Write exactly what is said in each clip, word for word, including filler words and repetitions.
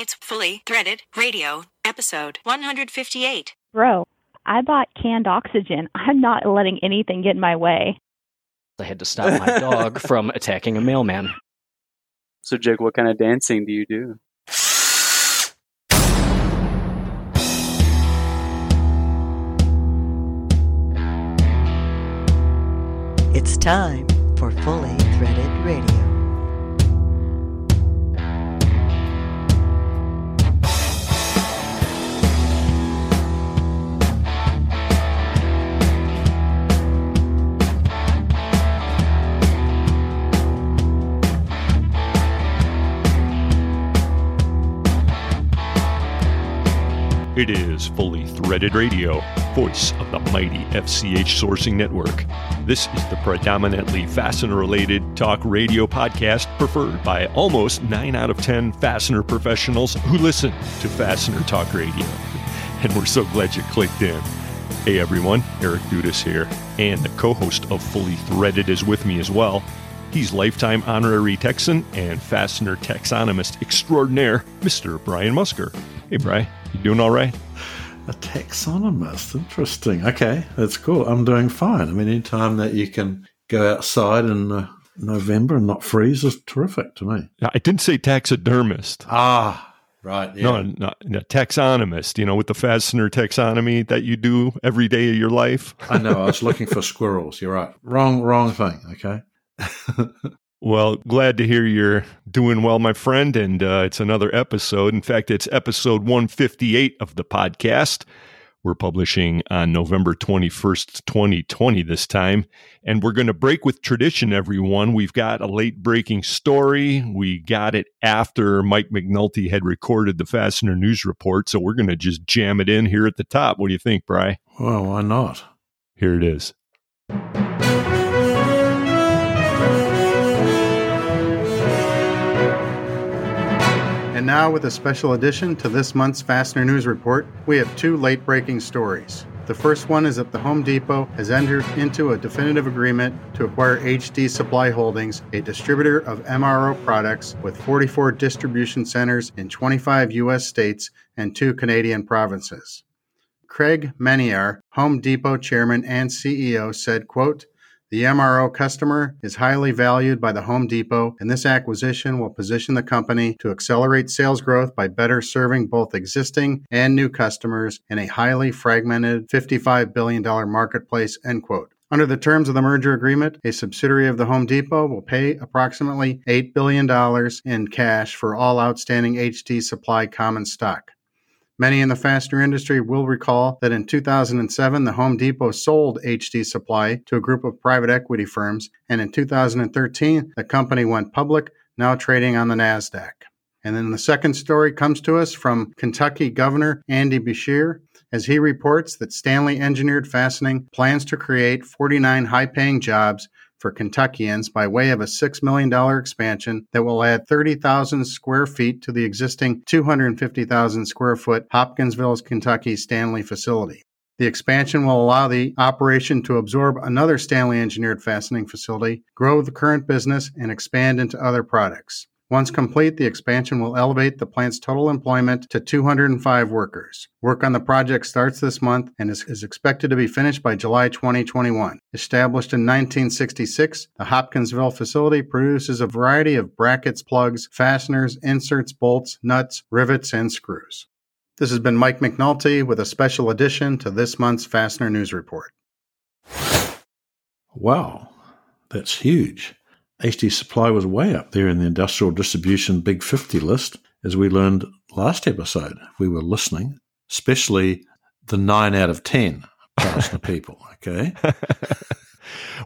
It's Fully Threaded Radio, episode one fifty-eight. Bro, I bought canned oxygen. I'm not letting anything get in my way. I had to stop my dog from attacking a mailman. So, Jake, what kind of dancing do you do? It's time for Fully Threaded Radio. It is Fully Threaded Radio, voice of the mighty F C H Sourcing Network. This is the predominantly fastener-related talk radio podcast preferred by almost nine out of ten fastener professionals who listen to Fastener Talk Radio. And we're so glad you clicked in. Hey everyone, Eric Dudas here, and the co-host of Fully Threaded is with me as well. He's lifetime honorary Texan and fastener taxonomist extraordinaire, Mister Brian Musker. Hey, Brian. You doing all right? A taxonomist. Interesting. Okay, that's cool. I'm doing fine. I mean, any time that you can go outside in uh, November and not freeze is terrific to me. I didn't say taxidermist. Ah, right. Yeah. No, no, no, taxonomist, you know, with the fastener taxonomy that you do every day of your life. I know. I was looking for squirrels. You're right. Wrong, wrong thing. Okay. Well, glad to hear you're doing well, my friend, and uh, it's another episode. In fact, it's episode one fifty-eight of the podcast. We're publishing on November twenty-first, twenty twenty this time, and we're going to break with tradition, everyone. We've got a late-breaking story. We got it after Mike McNulty had recorded the Fastener News Report, so we're going to just jam it in here at the top. What do you think, Bri? Well, why not? Here it is. And now, with a special addition to this month's Fastener News Report, we have two late-breaking stories. The first one is that the Home Depot has entered into a definitive agreement to acquire H D Supply Holdings, a distributor of M R O products with forty-four distribution centers in twenty-five U S states and two Canadian provinces. Craig Menear, Home Depot chairman and C E O, said, quote, "The M R O customer is highly valued by the Home Depot, and this acquisition will position the company to accelerate sales growth by better serving both existing and new customers in a highly fragmented fifty-five billion dollars marketplace," end quote. Under the terms of the merger agreement, a subsidiary of the Home Depot will pay approximately eight billion dollars in cash for all outstanding H D Supply common stock. Many in the fastener industry will recall that in two thousand seven, the Home Depot sold H D Supply to a group of private equity firms, and in two thousand thirteen, the company went public, now trading on the NASDAQ. And then the second story comes to us from Kentucky Governor Andy Beshear, as he reports that Stanley Engineered Fastening plans to create forty-nine high-paying jobs for Kentuckians by way of a six million dollars expansion that will add thirty thousand square feet to the existing two hundred fifty thousand square foot Hopkinsville, Kentucky Stanley facility. The expansion will allow the operation to absorb another Stanley Engineered Fastening facility, grow the current business, and expand into other products. Once complete, the expansion will elevate the plant's total employment to two hundred five workers. Work on the project starts this month and is, is expected to be finished by July twenty twenty-one. Established in nineteen sixty-six, the Hopkinsville facility produces a variety of brackets, plugs, fasteners, inserts, bolts, nuts, rivets, and screws. This has been Mike McNulty with a special addition to this month's Fastener News Report. Wow, that's huge. H D Supply was way up there in the Industrial Distribution Big fifty list, as we learned last episode. We were listening, especially the nine out of ten fastener people, okay?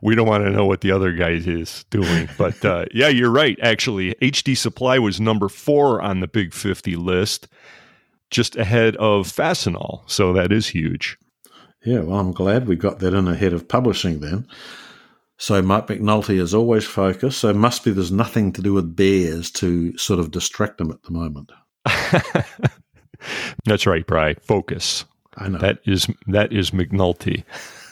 We don't want to know what the other guy is doing. But, uh, yeah, you're right, actually. H D Supply was number four on the Big fifty list, just ahead of Fastenal, so that is huge. Yeah, well, I'm glad we got that in ahead of publishing then. So Mike McNulty is always focused, so must be there's nothing to do with bears to sort of distract him at the moment. That's right, Bri. Focus. I know. That is that is McNulty.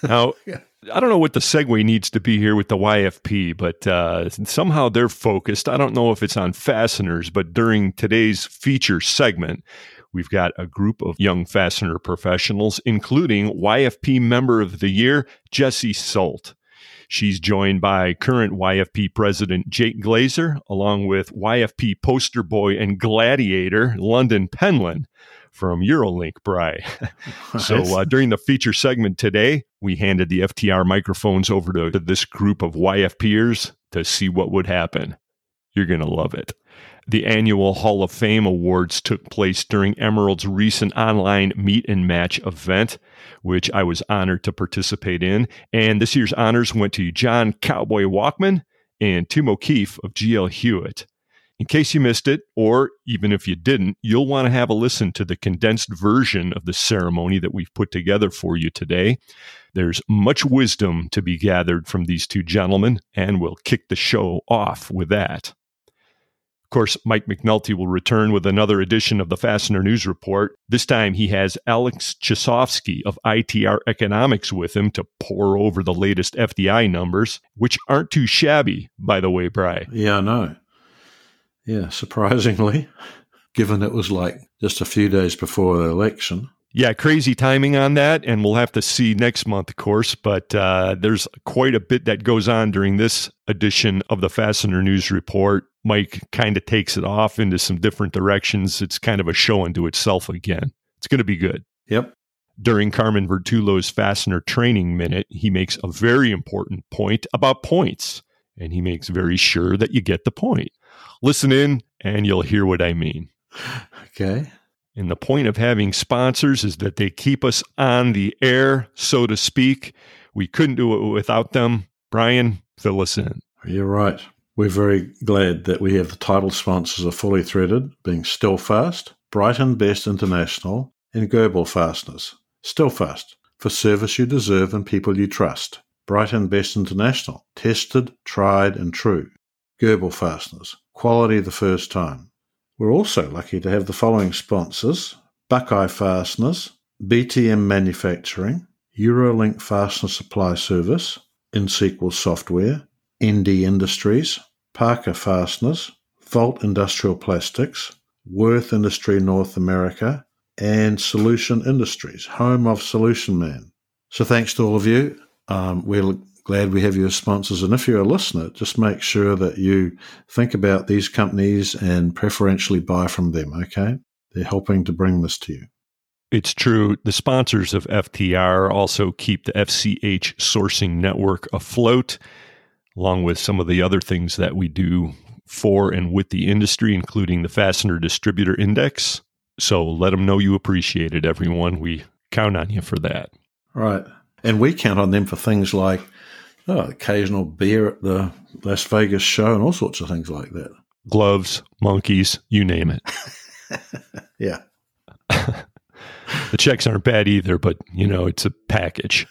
Now, yeah. I don't know what the segue needs to be here with the Y F P, but uh, somehow they're focused. I don't know if it's on fasteners, but during today's feature segment, we've got a group of young fastener professionals, including Y F P Member of the Year, Jessie Solt. She's joined by current Y F P President Jake Glazer, along with Y F P poster boy and gladiator London Penland from Eurolink Bry. So uh, during the feature segment today, we handed the F T R microphones over to, to this group of YFPers to see what would happen. You're going to love it. The annual Hall of Fame Awards took place during Emerald's recent online meet and match event, which I was honored to participate in. And this year's honors went to John Cowboy Walkman and Tim O'Keefe of G L Hewitt. In case you missed it, or even if you didn't, you'll want to have a listen to the condensed version of the ceremony that we've put together for you today. There's much wisdom to be gathered from these two gentlemen, and we'll kick the show off with that. Of course, Mike McNulty will return with another edition of the Fastener News Report. This time he has Alex Chasofsky of I T R Economics with him to pour over the latest F D I numbers, which aren't too shabby, by the way, Bry. Yeah, I know. Yeah, surprisingly, given it was like just a few days before the election. Yeah, crazy timing on that, and we'll have to see next month, of course, but uh, there's quite a bit that goes on during this edition of the Fastener News Report. Mike kind of takes it off into some different directions. It's kind of a show unto itself again. It's going to be good. Yep. During Carmen Vertulo's Fastener Training Minute, he makes a very important point about points, and he makes very sure that you get the point. Listen in, and you'll hear what I mean. Okay. And the point of having sponsors is that they keep us on the air, so to speak. We couldn't do it without them. Brian, fill us in. You're right. We're very glad that we have the title sponsors of Fully Threaded, being Stelfast, Brighton Best International, and Goebel Fasteners. Stelfast, for service you deserve and people you trust. Brighton Best International, tested, tried, and true. Goebel Fasteners, quality the first time. We're also lucky to have the following sponsors: Buckeye Fasteners, B T M Manufacturing, Eurolink Fastener Supply Service, InSequel Software, N D Industries, Parker Fasteners, Volt Industrial Plastics, Worth Industry North America, and Solution Industries, home of Solution Man. So thanks to all of you. Um, we're glad we have you as sponsors. And if you're a listener, just make sure that you think about these companies and preferentially buy from them, okay? They're helping to bring this to you. It's true. The sponsors of F T R also keep the F C H sourcing network afloat, along with some of the other things that we do for and with the industry, including the Fastener Distributor Index. So let them know you appreciate it, everyone. We count on you for that. Right. And we count on them for things like Oh, occasional beer at the Las Vegas show and all sorts of things like that. Gloves, monkeys, you name it. Yeah. The checks aren't bad either, but, you know, it's a package.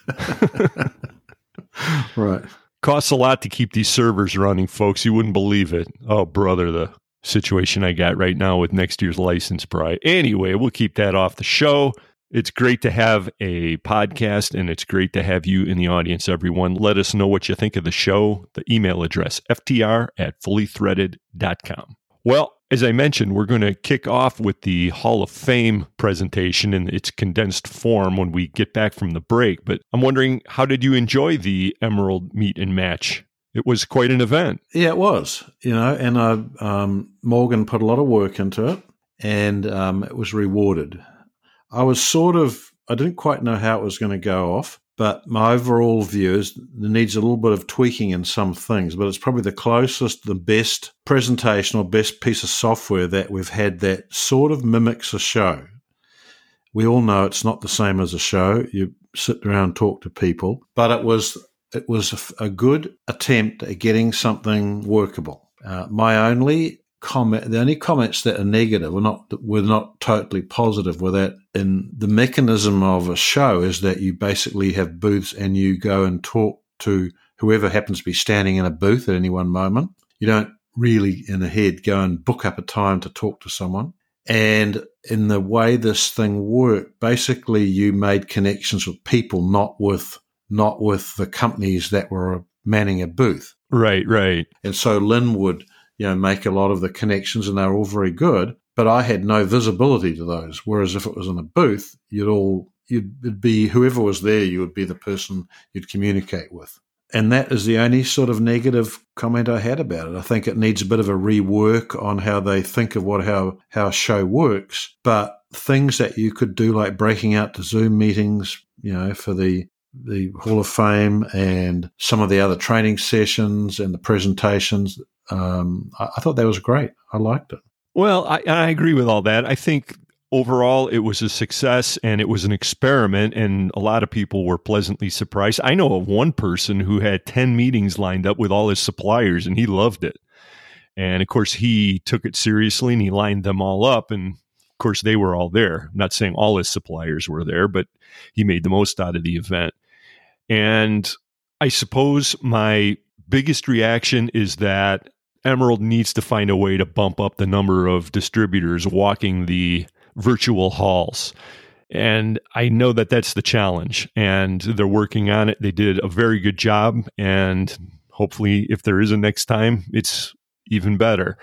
Right. Costs a lot to keep these servers running, folks. You wouldn't believe it. Oh, brother, the situation I got right now with next year's license price. Anyway, we'll keep that off the show. It's great to have a podcast, and it's great to have you in the audience, everyone. Let us know what you think of the show. The email address, F T R at fully threaded dot com. Well, as I mentioned, we're going to kick off with the Hall of Fame presentation in its condensed form when we get back from the break. But I'm wondering, how did you enjoy the Emerald Meet and Match? It was quite an event. Yeah, it was. You know, and I, um, Morgan put a lot of work into it, and um, it was rewarded. I was sort of, I didn't quite know how it was going to go off, but my overall view is it needs a little bit of tweaking in some things, but it's probably the closest, the best presentation or best piece of software that we've had that sort of mimics a show. We all know it's not the same as a show. You sit around and talk to people, but it was it was a good attempt at getting something workable. Uh, my only comment, the only comments that are negative were not were not totally positive, were that in the mechanism of a show is that you basically have booths and you go and talk to whoever happens to be standing in a booth at any one moment. You don't really in the head go and book up a time to talk to someone. And in the way this thing worked, basically you made connections with people, not with not with the companies that were manning a booth. Right, right. And so Lynn would, you know, make a lot of the connections, and they were all very good, but I had no visibility to those. Whereas if it was in a booth, you'd all, you'd it'd be whoever was there, you would be the person you'd communicate with. And that is the only sort of negative comment I had about it. I think it needs a bit of a rework on how they think of what how, how a show works, but things that you could do, like breaking out to Zoom meetings, you know, for the the Hall of Fame and some of the other training sessions and the presentations, um, I, I thought that was great. I liked it. Well, I, I agree with all that. I think overall, it was a success, and it was an experiment, and a lot of people were pleasantly surprised. I know of one person who had ten meetings lined up with all his suppliers, and he loved it. And, of course, he took it seriously, and he lined them all up, and, of course, they were all there. I'm not saying all his suppliers were there, but he made the most out of the event. And I suppose my biggest reaction is that Emerald needs to find a way to bump up the number of distributors walking the virtual halls. And I know that that's the challenge, and they're working on it. They did a very good job, and hopefully if there is a next time, it's even better.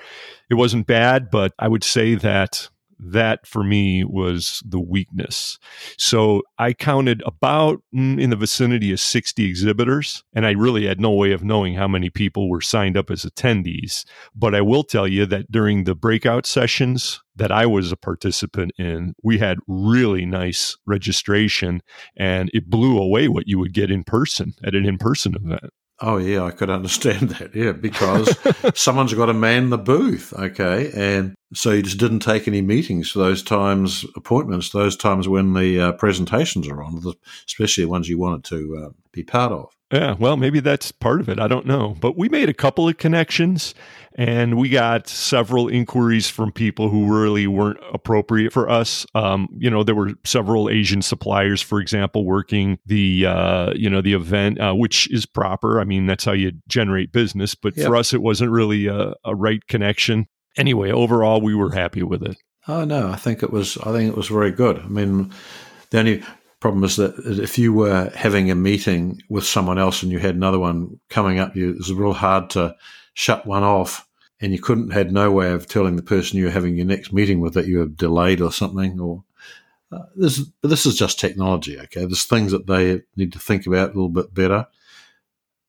It wasn't bad, but I would say that that for me was the weakness. So I counted about in the vicinity of sixty exhibitors, and I really had no way of knowing how many people were signed up as attendees. But I will tell you that during the breakout sessions that I was a participant in, we had really nice registration, and it blew away what you would get in person at an in-person event. Oh, yeah, I could understand that, yeah, because someone's got to man the booth, okay, and so you just didn't take any meetings for those times, appointments, those times when the uh, presentations are on, especially the ones you wanted to uh, be part of. Yeah, well, maybe that's part of it. I don't know. But we made a couple of connections, and we got several inquiries from people who really weren't appropriate for us. Um, you know, there were several Asian suppliers, for example, working the, uh, you know, the event, uh, which is proper. I mean, that's how you generate business. But yep. For us, it wasn't really a, a right connection. Anyway, overall, we were happy with it. Oh, no, I think it was, I think it was very good. I mean, the only problem is that if you were having a meeting with someone else and you had another one coming up, you, it was real hard to shut one off, and you couldn't, had no way of telling the person you were having your next meeting with that you were delayed or something. Or uh, this, but this is just technology, okay? There's things that they need to think about a little bit better.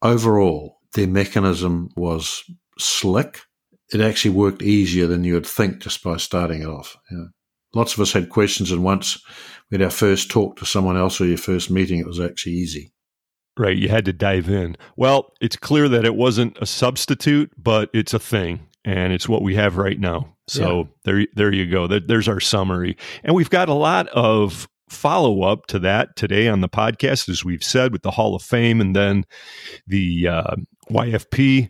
Overall, their mechanism was slick. It actually worked easier than you would think just by starting it off. You know, lots of us had questions, and once we had our first talk to someone else or your first meeting, it was actually easy. Right, you had to dive in. Well, it's clear that it wasn't a substitute, but it's a thing, and it's what we have right now. So yeah. there, there you go. There's our summary. And we've got a lot of follow-up to that today on the podcast, as we've said, with the Hall of Fame and then the uh, Y F P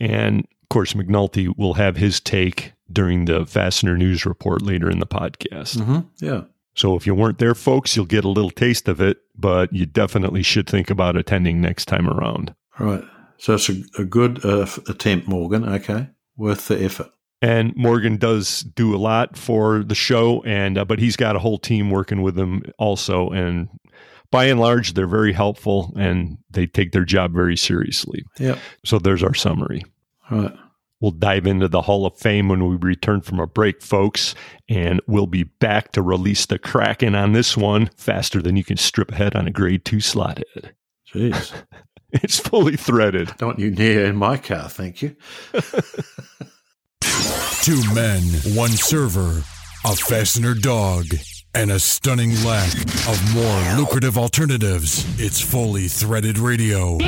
and... Of course, McNulty will have his take during the Fastener News Report later in the podcast. Mm-hmm. Yeah. So if you weren't there, folks, you'll get a little taste of it, but you definitely should think about attending next time around. All right. So it's a, a good uh, attempt, Morgan. Okay. Worth the effort. And Morgan does do a lot for the show, and uh, but he's got a whole team working with him also. And by and large, they're very helpful, and they take their job very seriously. Yeah. So there's our summary. Right. We'll dive into the Hall of Fame when we return from a break, folks, and we'll be back to release the Kraken on this one faster than you can strip ahead on a grade two slot head. Jeez. It's fully threaded. Don't you near in my car, thank you. Two men, one server, a fastener dog, and a stunning lack of more lucrative alternatives. It's Fully Threaded Radio.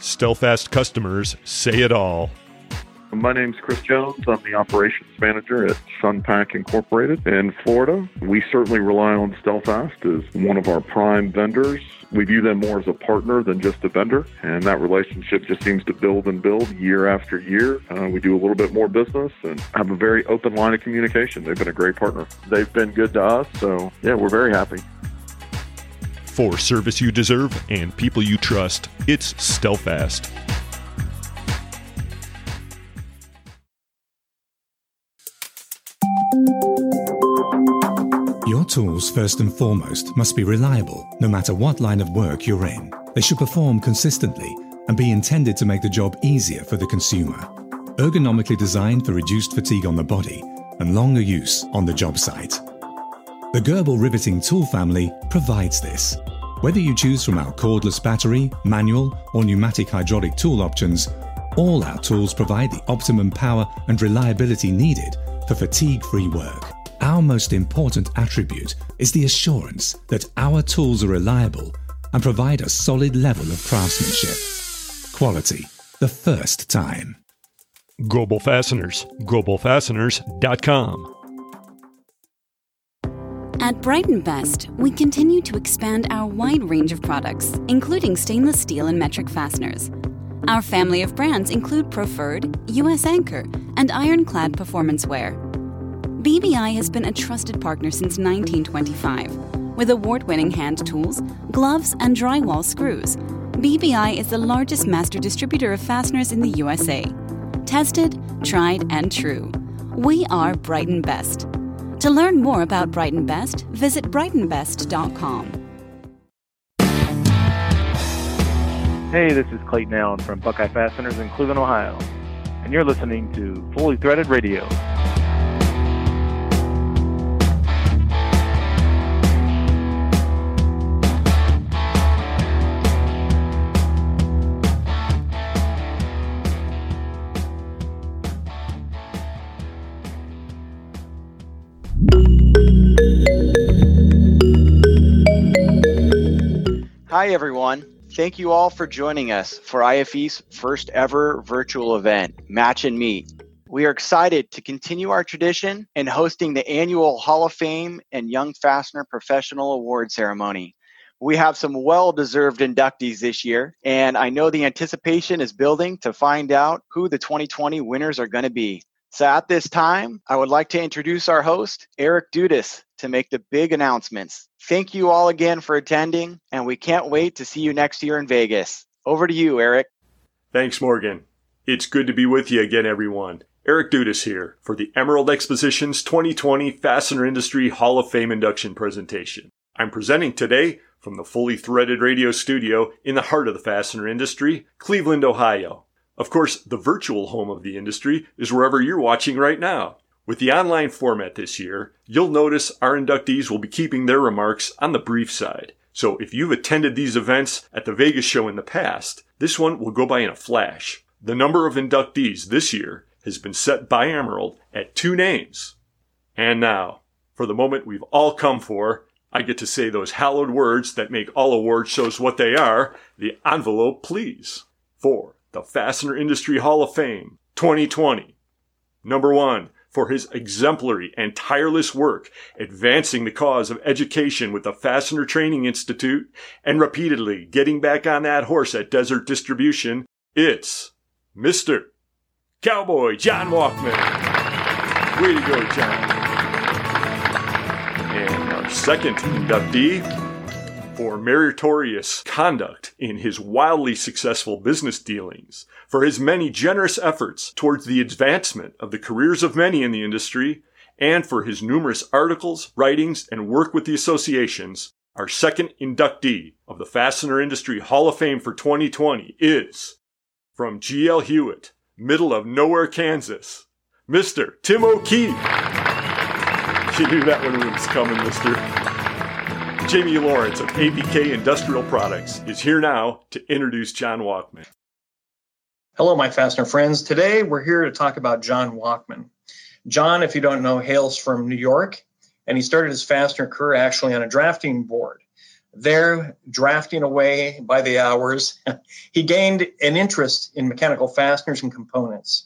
Stelfast customers say it all. My name's Chris Jones. I'm the operations manager at Sunpack Incorporated in Florida. We certainly rely on Stelfast as one of our prime vendors. We view them more as a partner than just a vendor, and that relationship just seems to build and build year after year. Uh, we do a little bit more business and have a very open line of communication. They've been a great partner. They've been good to us, so yeah, we're very happy. For service you deserve and people you trust, it's Stelfast. Your tools, first and foremost, must be reliable, no matter what line of work you're in. They should perform consistently and be intended to make the job easier for the consumer. Ergonomically designed for reduced fatigue on the body and longer use on the job site. The Gerber riveting tool family provides this. Whether you choose from our cordless battery, manual, or pneumatic hydraulic tool options, all our tools provide the optimum power and reliability needed for fatigue-free work. Our most important attribute is the assurance that our tools are reliable and provide a solid level of craftsmanship. Quality, the first time. Global Fasteners, global fasteners dot com. At Brighton Best, we continue to expand our wide range of products, including stainless steel and metric fasteners. Our family of brands include Proferred, U S Anchor, and Ironclad Performance Wear. B B I has been a trusted partner since nineteen twenty-five. With award-winning hand tools, gloves, and drywall screws, B B I is the largest master distributor of fasteners in the U S A. Tested, tried, and true. We are Brighton Best. To learn more about Brighton Best, visit brighton best dot com. Hey, this is Clayton Allen from Buckeye Fasteners in Cleveland, Ohio, and you're listening to Fully Threaded Radio. Hi, everyone. Thank you all for joining us for I F E's first ever virtual event, Match and Meet. We are excited to continue our tradition in hosting the annual Hall of Fame and Young Fastener Professional Award Ceremony. We have some well-deserved inductees this year, and I know the anticipation is building to find out who the twenty twenty winners are going to be. So at this time, I would like to introduce our host, Eric Dudas, to make the big announcements. Thank you all again for attending, and we can't wait to see you next year in Vegas. Over to you, Eric. Thanks, Morgan. It's good to be with you again, everyone. Eric Dudas here for the Emerald Exposition's twenty twenty Fastener Industry Hall of Fame induction presentation. I'm presenting today from the Fully Threaded Radio studio in the heart of the fastener industry, Cleveland, Ohio. Of course, the virtual home of the industry is wherever you're watching right now. With the online format this year, you'll notice our inductees will be keeping their remarks on the brief side. So if you've attended these events at the Vegas show in the past, this one will go by in a flash. The number of inductees this year has been set by Emerald at two names. And now, for the moment we've all come for, I get to say those hallowed words that make all award shows what they are, the envelope please. Four. The Fastener Industry Hall of Fame, twenty twenty. Number one, for his exemplary and tireless work advancing the cause of education with the Fastener Training Institute and repeatedly getting back on that horse at Desert Distribution, it's Mister Cowboy John Walkman. Way to go, John. And our second inductee, for meritorious conduct in his wildly successful business dealings, for his many generous efforts towards the advancement of the careers of many in the industry, and for his numerous articles, writings, and work with the associations, our second inductee of the Fastener Industry Hall of Fame for twenty twenty is, from G L Hewitt, middle of nowhere, Kansas, Mister Tim O'Keefe. She knew that one was coming, mister. Jamie Lawrence of A B K Industrial Products is here now to introduce John Walkman. Hello, my fastener friends. Today, we're here to talk about John Walkman. John, if you don't know, hails from New York, and he started his fastener career actually on a drafting board. There, drafting away by the hours, he gained an interest in mechanical fasteners and components.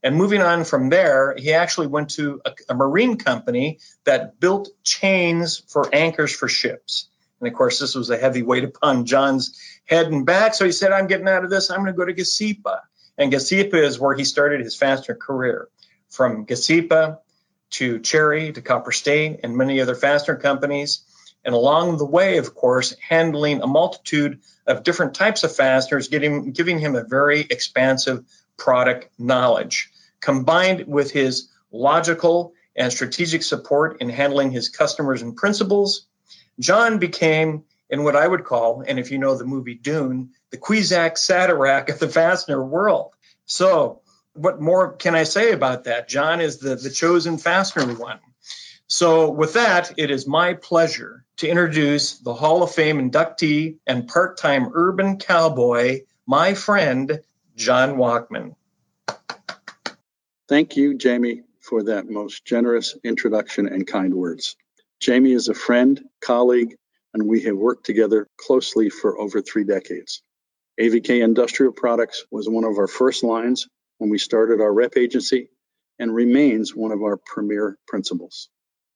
And moving on from there, he actually went to a, a marine company that built chains for anchors for ships. And of course, this was a heavy weight upon John's head and back. So he said, I'm getting out of this. I'm going to go to Gasipa. And Gasipa is where he started his fastener career. From Gasipa to Cherry to Copper State and many other fastener companies. And along the way, of course, handling a multitude of different types of fasteners, getting, giving him a very expansive product knowledge, combined with his logical and strategic support in handling his customers and principals, John became, in what I would call, and if you know the movie Dune, the Cuisak Satarak of the fastener world. So what more can I say about that? John is the, the chosen fastener one. So with that, it is my pleasure to introduce the Hall of Fame inductee and part-time urban cowboy, my friend, John Walkman. Thank you, Jamie, for that most generous introduction and kind words. Jamie is a friend, colleague, and we have worked together closely for over three decades. A V K Industrial Products was one of our first lines when we started our rep agency and remains one of our premier principals.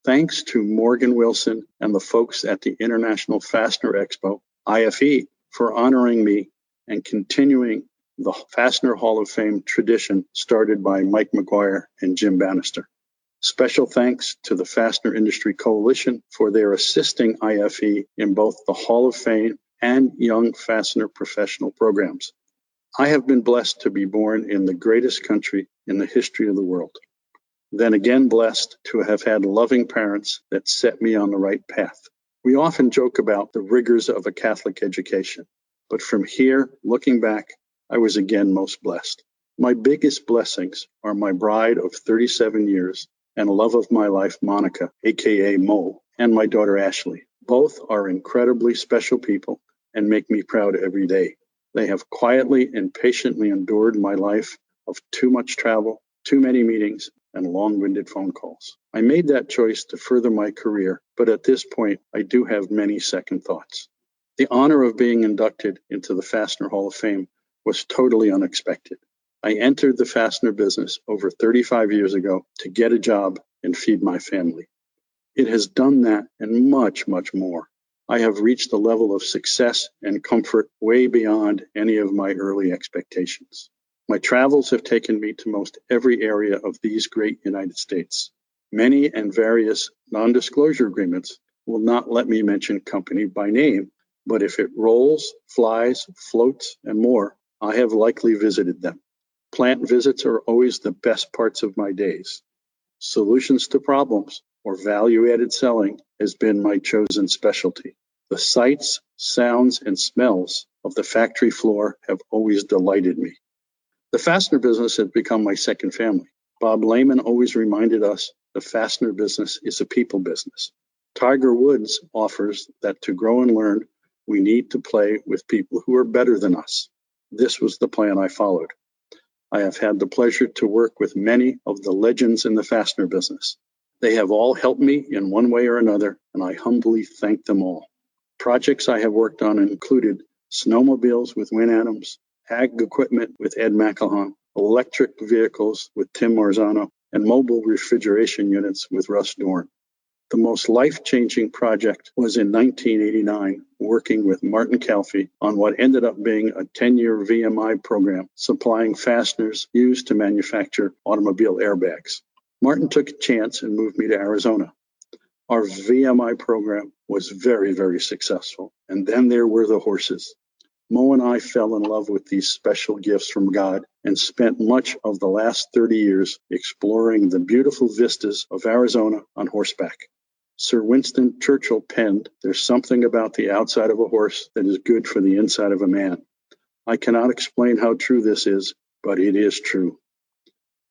Thanks to Morgan Wilson and the folks at the International Fastener Expo, I F E, for honoring me and continuing the Fastener Hall of Fame tradition started by Mike McGuire and Jim Bannister. Special thanks to the Fastener Industry Coalition for their assisting I F E in both the Hall of Fame and Young Fastener Professional programs. I have been blessed to be born in the greatest country in the history of the world. Then again blessed to have had loving parents that set me on the right path. We often joke about the rigors of a Catholic education, but from here, looking back, I was again most blessed. My biggest blessings are my bride of thirty-seven years and love of my life, Monica, aka Mo, and my daughter, Ashley. Both are incredibly special people and make me proud every day. They have quietly and patiently endured my life of too much travel, too many meetings, and long-winded phone calls. I made that choice to further my career, but at this point, I do have many second thoughts. The honor of being inducted into the Fastener Hall of Fame was totally unexpected. I entered the fastener business over thirty-five years ago to get a job and feed my family. It has done that and much, much more. I have reached a level of success and comfort way beyond any of my early expectations. My travels have taken me to most every area of these great United States. Many and various non-disclosure agreements will not let me mention company by name, but if it rolls, flies, floats, and more, I have likely visited them. Plant visits are always the best parts of my days. Solutions to problems or value-added selling has been my chosen specialty. The sights, sounds, and smells of the factory floor have always delighted me. The fastener business has become my second family. Bob Lehman always reminded us the fastener business is a people business. Tiger Woods offers that to grow and learn, we need to play with people who are better than us. This was the plan I followed. I have had the pleasure to work with many of the legends in the fastener business. They have all helped me in one way or another, and I humbly thank them all. Projects I have worked on included snowmobiles with Win Adams, ag equipment with Ed McElhone, electric vehicles with Tim Marzano, and mobile refrigeration units with Russ Dorn. The most life-changing project was in nineteen eighty-nine, working with Martin Calfee on what ended up being a ten-year V M I program supplying fasteners used to manufacture automobile airbags. Martin took a chance and moved me to Arizona. Our V M I program was very, very successful. And then there were the horses. Mo and I fell in love with these special gifts from God and spent much of the last thirty years exploring the beautiful vistas of Arizona on horseback. Sir Winston Churchill penned, "There's something about the outside of a horse that is good for the inside of a man." I cannot explain how true this is, but it is true.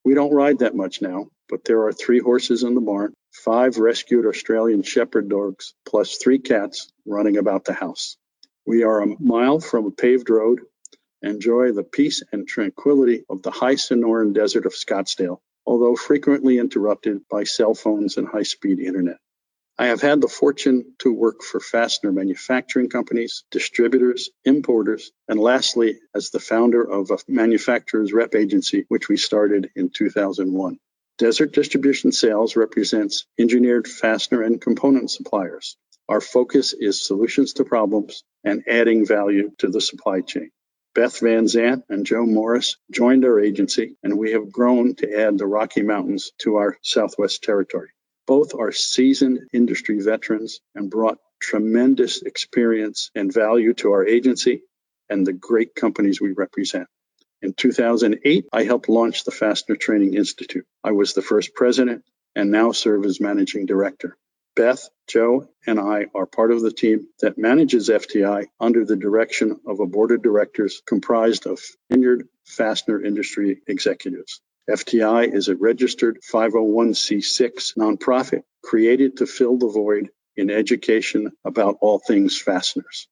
We don't ride that much now, but there are three horses in the barn, five rescued Australian shepherd dogs, plus three cats running about the house. We are a mile from a paved road. Enjoy the peace and tranquility of the high Sonoran desert of Scottsdale, although frequently interrupted by cell phones and high-speed internet. I have had the fortune to work for fastener manufacturing companies, distributors, importers, and lastly, as the founder of a manufacturer's rep agency, which we started in two thousand one. Desert Distribution Sales represents engineered fastener and component suppliers. Our focus is solutions to problems and adding value to the supply chain. Beth Van Zandt and Joe Morris joined our agency, and we have grown to add the Rocky Mountains to our Southwest territory. Both are seasoned industry veterans and brought tremendous experience and value to our agency and the great companies we represent. In two thousand eight, I helped launch the Fastener Training Institute. I was the first president and now serve as managing director. Beth, Joe, and I are part of the team that manages F T I under the direction of a board of directors comprised of tenured fastener industry executives. F T I is a registered five oh one c six nonprofit created to fill the void in education about all things fasteners.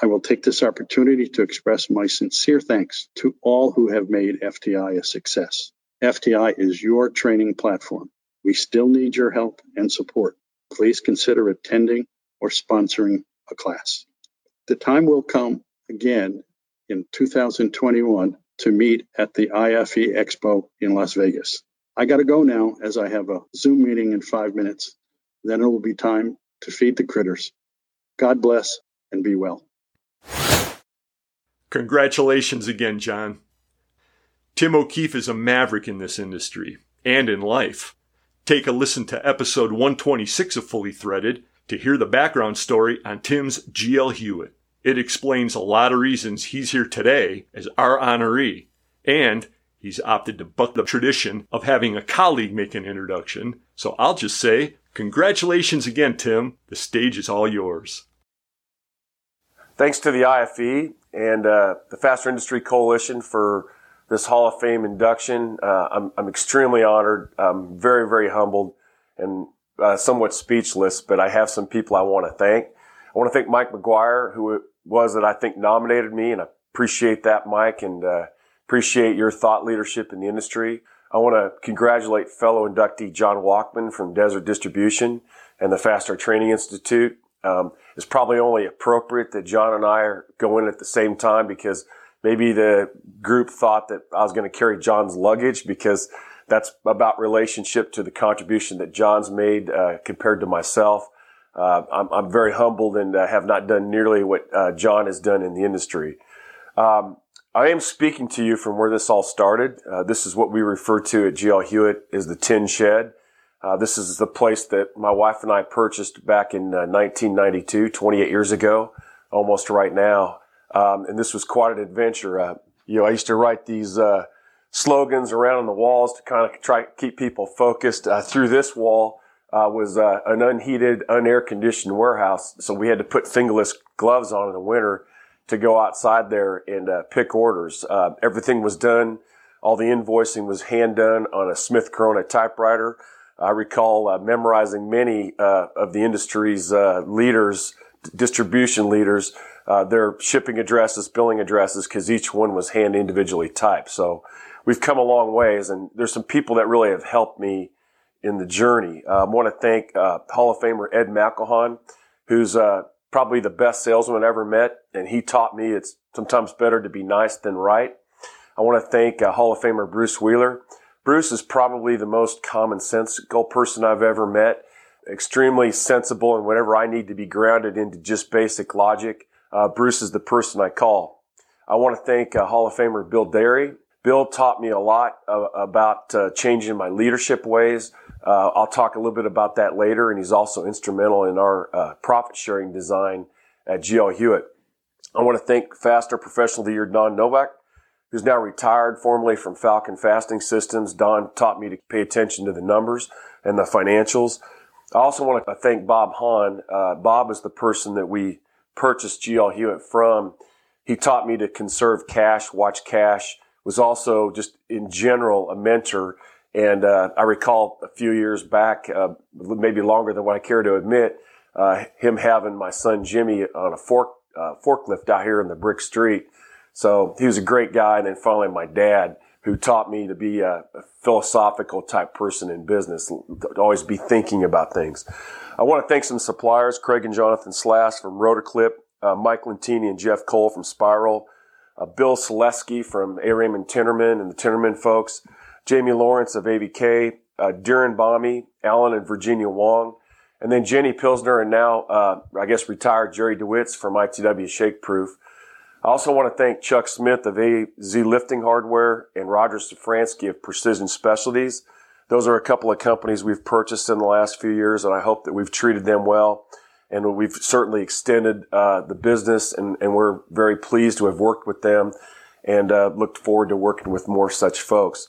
I will take this opportunity to express my sincere thanks to all who have made F T I a success. F T I is your training platform. We still need your help and support. Please consider attending or sponsoring a class. The time will come again in two thousand twenty-one to meet at the I F E Expo in Las Vegas. I got to go now as I have a Zoom meeting in five minutes. Then it will be time to feed the critters. God bless and be well. Congratulations again, John. Tim O'Keefe is a maverick in this industry and in life. Take a listen to episode one twenty-six of Fully Threaded to hear the background story on Tim's G L Hewitt. It explains a lot of reasons he's here today as our honoree, and he's opted to buck the tradition of having a colleague make an introduction. So I'll just say, congratulations again, Tim. The stage is all yours. Thanks to the I F E and uh, the Fastener Industry Coalition for this Hall of Fame induction. Uh, I'm, I'm extremely honored. I'm very, very humbled and uh, somewhat speechless, but I have some people I want to thank. I want to thank Mike McGuire, who it was that I think nominated me, and I appreciate that, Mike, and uh, appreciate your thought leadership in the industry. I want to congratulate fellow inductee John Walkman from Desert Distribution and the Fastener Training Institute. Um, it's probably only appropriate that John and I are going at the same time because maybe the group thought that I was going to carry John's luggage because that's about relationship to the contribution that John's made uh, compared to myself. Uh, I'm, I'm very humbled and uh, have not done nearly what uh, John has done in the industry. Um, I am speaking to you from where this all started. Uh, this is what we refer to at G L Hewitt as the tin shed. Uh, this is the place that my wife and I purchased back in uh, nineteen ninety-two, twenty-eight years ago, almost right now. Um, and this was quite an adventure. Uh, you know, I used to write these uh, slogans around on the walls to kind of try to keep people focused. Uh, through this wall uh, was uh, an unheated, unair-conditioned warehouse, so we had to put fingerless gloves on in the winter to go outside there and uh, pick orders. Uh, everything was done. All the invoicing was hand-done on a Smith Corona typewriter. I recall uh, memorizing many uh, of the industry's uh, leaders, distribution leaders, uh, their shipping addresses, billing addresses, because each one was hand individually typed. So we've come a long ways, and there's some people that really have helped me in the journey. Uh, I want to thank uh, Hall of Famer Ed McElhan, who's uh, probably the best salesman I ever met, and he taught me it's sometimes better to be nice than right. I want to thank uh, Hall of Famer Bruce Wheeler. Bruce is probably the most commonsensical person I've ever met. Extremely sensible, and whenever I need to be grounded into just basic logic, uh, Bruce is the person I call. I want to thank uh, Hall of Famer Bill Derry. Bill taught me a lot uh, about uh, changing my leadership ways. Uh, I'll talk a little bit about that later, and he's also instrumental in our uh, profit-sharing design at G L Hewitt. I want to thank Fastener Professional of the Year Don Novak, who's now retired formerly from Falcon Fastening Systems. Don taught me to pay attention to the numbers and the financials. I also want to thank Bob Hahn. Uh, Bob is the person that we purchased G L Hewitt from. He taught me to conserve cash, watch cash, was also just in general a mentor. And uh, I recall a few years back, uh, maybe longer than what I care to admit, uh, him having my son Jimmy on a fork, uh, forklift out here in the brick street. So he was a great guy. And then finally my dad, who taught me to be a philosophical type person in business, to always be thinking about things. I want to thank some suppliers, Craig and Jonathan Slass from Rotoclip, uh, Mike Lentini and Jeff Cole from Spiral, uh, Bill Selesky from A. Raymond Tinnerman and the Tinnerman folks, Jamie Lawrence of A B K, uh, Darren Bomme, Alan and Virginia Wong, and then Jenny Pilsner and now, uh, I guess, retired Jerry DeWitz from I T W Shakeproof. I also want to thank Chuck Smith of A Z Lifting Hardware and Roger Safransky of Precision Specialties. Those are a couple of companies we've purchased in the last few years, and I hope that we've treated them well. And we've certainly extended uh, the business, and, and we're very pleased to have worked with them and uh, looked forward to working with more such folks.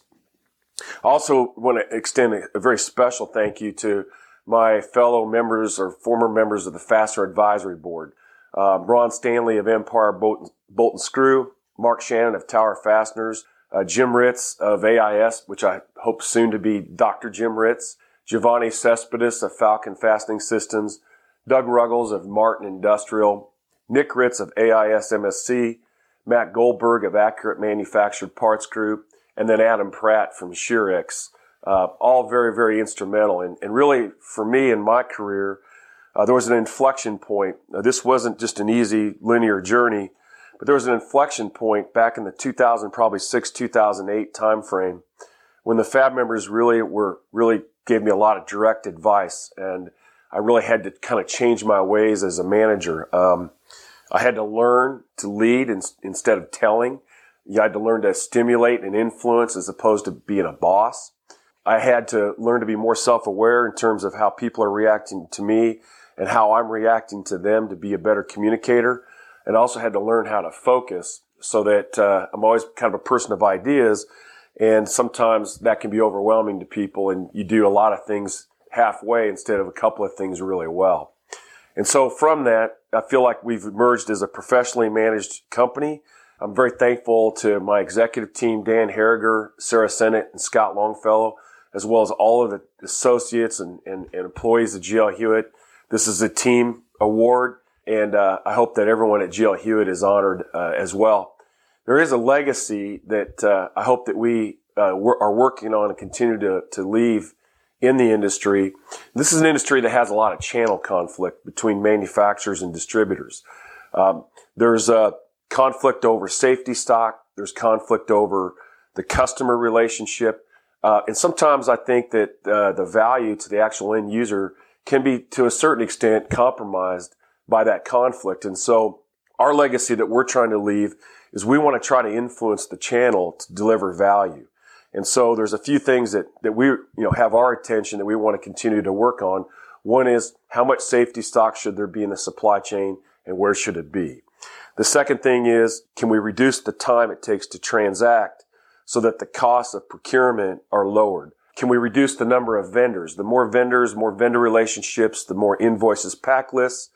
I also want to extend a, a very special thank you to my fellow members or former members of the FASTSER Advisory Board. Um, Ron Stanley of Empire Bolt, Bolt and Screw, Mark Shannon of Tower Fasteners, uh, Jim Ritz of A I S, which I hope soon to be Doctor Jim Ritz, Giovanni Cespedes of Falcon Fastening Systems, Doug Ruggles of Martin Industrial, Nick Ritz of A I S M S C, Matt Goldberg of Accurate Manufactured Parts Group, and then Adam Pratt from Sherex. Uh, all very, very instrumental. And, and really, for me in my career, uh, there was an inflection point. Now, this wasn't just an easy linear journey, but there was an inflection point back in the two thousand, probably six, two thousand eight timeframe when the FAB members really were, really gave me a lot of direct advice. And I really had to kind of change my ways as a manager. Um, I had to learn to lead in, instead of telling. You had to learn to stimulate and influence as opposed to being a boss. I had to learn to be more self-aware in terms of how people are reacting to me and how I'm reacting to them to be a better communicator. And I also had to learn how to focus so that uh, I'm always kind of a person of ideas. And sometimes that can be overwhelming to people, and you do a lot of things halfway instead of a couple of things really well. And so from that, I feel like we've emerged as a professionally managed company. I'm very thankful to my executive team, Dan Harriger, Sarah Sennett, and Scott Longfellow, as well as all of the associates and, and, and employees of G L Hewitt. This is a team award, and uh, I hope that everyone at G L Hewitt is honored uh, as well. There is a legacy that uh, I hope that we uh, are working on and continue to, to leave in the industry. This is an industry that has a lot of channel conflict between manufacturers and distributors. Um, there's a conflict over safety stock. There's conflict over the customer relationship. Uh, and sometimes I think that uh, the value to the actual end user can be, to a certain extent, compromised by that conflict. And so our legacy that we're trying to leave is we want to try to influence the channel to deliver value. And so there's a few things that, that we you know have our attention that we want to continue to work on. One is how much safety stock should there be in the supply chain and where should it be? The second thing is, can we reduce the time it takes to transact so that the costs of procurement are lowered? Can we reduce the number of vendors? The more vendors, more vendor relationships, the more invoices, pack lists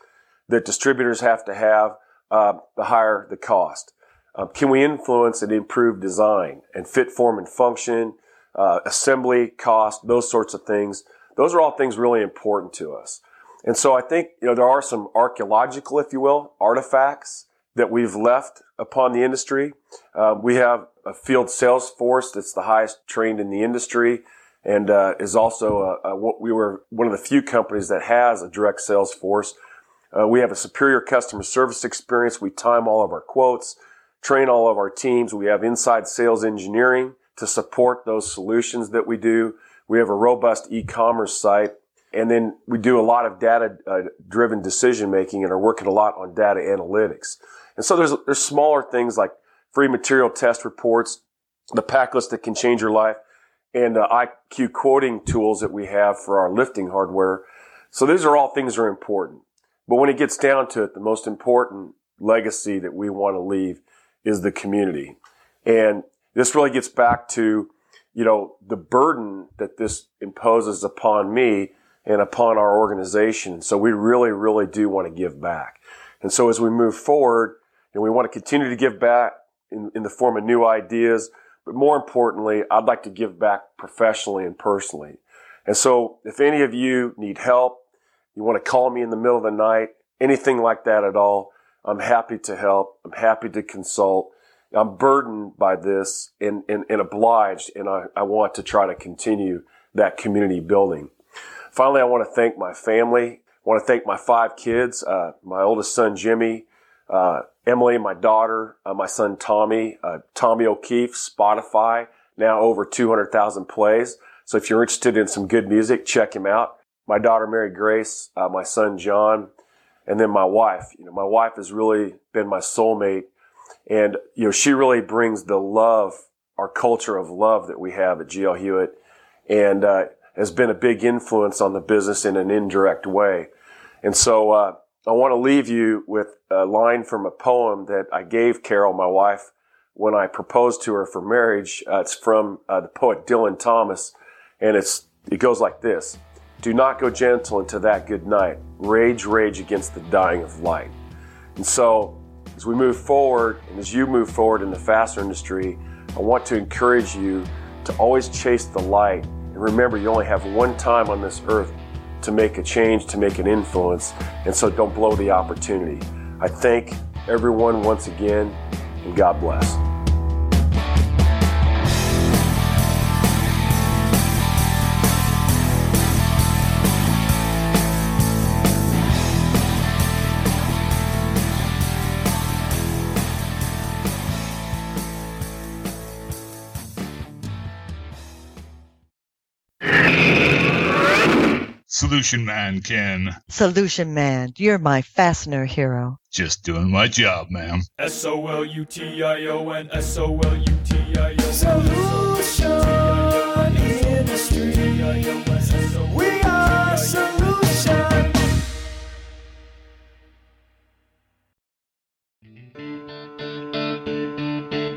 that distributors have to have, uh, the higher the cost. Uh, can we influence and improve design and fit, form, and function, uh, assembly, cost, those sorts of things? Those are all things really important to us. And so I think, you know, there are some archaeological, if you will, artifacts that we've left upon the industry. Uh, we have a field sales force that's the highest trained in the industry, and uh, is also a, a, what we were one of the few companies that has a direct sales force. Uh, we have a superior customer service experience. We time all of our quotes, train all of our teams. We have inside sales engineering to support those solutions that we do. We have a robust e-commerce site, and then we do a lot of data-driven uh, decision making and are working a lot on data analytics. And so there's there's smaller things like free material test reports, the pack list that can change your life, and the uh, I Q quoting tools that we have for our lifting hardware. So these are all things that are important. But when it gets down to it, the most important legacy that we want to leave is the community. And this really gets back to, you know, the burden that this imposes upon me and upon our organization. So we really, really do want to give back. And so as we move forward, and we want to continue to give back in, in the form of new ideas, but more importantly, I'd like to give back professionally and personally. And so if any of you need help, you want to call me in the middle of the night, anything like that at all, I'm happy to help. I'm happy to consult. I'm burdened by this and, and, and obliged, and I, I want to try to continue that community building. Finally, I want to thank my family. I want to thank my five kids, uh, my oldest son, Jimmy, uh, Emily, my daughter, uh, my son Tommy, uh, Tommy O'Keefe, Spotify, now over two hundred thousand plays. So if you're interested in some good music, check him out. My daughter, Mary Grace, uh, my son, John, and then my wife. You know, my wife has really been my soulmate, and, you know, she really brings the love, our culture of love that we have at G L Hewitt, and, uh, has been a big influence on the business in an indirect way. And so, uh, I want to leave you with a line from a poem that I gave Carol, my wife, when I proposed to her for marriage. Uh, it's from uh, the poet Dylan Thomas, and it's it goes like this. Do not go gentle into that good night. Rage, rage against the dying of light. And so, as we move forward, and as you move forward in the fastener industry, I want to encourage you to always chase the light. And remember, you only have one time on this earth to make a change, to make an influence, and so don't blow the opportunity. I thank everyone once again, and God bless. Solution Man, Ken. Solution Man, you're my fastener hero. Just doing my job, ma'am. S O L U T I O N, S O L U T I O N. Solution Industry. We are Solution.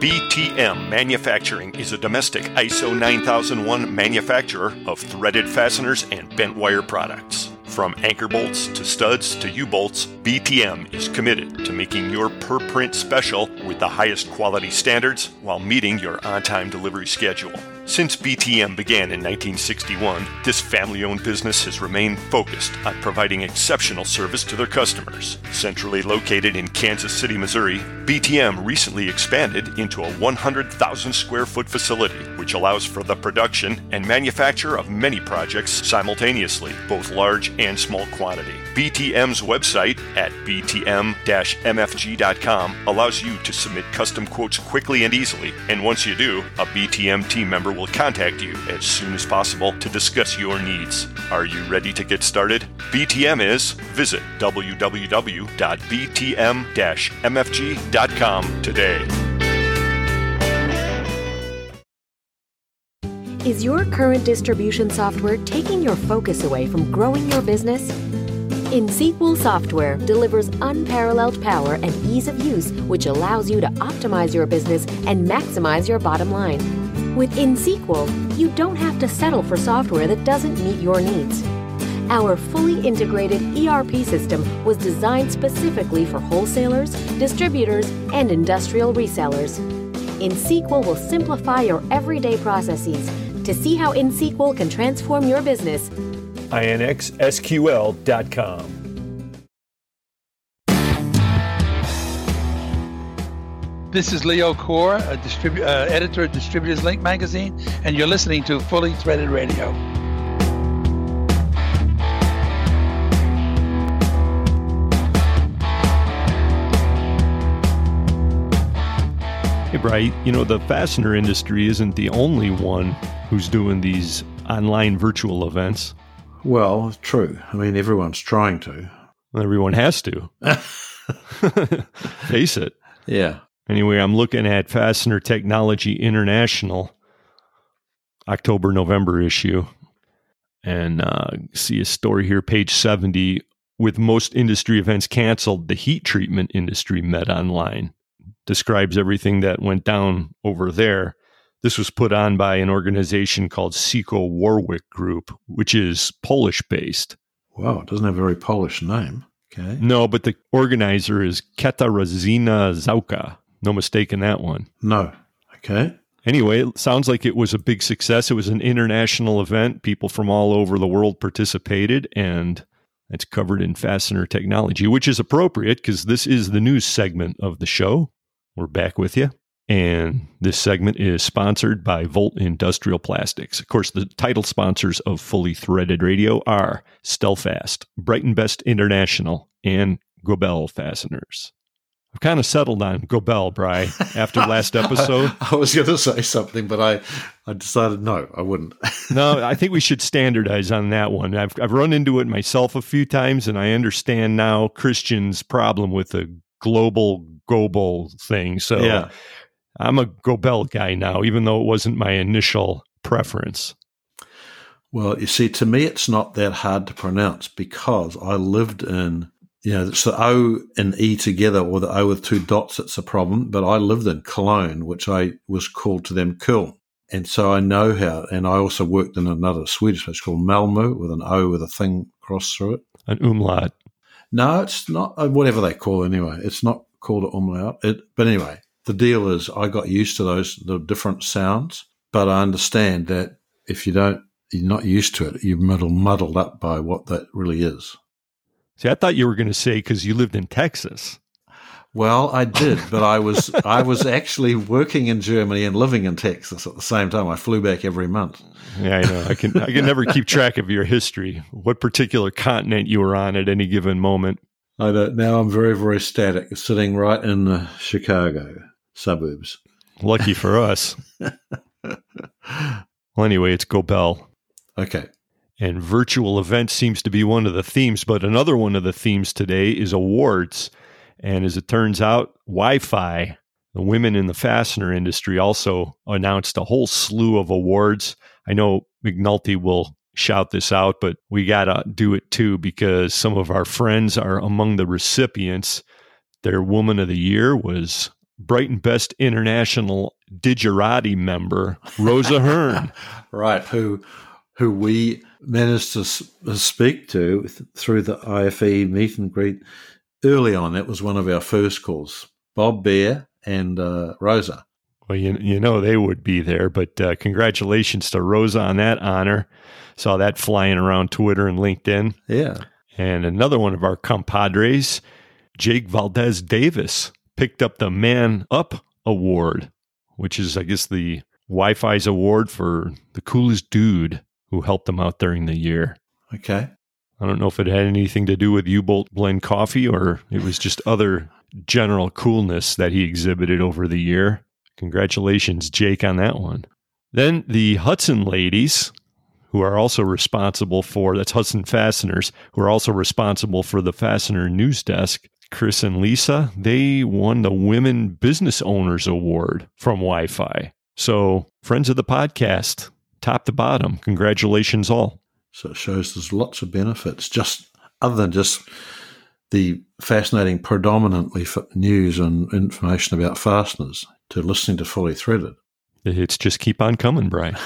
B T M Manufacturing is a domestic I S O nine thousand one manufacturer of threaded fasteners and bent wire products. From anchor bolts to studs to U-bolts, B T M is committed to making your per print special with the highest quality standards while meeting your on-time delivery schedule. Since B T M began in nineteen sixty-one, this family-owned business has remained focused on providing exceptional service to their customers. Centrally located in Kansas City, Missouri, B T M recently expanded into a one hundred thousand square foot facility, which allows for the production and manufacture of many projects simultaneously, both large and small quantity. B T M's website at b t m dash m f g dot com allows you to submit custom quotes quickly and easily, and once you do, a B T M team member will contact you as soon as possible to discuss your needs. Are you ready to get started? B T M is. Visit w w w dot b t m dash m f g dot com today. Is your current distribution software taking your focus away from growing your business? InSequel Software delivers unparalleled power and ease of use, which allows you to optimize your business and maximize your bottom line. With InSequel, you don't have to settle for software that doesn't meet your needs. Our fully integrated E R P system was designed specifically for wholesalers, distributors, and industrial resellers. InSequel will simplify your everyday processes. To see how InSequel can transform your business, I N X S Q L dot com. This is Leo Kaur, a distribu- uh, editor of Distributors Link magazine, and you're listening to Fully Threaded Radio. Hey, Bright, you know, the fastener industry isn't the only one who's doing these online virtual events. Well, true. I mean, everyone's trying to. Everyone has to. Face it. Yeah. Anyway, I'm looking at Fastener Technology International, October, November issue, and uh, see a story here, page seventy. With most industry events canceled, the heat treatment industry met online. Describes everything that went down over there. This was put on by an organization called Seco Warwick Group, which is Polish-based. Wow, it doesn't have a very Polish name. Okay. No, but the organizer is Katarzyna Zauka. No mistake in that one. No. Okay. Anyway, it sounds like it was a big success. It was an international event. People from all over the world participated, and it's covered in Fastener Technology, which is appropriate because this is the news segment of the show. We're back with you. And this segment is sponsored by Volt Industrial Plastics. Of course, the title sponsors of Fully Threaded Radio are Stelfast, Brighton Best International, and Gobel Fasteners. I've kind of settled on Gobel, Bri, after last episode. I, I was going to say something, but I, I decided no, I wouldn't. No, I think we should standardize on that one. I've I've run into it myself a few times, and I understand now Christian's problem with the global Gobel thing. So yeah. I'm a Gobel guy now, even though it wasn't my initial preference. Well, you see, to me, it's not that hard to pronounce because I lived in you know, it's the O and E together, or the O with two dots, it's a problem. But I lived in Cologne, which I was called to them Köln. And so I know how, and I also worked in another Swedish place called Malmo, with an O with a thing crossed through it. An umlaut. No, it's not, whatever they call it anyway. It's not called an umlaut. It, but anyway, the deal is I got used to those, the different sounds, but I understand that if you don't, you're not used to it, you're muddled, muddled up by what that really is. See, I thought you were going to say because you lived in Texas. Well, I did, but I was I was actually working in Germany and living in Texas at the same time. I flew back every month. Yeah, I know. I can I can never keep track of your history, what particular continent you were on at any given moment. I don't, now I'm very, very static, sitting right in the Chicago suburbs. Lucky for us. Well, anyway, it's Gobel. Okay. And virtual events seems to be one of the themes, but another one of the themes today is awards. And as it turns out, Wi-Fi, the women in the fastener industry, also announced a whole slew of awards. I know McNulty will shout this out, but we got to do it too, because some of our friends are among the recipients. Their Woman of the Year was Brighton Best International Digirati member, Rosa Hearn. Right, who who we managed to speak to through the I F E meet and greet. Early on, that was one of our first calls, Bob Bear and uh, Rosa. Well, you, you know they would be there, but uh, congratulations to Rosa on that honor. Saw that flying around Twitter and LinkedIn. Yeah. And another one of our compadres, Jake Valdez Davis, picked up the Man Up Award, which is, I guess, the Wi-Fi's award for the coolest dude who helped them out during the year. Okay. I don't know if it had anything to do with U-Bolt Blend Coffee or it was just other general coolness that he exhibited over the year. Congratulations, Jake, on that one. Then the Hudson ladies, who are also responsible for, that's Hudson Fasteners, who are also responsible for the Fastener News Desk, Chris and Lisa, they won the Women Business Owners Award from Wi-Fi. So, friends of the podcast, top to bottom, congratulations all. So it shows there's lots of benefits, just other than just the fascinating, predominantly news and information about fasteners, to listening to Fully Threaded. It's just keep on coming, Brian.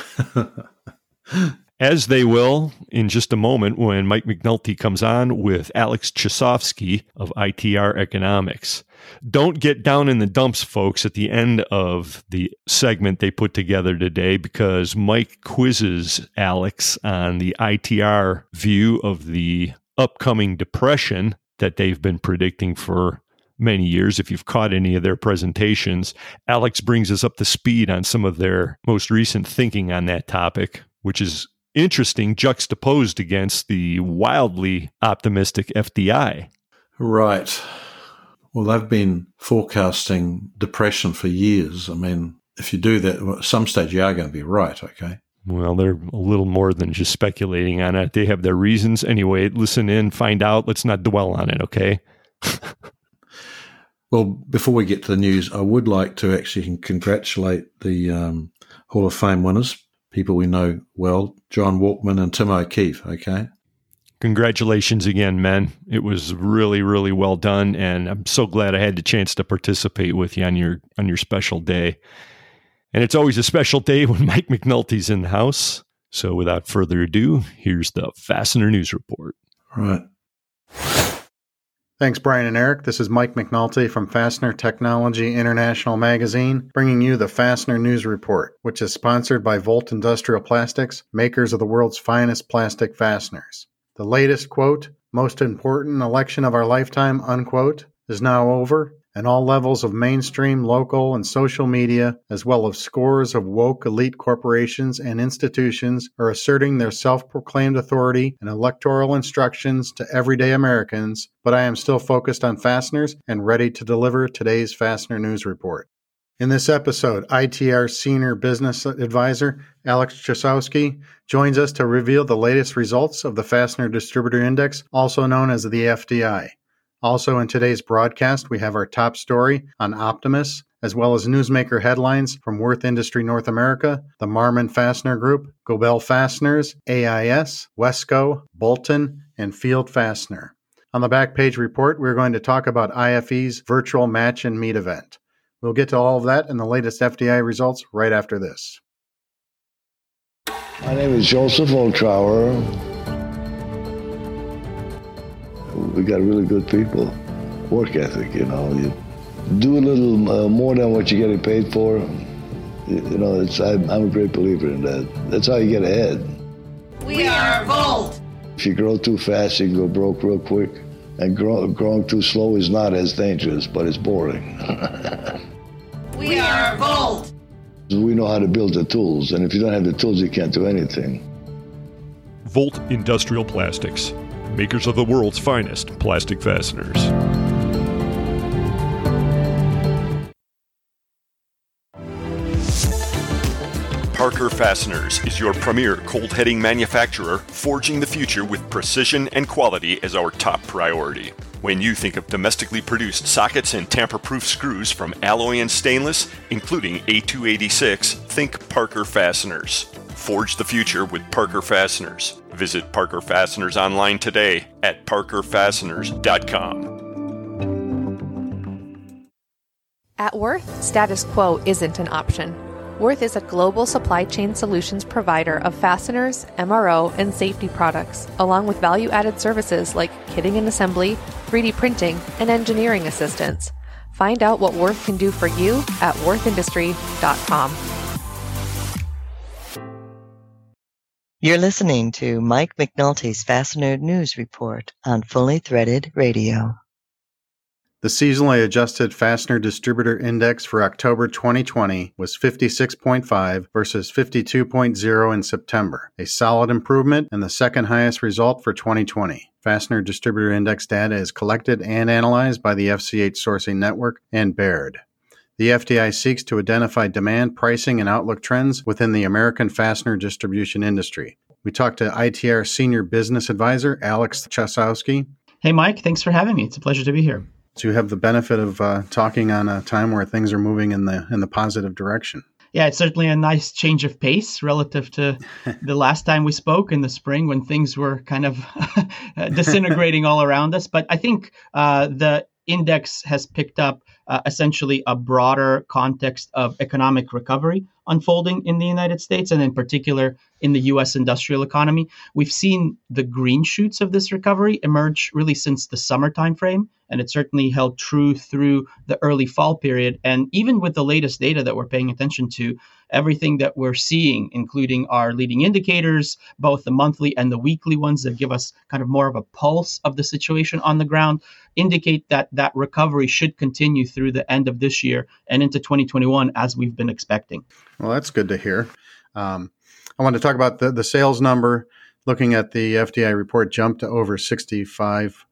As they will in just a moment when Mike McNulty comes on with Alex Chasofsky of I T R Economics. Don't get down in the dumps, folks, at the end of the segment they put together today, because Mike quizzes Alex on the I T R view of the upcoming depression that they've been predicting for many years. If you've caught any of their presentations, Alex brings us up to speed on some of their most recent thinking on that topic, which is interesting juxtaposed against the wildly optimistic F D I. Right. Well, they've been forecasting depression for years. I mean, if you do that, at some stage you are going to be right, okay? Well, they're a little more than just speculating on it. They have their reasons. Anyway, listen in, find out. Let's not dwell on it, okay? Well, before we get to the news, I would like to actually congratulate the um, Hall of Fame winners, people we know well, John Walkman and Tim O'Keefe, okay? Congratulations again, men. It was really, really well done, and I'm so glad I had the chance to participate with you on your on your special day. And it's always a special day when Mike McNulty's in the house. So without further ado, here's the Fastener News Report. All right. Thanks, Brian and Eric. This is Mike McNulty from Fastener Technology International Magazine, bringing you the Fastener News Report, which is sponsored by Volt Industrial Plastics, makers of the world's finest plastic fasteners. The latest, quote, most important election of our lifetime, unquote, is now over, and all levels of mainstream, local, and social media, as well as scores of woke elite corporations and institutions, are asserting their self-proclaimed authority and electoral instructions to everyday Americans, but I am still focused on fasteners and ready to deliver today's Fastener News Report. In this episode, I T R Senior Business Advisor Alex Chasofsky joins us to reveal the latest results of the Fastener Distributor Index, also known as the F D I. Also in today's broadcast, we have our top story on Optimus, as well as newsmaker headlines from Worth Industry North America, the Marmon Fastener Group, Gobel Fasteners, A I S, Wesco, Bolton, and Field Fastener. On the Back Page Report, we're going to talk about I F E's virtual match and meet event. We'll get to all of that and the latest F D I results right after this. My name is Joseph Altrauer. We got really good people. Work ethic, you know. You do a little uh, more than what you're getting paid for. You, you know, it's, I'm, I'm a great believer in that. That's how you get ahead. We are bold. If you grow too fast, you can go broke real quick. And grow, growing too slow is not as dangerous, but it's boring. We are bold. We know how to build the tools, and if you don't have the tools, you can't do anything. Volt Industrial Plastics, makers of the world's finest plastic fasteners. Parker Fasteners is your premier cold-heading manufacturer, forging the future with precision and quality as our top priority. When you think of domestically produced sockets and tamper-proof screws from alloy and stainless, including A two eighty-six, think Parker Fasteners. Forge the future with Parker Fasteners. Visit Parker Fasteners online today at parker fasteners dot com. At Worth, status quo isn't an option. Worth is a global supply chain solutions provider of fasteners, M R O, and safety products, along with value-added services like kitting and assembly, three D printing, and engineering assistance. Find out what Worth can do for you at worth industry dot com. You're listening to Mike McNulty's Fastener News Report on Fully Threaded Radio. The seasonally adjusted Fastener Distributor Index for October twenty twenty was fifty-six point five versus fifty-two point zero in September, a solid improvement and the second highest result for twenty twenty. Fastener Distributor Index data is collected and analyzed by the F C H Sourcing Network and Baird. The F D I seeks to identify demand, pricing, and outlook trends within the American fastener distribution industry. We talked to I T R Senior Business Advisor Alex Chasowski. Hey, Mike. Thanks for having me. It's a pleasure to be here. So you have the benefit of uh, talking on a time where things are moving in the in the positive direction. Yeah, it's certainly a nice change of pace relative to the last time we spoke in the spring when things were kind of disintegrating all around us. But I think uh, the index has picked up uh, essentially a broader context of economic recovery unfolding in the United States, and in particular in the U S industrial economy. We've seen the green shoots of this recovery emerge really since the summer timeframe, and it certainly held true through the early fall period. And even with the latest data that we're paying attention to, everything that we're seeing, including our leading indicators, both the monthly and the weekly ones that give us kind of more of a pulse of the situation on the ground, indicate that that recovery should continue through the end of this year and into twenty twenty-one, as we've been expecting. Well, that's good to hear. Um, I want to talk about the, the sales number. Looking at the F D I report, jumped to over sixty-five,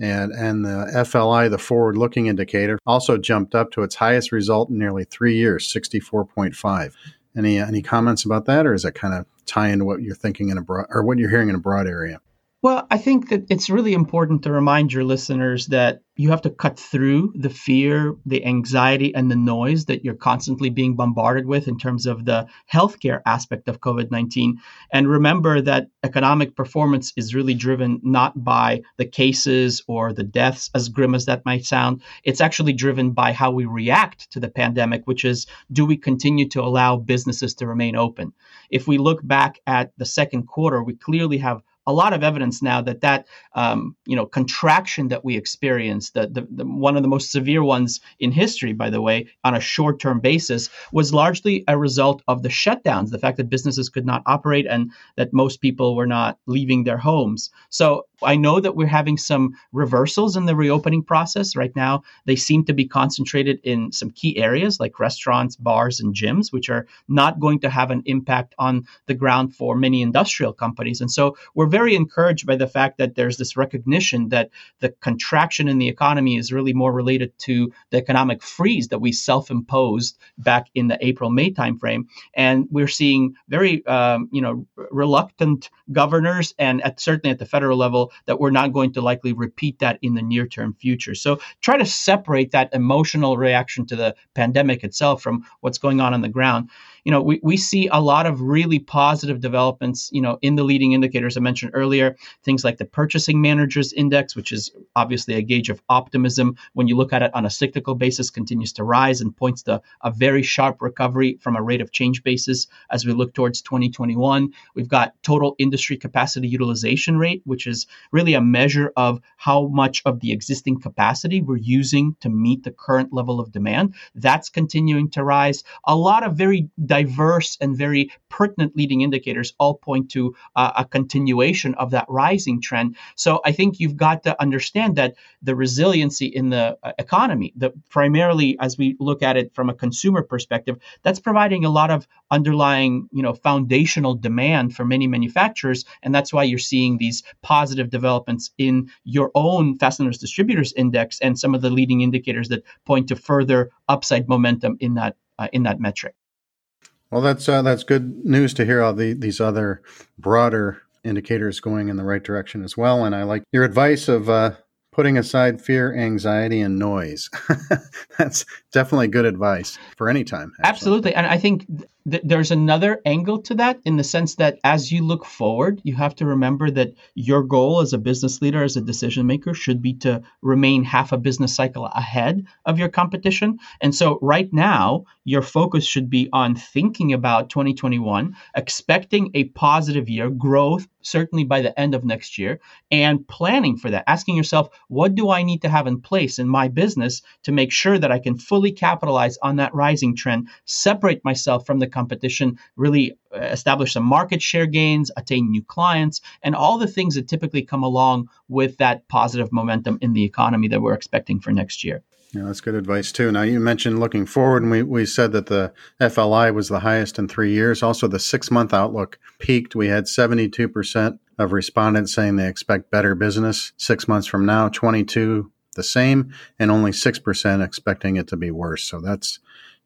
and, and the F L I, the forward-looking indicator, also jumped up to its highest result in nearly three years, sixty-four point five. Any any comments about that, or is that kind of tie into what you're thinking in a broad, or what you're hearing in a broad area? Well, I think that it's really important to remind your listeners that you have to cut through the fear, the anxiety, and the noise that you're constantly being bombarded with in terms of the healthcare aspect of COVID nineteen. And remember that economic performance is really driven not by the cases or the deaths, as grim as that might sound. It's actually driven by how we react to the pandemic, which is, do we continue to allow businesses to remain open? If we look back at the second quarter, we clearly have a lot of evidence now that that um, you know contraction that we experienced, the, the, the one of the most severe ones in history, by the way, on a short-term basis, was largely a result of the shutdowns, the fact that businesses could not operate and that most people were not leaving their homes. So I know that we're having some reversals in the reopening process right now. They seem to be concentrated in some key areas like restaurants, bars, and gyms, which are not going to have an impact on the ground for many industrial companies. And so we're very encouraged by the fact that there's this recognition that the contraction in the economy is really more related to the economic freeze that we self-imposed back in the April-May timeframe. And we're seeing very um, you know, reluctant governors, and at, certainly at the federal level, that we're not going to likely repeat that in the near-term future. So try to separate that emotional reaction to the pandemic itself from what's going on on the ground. you know, we, we see a lot of really positive developments, you know, in the leading indicators I mentioned earlier, things like the Purchasing Managers Index, which is obviously a gauge of optimism when you look at it on a cyclical basis, continues to rise and points to a very sharp recovery from a rate of change basis as we look towards twenty twenty-one. We've got total industry capacity utilization rate, which is really a measure of how much of the existing capacity we're using to meet the current level of demand. That's continuing to rise. A lot of very diverse and very pertinent leading indicators all point to uh, a continuation of that rising trend. So I think you've got to understand that the resiliency in the economy, the, primarily as we look at it from a consumer perspective, that's providing a lot of underlying, you know, foundational demand for many manufacturers. And that's why you're seeing these positive developments in your own Fasteners Distributors Index and some of the leading indicators that point to further upside momentum in that uh, in that metric. Well, that's uh, that's good news to hear all the, these other broader indicators going in the right direction as well. And I like your advice of uh, putting aside fear, anxiety, and noise. That's definitely good advice for any time. Actually. Absolutely. And I think th- there's another angle to that in the sense that as you look forward, you have to remember that your goal as a business leader, as a decision maker, should be to remain half a business cycle ahead of your competition. And so right now, your focus should be on thinking about twenty twenty-one, expecting a positive year, growth, certainly by the end of next year, and planning for that, asking yourself, what do I need to have in place in my business to make sure that I can fully capitalize on that rising trend, separate myself from the competition, really establish some market share gains, attain new clients, and all the things that typically come along with that positive momentum in the economy that we're expecting for next year. Yeah, that's good advice too. Now, you mentioned looking forward, and we, we said that the F L I was the highest in three years. Also, the six-month outlook peaked. We had seventy-two percent of respondents saying they expect better business six months from now, twenty-two the same, and only six percent expecting it to be worse. So that's,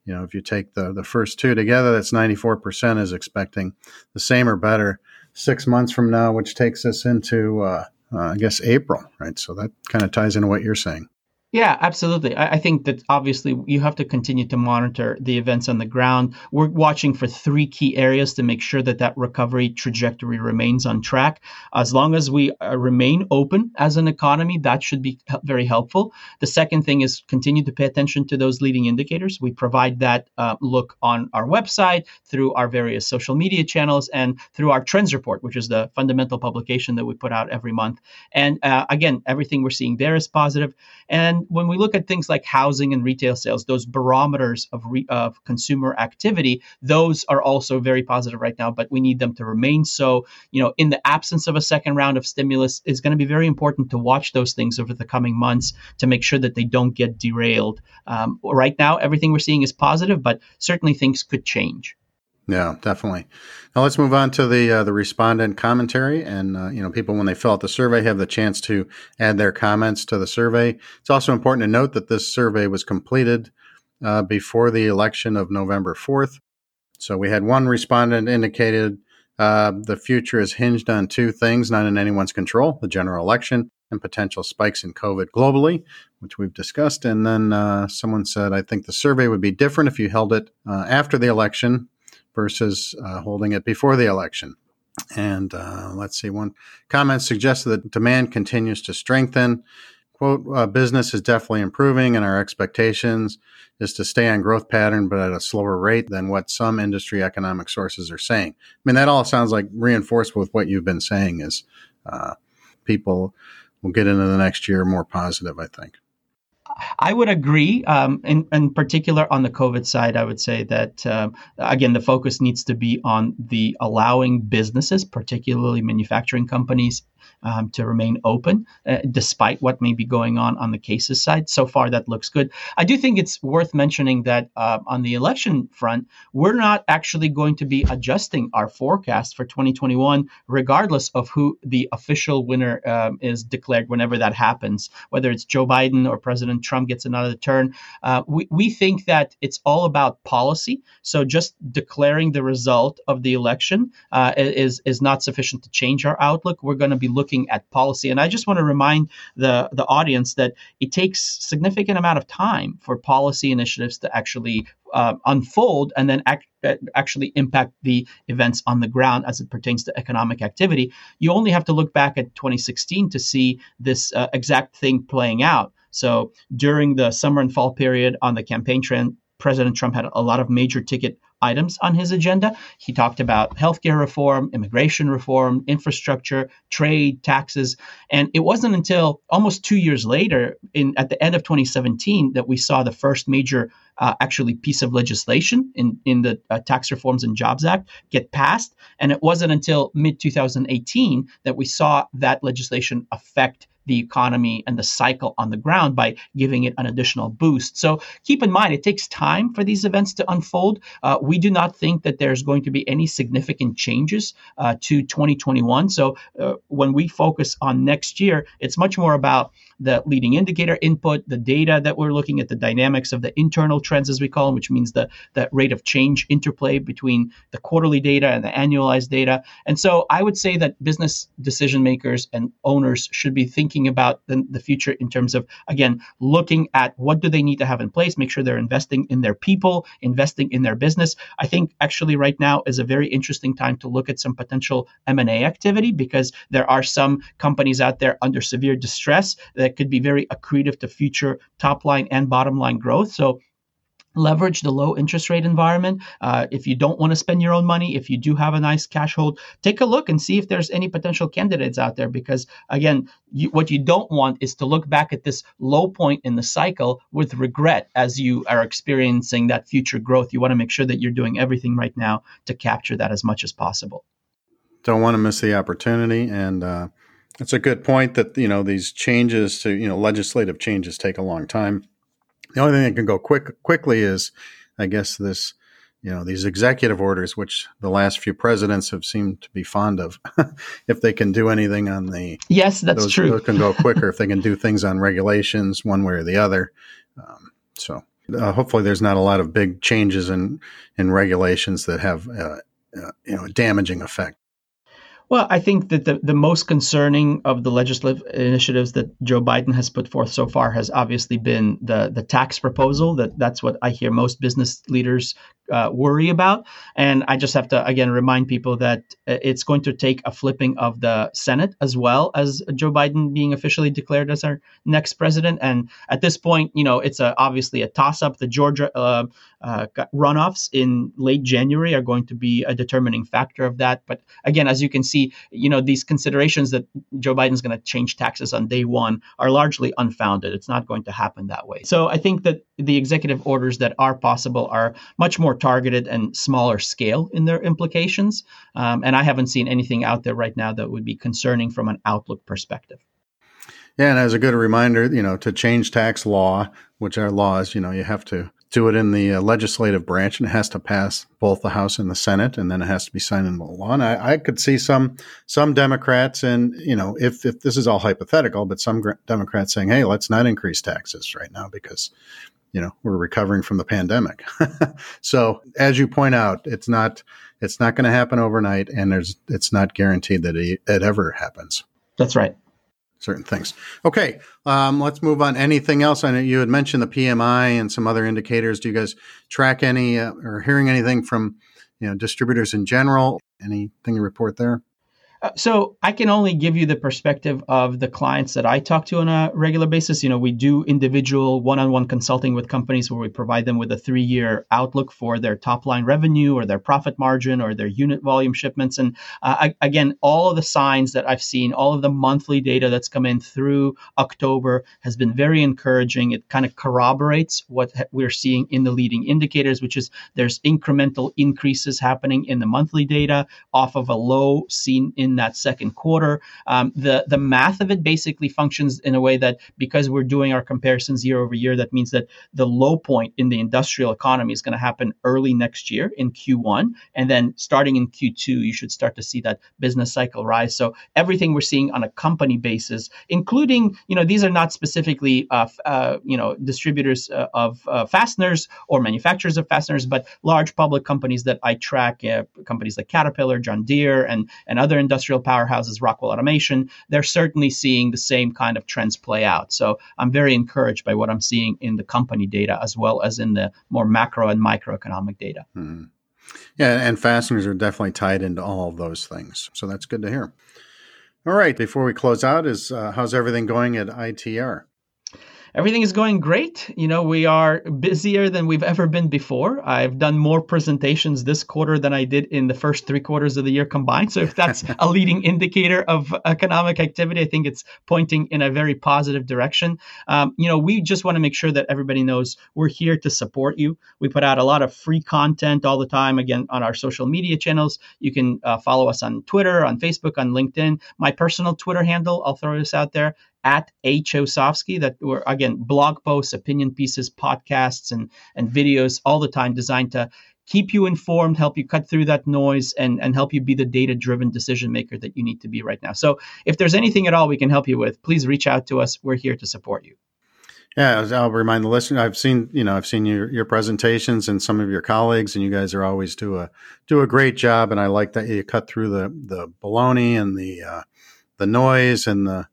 you know, if you take the, the first two together, that's ninety-four percent is expecting the same or better six months from now, which takes us into, uh, uh, I guess, April, right? So that kind of ties into what you're saying. Yeah, absolutely. I think that obviously you have to continue to monitor the events on the ground. We're watching for three key areas to make sure that that recovery trajectory remains on track. As long as we remain open as an economy, that should be very helpful. The second thing is continue to pay attention to those leading indicators. We provide that uh, look on our website, through our various social media channels, and through our Trends Report, which is the fundamental publication that we put out every month. And uh, again, everything we're seeing there is positive. And when we look at things like housing and retail sales, those barometers of re, of consumer activity, those are also very positive right now, but we need them to remain so. You know, in the absence of a second round of stimulus, it's going to be very important to watch those things over the coming months to make sure that they don't get derailed. Um, right now, everything we're seeing is positive, but certainly things could change. Yeah, definitely. Now let's move on to the uh, the respondent commentary. And, uh, you know, people, when they fill out the survey, have the chance to add their comments to the survey. It's also important to note that this survey was completed uh, before the election of November fourth. So we had one respondent indicated uh, the future is hinged on two things not in anyone's control: the general election and potential spikes in COVID globally, which we've discussed. And then uh, someone said, I think the survey would be different if you held it uh, after the election versus uh, holding it before the election. And uh, let's see, one comment suggested that demand continues to strengthen. Quote, uh, business is definitely improving, and our expectations is to stay on growth pattern, but at a slower rate than what some industry economic sources are saying. I mean, that all sounds like reinforced with what you've been saying is uh, people will get into the next year more positive, I think. I would agree. Um, in, in particular, on the COVID side, I would say that, um, again, the focus needs to be on the allowing businesses, particularly manufacturing companies, Um, to remain open, uh, despite what may be going on on the cases side. So far, that looks good. I do think it's worth mentioning that uh, on the election front, we're not actually going to be adjusting our forecast for twenty twenty-one, regardless of who the official winner um, is declared whenever that happens, whether it's Joe Biden or President Trump gets another turn. Uh, we, we think that it's all about policy. So just declaring the result of the election uh, is, is not sufficient to change our outlook. We're going to be looking at policy. And I just want to remind the, the audience that it takes significant amount of time for policy initiatives to actually uh, unfold and then act, actually impact the events on the ground as it pertains to economic activity. You only have to look back at twenty sixteen to see this uh, exact thing playing out. So during the summer and fall period on the campaign trend, President Trump had a lot of major ticket items on his agenda. He talked about healthcare reform, immigration reform, infrastructure, trade, taxes. And it wasn't until almost two years later, in at the end of twenty seventeen, that we saw the first major uh, actually piece of legislation in, in the uh, Tax Reforms and Jobs Act get passed. And it wasn't until mid twenty eighteen that we saw that legislation affect the economy and the cycle on the ground by giving it an additional boost. So keep in mind, it takes time for these events to unfold. Uh, we do not think that there's going to be any significant changes uh, to twenty twenty-one. So uh, when we focus on next year, it's much more about the leading indicator input, the data that we're looking at, the dynamics of the internal trends, as we call them, which means the, the rate of change interplay between the quarterly data and the annualized data. And so I would say that business decision makers and owners should be thinking about the, the future in terms of, again, looking at what do they need to have in place, make sure they're investing in their people, investing in their business. I think actually right now is a very interesting time to look at some potential M and A activity, because there are some companies out there under severe distress that could be very accretive to future top line and bottom line growth. So leverage the low interest rate environment. Uh, if you don't want to spend your own money, if you do have a nice cash hold, take a look and see if there's any potential candidates out there. Because again, you, what you don't want is to look back at this low point in the cycle with regret as you are experiencing that future growth. You want to make sure that you're doing everything right now to capture that as much as possible. Don't want to miss the opportunity. And uh, it's a good point that, you know, these changes to, you know, legislative changes take a long time. The only thing that can go quick quickly is, I guess, this, you know, these executive orders, which the last few presidents have seemed to be fond of. If they can do anything on the yes, that's those, true. Those can go quicker if they can do things on regulations, one way or the other. Um, so uh, hopefully, there's not a lot of big changes in in regulations that have uh, uh, you know a damaging effect. Well, I think that the, the most concerning of the legislative initiatives that Joe Biden has put forth so far has obviously been the, the tax proposal. That that's what I hear most business leaders uh, worry about. And I just have to, again, remind people that it's going to take a flipping of the Senate, as well as Joe Biden being officially declared as our next president. And at this point, you know, it's a, obviously a toss up. The Georgia uh, uh, runoffs in late January are going to be a determining factor of that. But again, as you can see, you know, these considerations that Joe Biden's going to change taxes on day one are largely unfounded. It's not going to happen that way. So I think that the executive orders that are possible are much more targeted and smaller scale in their implications. Um, and I haven't seen anything out there right now that would be concerning from an outlook perspective. Yeah. And as a good reminder, you know, to change tax law, which are laws, you know, you have to do it in the uh, legislative branch, and it has to pass both the House and the Senate, and then it has to be signed into law. And I, I could see some some Democrats, and you know, if if this is all hypothetical, but some gr- Democrats saying, "Hey, let's not increase taxes right now because, you know, we're recovering from the pandemic." So, as you point out, it's not it's not going to happen overnight, and there's it's not guaranteed that it, it ever happens. That's right. Certain things. Okay, um, let's move on. Anything else? I know you had mentioned the P M I and some other indicators. Do you guys track any uh, or hearing anything from, you know, distributors in general? Anything to report there? So I can only give you the perspective of the clients that I talk to on a regular basis. You know, we do individual one-on-one consulting with companies where we provide them with a three-year outlook for their top-line revenue or their profit margin or their unit volume shipments. And uh, I, again, all of the signs that I've seen, all of the monthly data that's come in through October has been very encouraging. It kind of corroborates what we're seeing in the leading indicators, which is there's incremental increases happening in the monthly data off of a low seen in that second quarter. Um, the, the math of it basically functions in a way that because we're doing our comparisons year over year, that means that the low point in the industrial economy is going to happen early next year in Q one. And then starting in Q two, you should start to see that business cycle rise. So everything we're seeing on a company basis, including, you know, these are not specifically, uh, uh, you know, distributors uh, of uh, fasteners or manufacturers of fasteners, but large public companies that I track, uh, companies like Caterpillar, John Deere, and, and other industrial industrial powerhouses, Rockwell Automation, they're certainly seeing the same kind of trends play out. So I'm very encouraged by what I'm seeing in the company data as well as in the more macro and microeconomic data. Mm-hmm. Yeah, and fasteners are definitely tied into all of those things. So that's good to hear. All right, before we close out, is uh, how's everything going at I T R? Everything is going great. You know, we are busier than we've ever been before. I've done more presentations this quarter than I did in the first three quarters of the year combined. So if that's a leading indicator of economic activity, I think it's pointing in a very positive direction. Um, you know, we just want to make sure that everybody knows we're here to support you. We put out a lot of free content all the time, again, on our social media channels. You can uh, follow us on Twitter, on Facebook, on LinkedIn. My personal Twitter handle, I'll throw this out there, at H Osofsky, that were, again, blog posts, opinion pieces, podcasts, and and videos all the time designed to keep you informed, help you cut through that noise, and, and help you be the data-driven decision maker that you need to be right now. So if there's anything at all we can help you with, please reach out to us. We're here to support you. Yeah, I'll remind the listener, I've seen, you know, I've seen your, your presentations and some of your colleagues, and you guys are always do a do a great job. And I like that you cut through the the baloney and the uh, the noise and the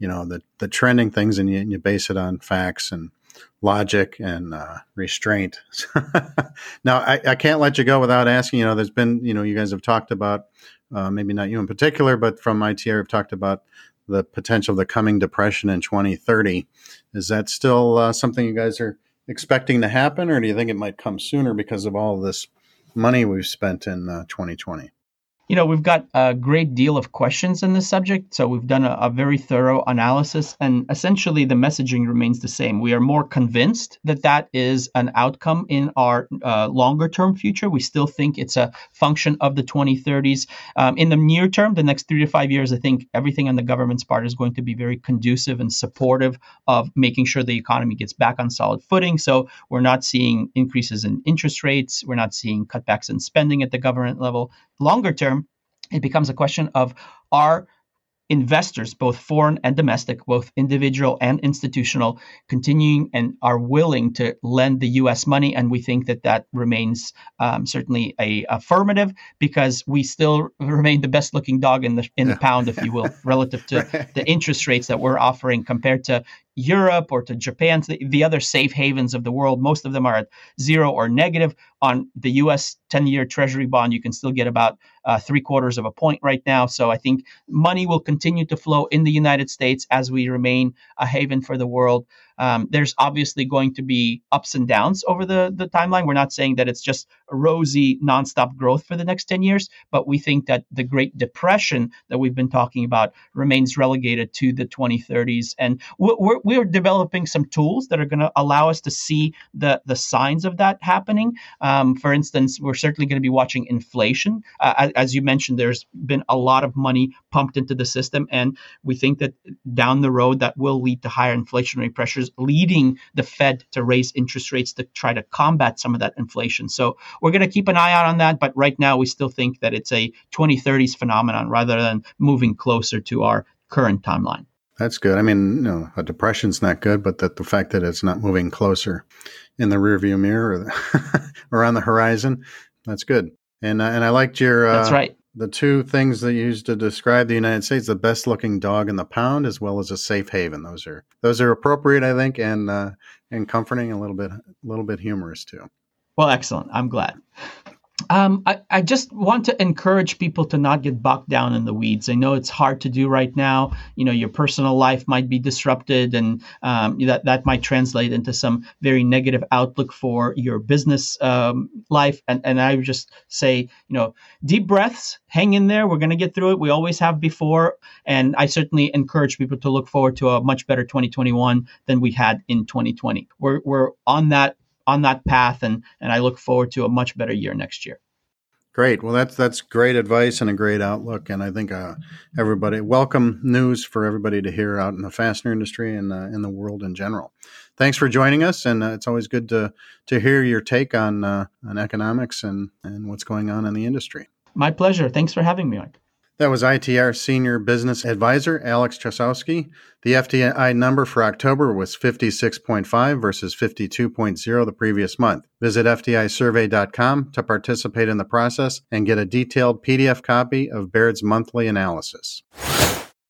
you know, the, the trending things, and you, and you base it on facts and logic and uh, restraint. Now, I, I can't let you go without asking, you know, there's been, you know, you guys have talked about, uh, maybe not you in particular, but from I T R, have talked about the potential of the coming depression in twenty thirty. Is that still uh, something you guys are expecting to happen, or do you think it might come sooner because of all this money we've spent in uh, twenty twenty? You know, we've got a great deal of questions on this subject, so we've done a, a very thorough analysis, and essentially the messaging remains the same. We are more convinced that that is an outcome in our uh, longer-term future. We still think it's a function of the twenty thirties. Um, in the near term, the next three to five years, I think everything on the government's part is going to be very conducive and supportive of making sure the economy gets back on solid footing. So we're not seeing increases in interest rates. We're not seeing cutbacks in spending at the government level. Longer term, it becomes a question of, are investors, both foreign and domestic, both individual and institutional, continuing and are willing to lend the U S money? And we think that that remains um, certainly a affirmative, because we still remain the best looking dog in the in the pound, if you will, relative to right. the interest rates that we're offering compared to Europe or to Japan, to the, the other safe havens of the world. Most of them are at zero or negative. On the U S ten-year Treasury bond, you can still get about uh, three quarters of a point right now. So I think money will continue to flow in the United States as we remain a haven for the world. Um, there's obviously going to be ups and downs over the, the timeline. We're not saying that it's just rosy, nonstop growth for the next ten years, but we think that the Great Depression that we've been talking about remains relegated to the twenty thirties. And we're, we're, we're developing some tools that are going to allow us to see the, the signs of that happening. Um, for instance, we're certainly going to be watching inflation. Uh, as, as you mentioned, there's been a lot of money pumped into the system, and we think that down the road that will lead to higher inflationary pressures, leading the Fed to raise interest rates to try to combat some of that inflation. So we're going to keep an eye out on that. But right now, we still think that it's a twenty thirties phenomenon rather than moving closer to our current timeline. That's good. I mean, you know, a depression's not good, but that the fact that it's not moving closer in the rearview mirror or, or on the horizon, that's good. And uh, and I liked your uh, that's right. The two things that you used to describe the United States, the best looking dog in the pound, as well as a safe haven. Those are, those are appropriate, I think, and, uh, and comforting, a little bit, a little bit humorous too. Well, excellent. I'm glad. Um, I, I just want to encourage people to not get bogged down in the weeds. I know it's hard to do right now. You know, your personal life might be disrupted, and um, that, that might translate into some very negative outlook for your business um, life. And, and I would just say, you know, deep breaths, hang in there. We're going to get through it. We always have before. And I certainly encourage people to look forward to a much better twenty twenty-one than we had in twenty twenty. We're, we're on that on that path. And, and I look forward to a much better year next year. Great. Well, that's, that's great advice and a great outlook. And I think uh, everybody, welcome news for everybody to hear out in the fastener industry and uh, in the world in general. Thanks for joining us. And uh, it's always good to, to hear your take on, uh, on economics and, and what's going on in the industry. My pleasure. Thanks for having me, Mike. That was I T R Senior Business Advisor Alex Trosowski. The F D I number for October was fifty-six point five versus fifty-two point zero the previous month. Visit F D I survey dot com to participate in the process and get a detailed P D F copy of Baird's monthly analysis.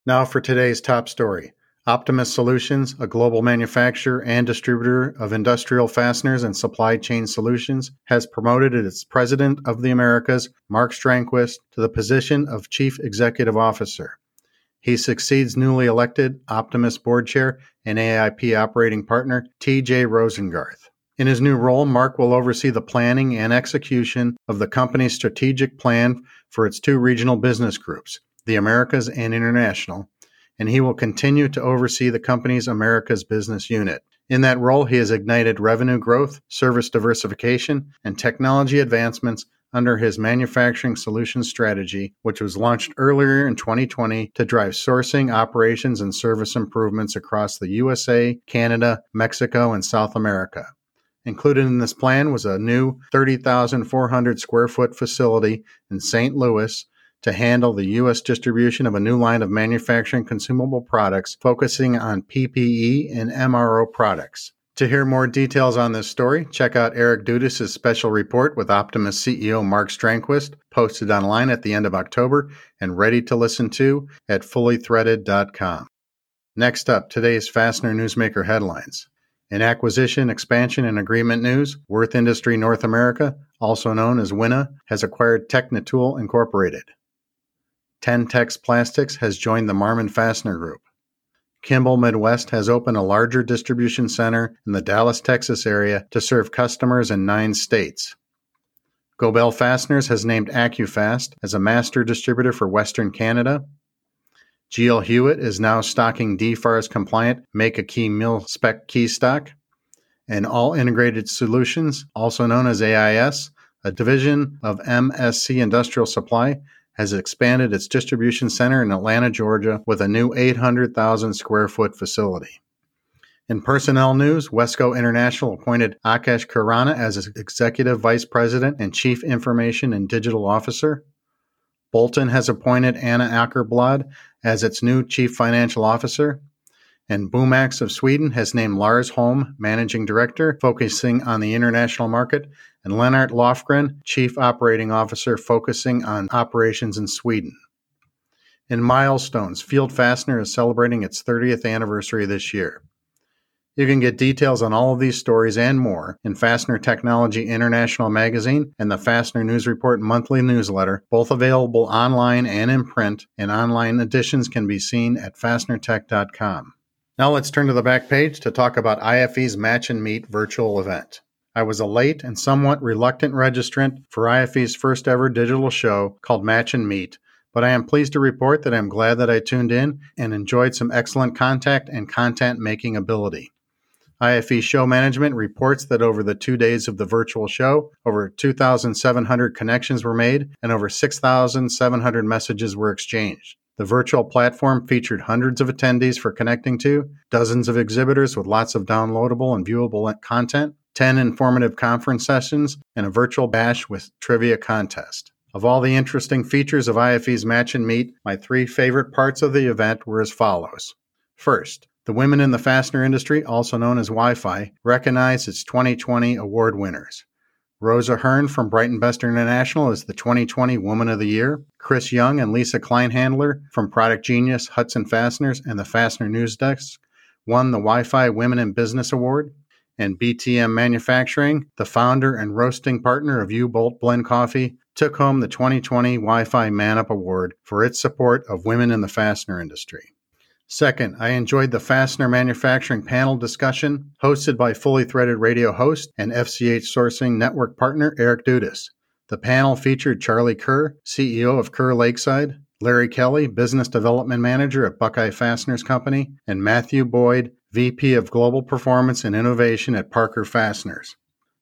Now for today's top story. Optimus Solutions, a global manufacturer and distributor of industrial fasteners and supply chain solutions, has promoted its President of the Americas, Mark Stranquist, to the position of Chief Executive Officer. He succeeds newly elected Optimus Board Chair and A I P Operating Partner T J Rosengarth. In his new role, Mark will oversee the planning and execution of the company's strategic plan for its two regional business groups, the Americas and International, and he will continue to oversee the company's Americas business unit. In that role, he has ignited revenue growth, service diversification, and technology advancements under his manufacturing solutions strategy, which was launched earlier in twenty twenty to drive sourcing, operations, and service improvements across the U S A, Canada, Mexico, and South America. Included in this plan was a new thirty thousand four hundred square foot facility in Saint Louis to handle the U S distribution of a new line of manufacturing consumable products focusing on P P E and M R O products. To hear more details on this story, check out Eric Dudas' special report with Optimus C E O Mark Stranquist, posted online at the end of October and ready to listen to at fully threaded dot com. Next up, today's Fastener Newsmaker headlines. In acquisition, expansion, and agreement news, Worth Industry North America, also known as W I N A, has acquired Technitool Incorporated. Tentex Plastics has joined the Marmon Fastener Group. Kimball Midwest has opened a larger distribution center in the Dallas, Texas area to serve customers in nine states. Gobel Fasteners has named AccuFast as a master distributor for Western Canada. G L Hewitt is now stocking D FARS-compliant Make-A-Key Mill Spec Key Stock. And All Integrated Solutions, also known as A I S, a division of M S C Industrial Supply, has expanded its distribution center in Atlanta, Georgia, with a new eight hundred thousand square foot facility. In personnel news, Wesco International appointed Akash Khurana as its Executive Vice President and Chief Information and Digital Officer. Bolton has appointed Anna Åkerblad as its new Chief Financial Officer. And Boomax of Sweden has named Lars Holm Managing Director, focusing on the international market, and Lennart Lofgren, Chief Operating Officer, focusing on operations in Sweden. In milestones, Field Fastener is celebrating its thirtieth anniversary this year. You can get details on all of these stories and more in Fastener Technology International magazine and the Fastener News Report monthly newsletter, both available online and in print, and online editions can be seen at fastener tech dot com. Now let's turn to the back page to talk about I F E's Match and Meet virtual event. I was a late and somewhat reluctant registrant for I F E's first ever digital show called Match and Meet, but I am pleased to report that I am glad that I tuned in and enjoyed some excellent contact and content-making ability. I F E Show Management reports that over the two days of the virtual show, over two thousand seven hundred connections were made and over six thousand seven hundred messages were exchanged. The virtual platform featured hundreds of attendees for connecting to, dozens of exhibitors with lots of downloadable and viewable content, ten informative conference sessions, and a virtual bash with trivia contest. Of all the interesting features of I F E's Match and Meet, my three favorite parts of the event were as follows. First, the Women in the Fastener Industry, also known as Wi-Fi, recognized its twenty twenty award winners. Rosa Hearn from Brighton Best International is the twenty twenty Woman of the Year. Chris Young and Lisa Kleinhandler from Product Genius, Hudson Fasteners, and the Fastener News Desk won the Wi-Fi Women in Business Award. And B T M Manufacturing, the founder and roasting partner of U-Bolt Blend Coffee, took home the twenty twenty Wi-Fi Man Up Award for its support of women in the fastener industry. Second, I enjoyed the Fastener Manufacturing Panel discussion hosted by Fully Threaded Radio host and F C H Sourcing Network partner Eric Dudas. The panel featured Charlie Kerr, C E O of Kerr Lakeside, Larry Kelly, Business Development Manager at Buckeye Fasteners Company, and Matthew Boyd, V P of Global Performance and Innovation at Parker Fasteners.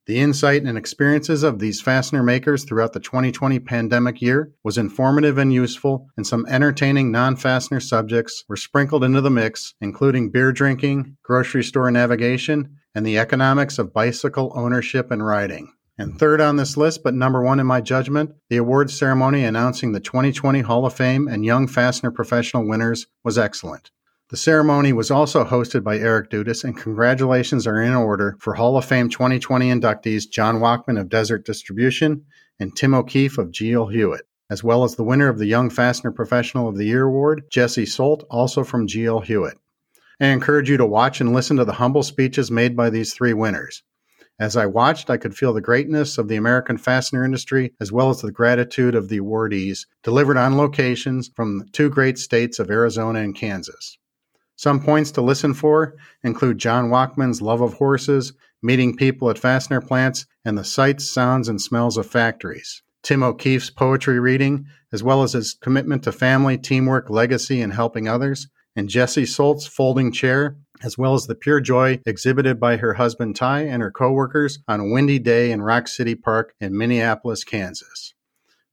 The insight and experiences of these fastener makers throughout the twenty twenty pandemic year was informative and useful, and some entertaining non-fastener subjects were sprinkled into the mix, including beer drinking, grocery store navigation, and the economics of bicycle ownership and riding. And third on this list, but number one in my judgment, the awards ceremony announcing the twenty twenty Hall of Fame and Young Fastener Professional winners was excellent. The ceremony was also hosted by Eric Dudas, and congratulations are in order for Hall of Fame twenty twenty inductees John Walkman of Desert Distribution and Tim O'Keefe of G L Hewitt, as well as the winner of the Young Fastener Professional of the Year Award, Jesse Solt, also from G L Hewitt. I encourage you to watch and listen to the humble speeches made by these three winners. As I watched, I could feel the greatness of the American fastener industry, as well as the gratitude of the awardees, delivered on locations from the two great states of Arizona and Kansas. Some points to listen for include John Walkman's love of horses, meeting people at fastener plants, and the sights, sounds, and smells of factories. Tim O'Keefe's poetry reading, as well as his commitment to family, teamwork, legacy, and helping others, and Jesse Solt's folding chair, as well as the pure joy exhibited by her husband Ty and her co-workers on a windy day in Rock City Park in Minneapolis, Kansas.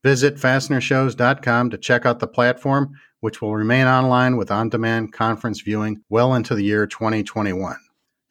Visit fastener shows dot com to check out the platform, which will remain online with on-demand conference viewing well into the year twenty twenty-one.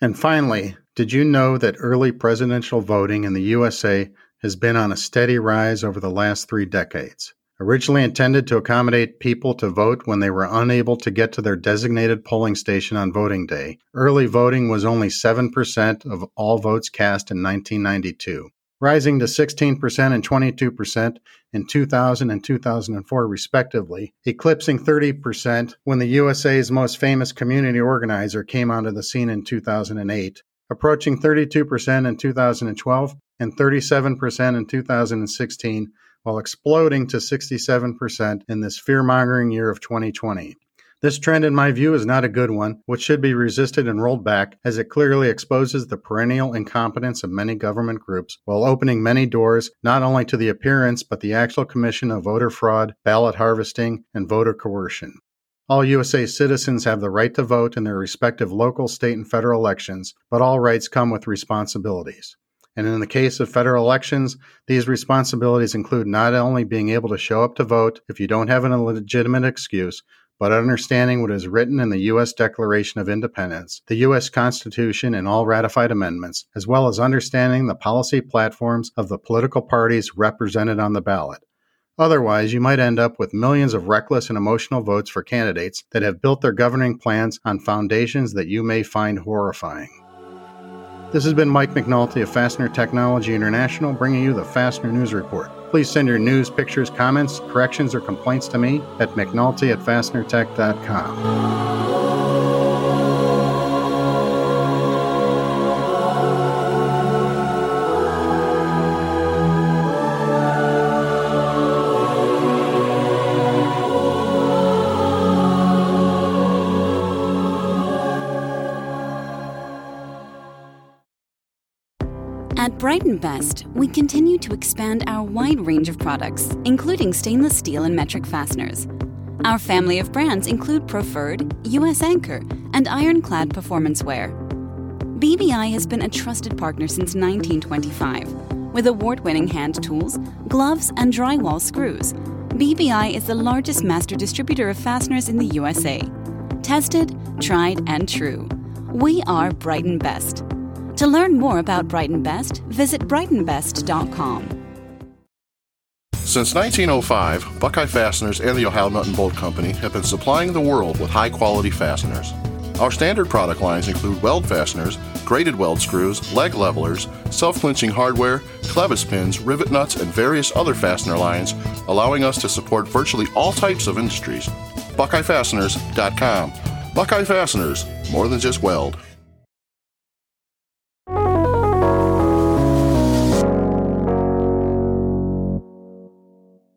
And finally, did you know that early presidential voting in the U S A has been on a steady rise over the last three decades? Originally intended to accommodate people to vote when they were unable to get to their designated polling station on voting day, early voting was only seven percent of all votes cast in nineteen ninety-two, rising to sixteen percent and twenty-two percent in two thousand and two thousand four respectively, eclipsing thirty percent when the U S A's most famous community organizer came onto the scene in two thousand eight, approaching thirty-two percent in two thousand twelve and thirty-seven percent in two thousand sixteen, while exploding to sixty-seven percent in this fear-mongering year of twenty twenty. This trend, in my view, is not a good one, which should be resisted and rolled back, as it clearly exposes the perennial incompetence of many government groups, while opening many doors not only to the appearance but the actual commission of voter fraud, ballot harvesting, and voter coercion. All U S A citizens have the right to vote in their respective local, state, and federal elections, but all rights come with responsibilities. And in the case of federal elections, these responsibilities include not only being able to show up to vote if you don't have a legitimate excuse, but understanding what is written in the U S Declaration of Independence, the U S Constitution, and all ratified amendments, as well as understanding the policy platforms of the political parties represented on the ballot. Otherwise, you might end up with millions of reckless and emotional votes for candidates that have built their governing plans on foundations that you may find horrifying. This has been Mike McNulty of Fastener Technology International bringing you the Fastener News Report. Please send your news, pictures, comments, corrections, or complaints to me at McNulty at fastener tech dot com. At Bright and Best, we continue to expand our wide range of products, including stainless steel and metric fasteners. Our family of brands include Proferred, U S Anchor, and Ironclad Performance Wear. B B I has been a trusted partner since nineteen twenty-five. With award-winning hand tools, gloves, and drywall screws, B B I is the largest master distributor of fasteners in the U S A. Tested, tried, and true. We are Bright and Best. To learn more about Bright and Best, visit bright and best dot com. Since nineteen oh five, Buckeye Fasteners and the Ohio Nut and Bolt Company have been supplying the world with high-quality fasteners. Our standard product lines include weld fasteners, graded weld screws, leg levelers, self-clinching hardware, clevis pins, rivet nuts, and various other fastener lines, allowing us to support virtually all types of industries. Buckeye Fasteners dot com. Buckeye Fasteners, more than just weld.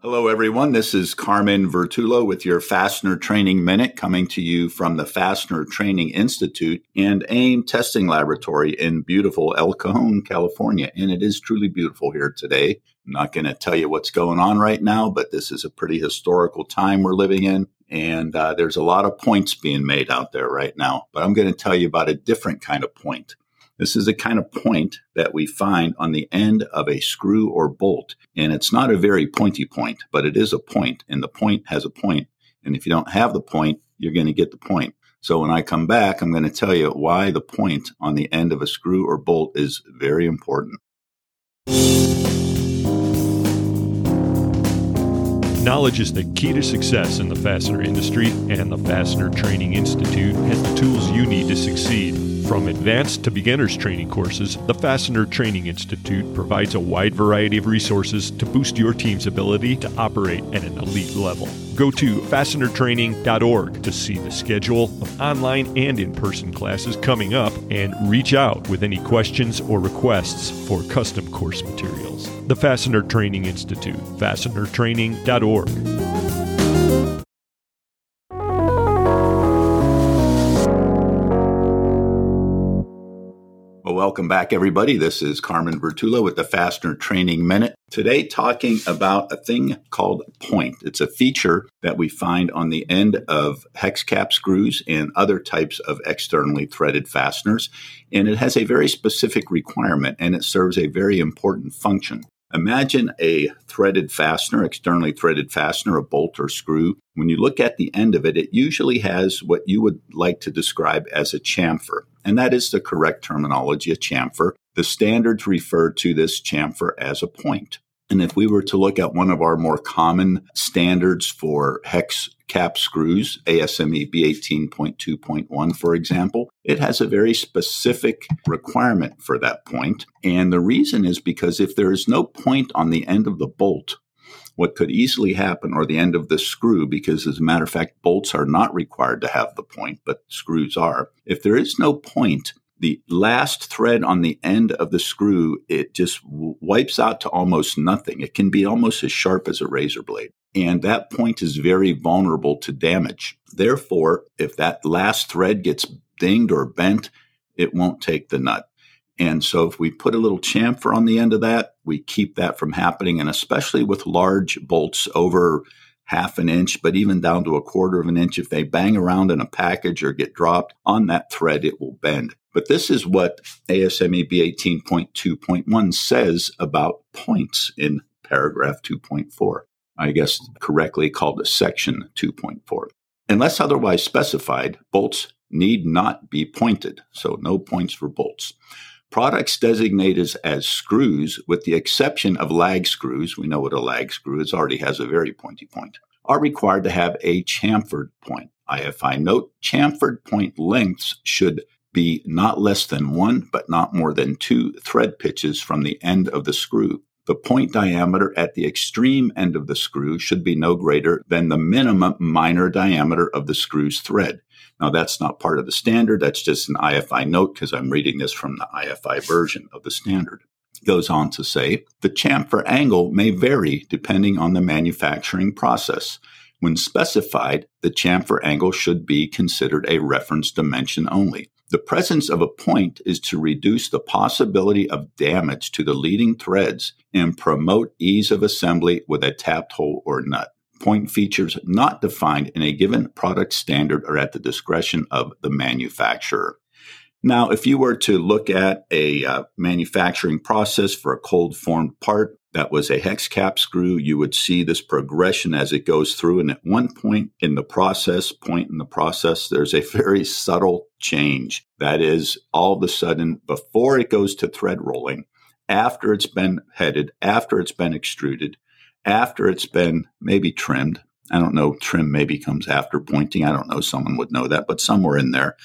Hello, everyone. This is Carmen Vertulo with your Fastener Training Minute, coming to you from the Fastener Training Institute and AIM Testing Laboratory in beautiful El Cajon, California. And it is truly beautiful here today. I'm not going to tell you what's going on right now, but this is a pretty historical time we're living in. And uh, there's a lot of points being made out there right now. But I'm going to tell you about a different kind of point. This is the kind of point that we find on the end of a screw or bolt. And it's not a very pointy point, but it is a point, and the point has a point. And if you don't have the point, you're going to get the point. So when I come back, I'm going to tell you why the point on the end of a screw or bolt is very important. Knowledge is the key to success in the fastener industry, and the Fastener Training Institute has the tools you need to succeed. From advanced to beginners training courses, the Fastener Training Institute provides a wide variety of resources to boost your team's ability to operate at an elite level. Go to fastener training dot org to see the schedule of online and in-person classes coming up and reach out with any questions or requests for custom course materials. The Fastener Training Institute, fastener training dot org. Welcome back, everybody. This is Carmen Bertullo with the Fastener Training Minute. Today, talking about a thing called point. It's a feature that we find on the end of hex cap screws and other types of externally threaded fasteners, and it has a very specific requirement, and it serves a very important function. Imagine a threaded fastener, externally threaded fastener, a bolt or screw. When you look at the end of it, it usually has what you would like to describe as a chamfer. And that is the correct terminology, a chamfer. The standards refer to this chamfer as a point. And if we were to look at one of our more common standards for hex cap screws, A S M E B eighteen point two point one, for example, it has a very specific requirement for that point. And the reason is because if there is no point on the end of the bolt, what could easily happen, or the end of the screw, because as a matter of fact, bolts are not required to have the point, but screws are. If there is no point, the last thread on the end of the screw, it just wipes out to almost nothing. It can be almost as sharp as a razor blade. And that point is very vulnerable to damage. Therefore, if that last thread gets dinged or bent, it won't take the nut. And so if we put a little chamfer on the end of that, we keep that from happening. And especially with large bolts over half an inch, but even down to a quarter of an inch, if they bang around in a package or get dropped on that thread, it will bend. But this is what A S M E B eighteen point two point one says about points in paragraph two point four, I guess correctly called section two point four. Unless otherwise specified, bolts need not be pointed, so no points for bolts. Products designated as screws, with the exception of lag screws, we know what a lag screw is, already has a very pointy point, are required to have a chamfered point. I F I note, chamfered point lengths should be not less than one, but not more than two thread pitches from the end of the screw. The point diameter at the extreme end of the screw should be no greater than the minimum minor diameter of the screw's thread. Now, that's not part of the standard. That's just an I F I note because I'm reading this from the I F I version of the standard. It goes on to say, the chamfer angle may vary depending on the manufacturing process. When specified, the chamfer angle should be considered a reference dimension only. The presence of a point is to reduce the possibility of damage to the leading threads and promote ease of assembly with a tapped hole or nut. Point features not defined in a given product standard are at the discretion of the manufacturer. Now, if you were to look at a uh, manufacturing process for a cold formed part that was a hex cap screw, you would see this progression as it goes through. And at one point in the process, point in the process, there's a very subtle change. That is, all of a sudden, before it goes to thread rolling, after it's been headed, after it's been extruded, after it's been maybe trimmed. I don't know, trim maybe comes after pointing. I don't know, someone would know that, but somewhere in there,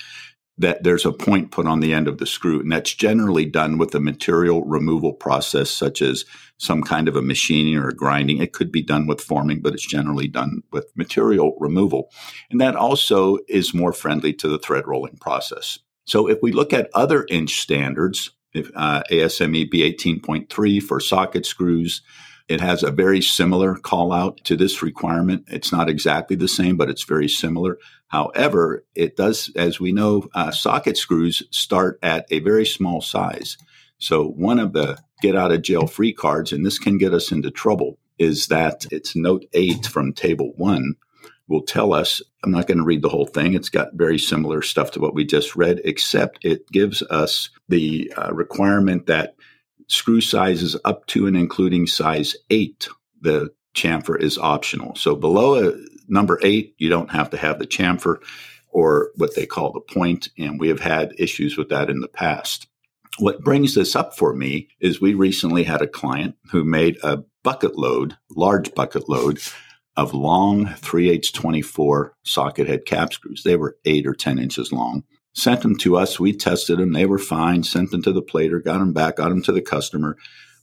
that there's a point put on the end of the screw, and that's generally done with a material removal process, such as some kind of a machining or a grinding. It could be done with forming, but it's generally done with material removal. And that also is more friendly to the thread rolling process. So if we look at other inch standards, if, uh, A S M E B eighteen point three for socket screws, it has a very similar call out to this requirement. It's not exactly the same, but it's very similar. However, it does, as we know, uh, socket screws start at a very small size. So one of the get out of jail free cards, and this can get us into trouble, is that it's note eight from table one will tell us, I'm not going to read the whole thing. It's got very similar stuff to what we just read, except it gives us the uh, requirement that screw sizes up to and including size eight, the chamfer is optional. So below a number eight, you don't have to have the chamfer or what they call the point, and we have had issues with that in the past. What brings this up for me is we recently had a client who made a bucket load, large bucket load of long three eighths twenty-four socket head cap screws. They were eight or ten inches long. Sent them to us. We tested them. They were fine. Sent them to the plater, got them back, got them to the customer.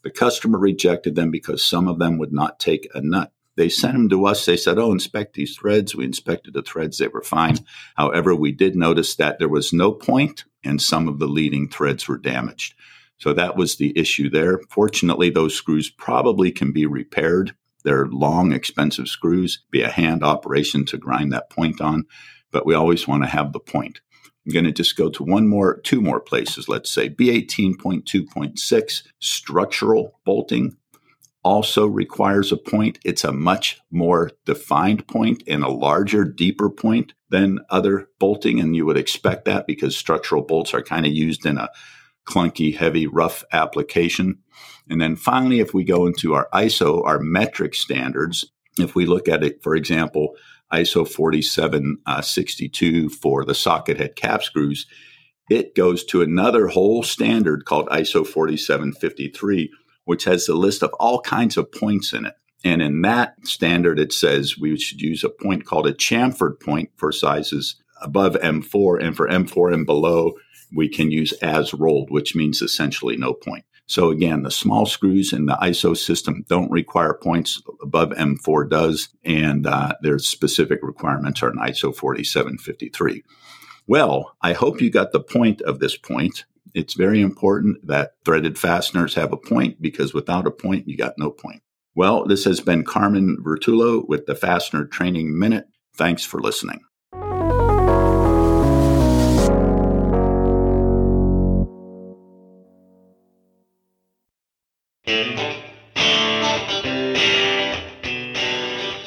The customer rejected them because some of them would not take a nut. They sent them to us. They said, oh, inspect these threads. We inspected the threads. They were fine. However, we did notice that there was no point and some of the leading threads were damaged. So that was the issue there. Fortunately, those screws probably can be repaired. They're long, expensive screws. It'd be a hand operation to grind that point on, but we always want to have the point. I'm going to just go to one more, two more places, let's say. B eighteen point two point six, structural bolting, also requires a point. It's a much more defined point and a larger, deeper point than other bolting, and you would expect that because structural bolts are kind of used in a clunky, heavy, rough application. And then finally, if we go into our I S O, our metric standards, if we look at it, for example, I S O forty-seven sixty-two for the socket head cap screws, it goes to another whole standard called I S O forty-seven fifty-three, which has a list of all kinds of points in it. And in that standard, it says we should use a point called a chamfered point for sizes above M four, and for M four and below, we can use as rolled, which means essentially no point. So again, the small screws in the I S O system don't require points. Above M four does, and uh, their specific requirements are in I S O forty-seven fifty-three. Well, I hope you got the point of this point. It's very important that threaded fasteners have a point, because without a point, you got no point. Well, this has been Carmen Vertullo with the Fastener Training Minute. Thanks for listening.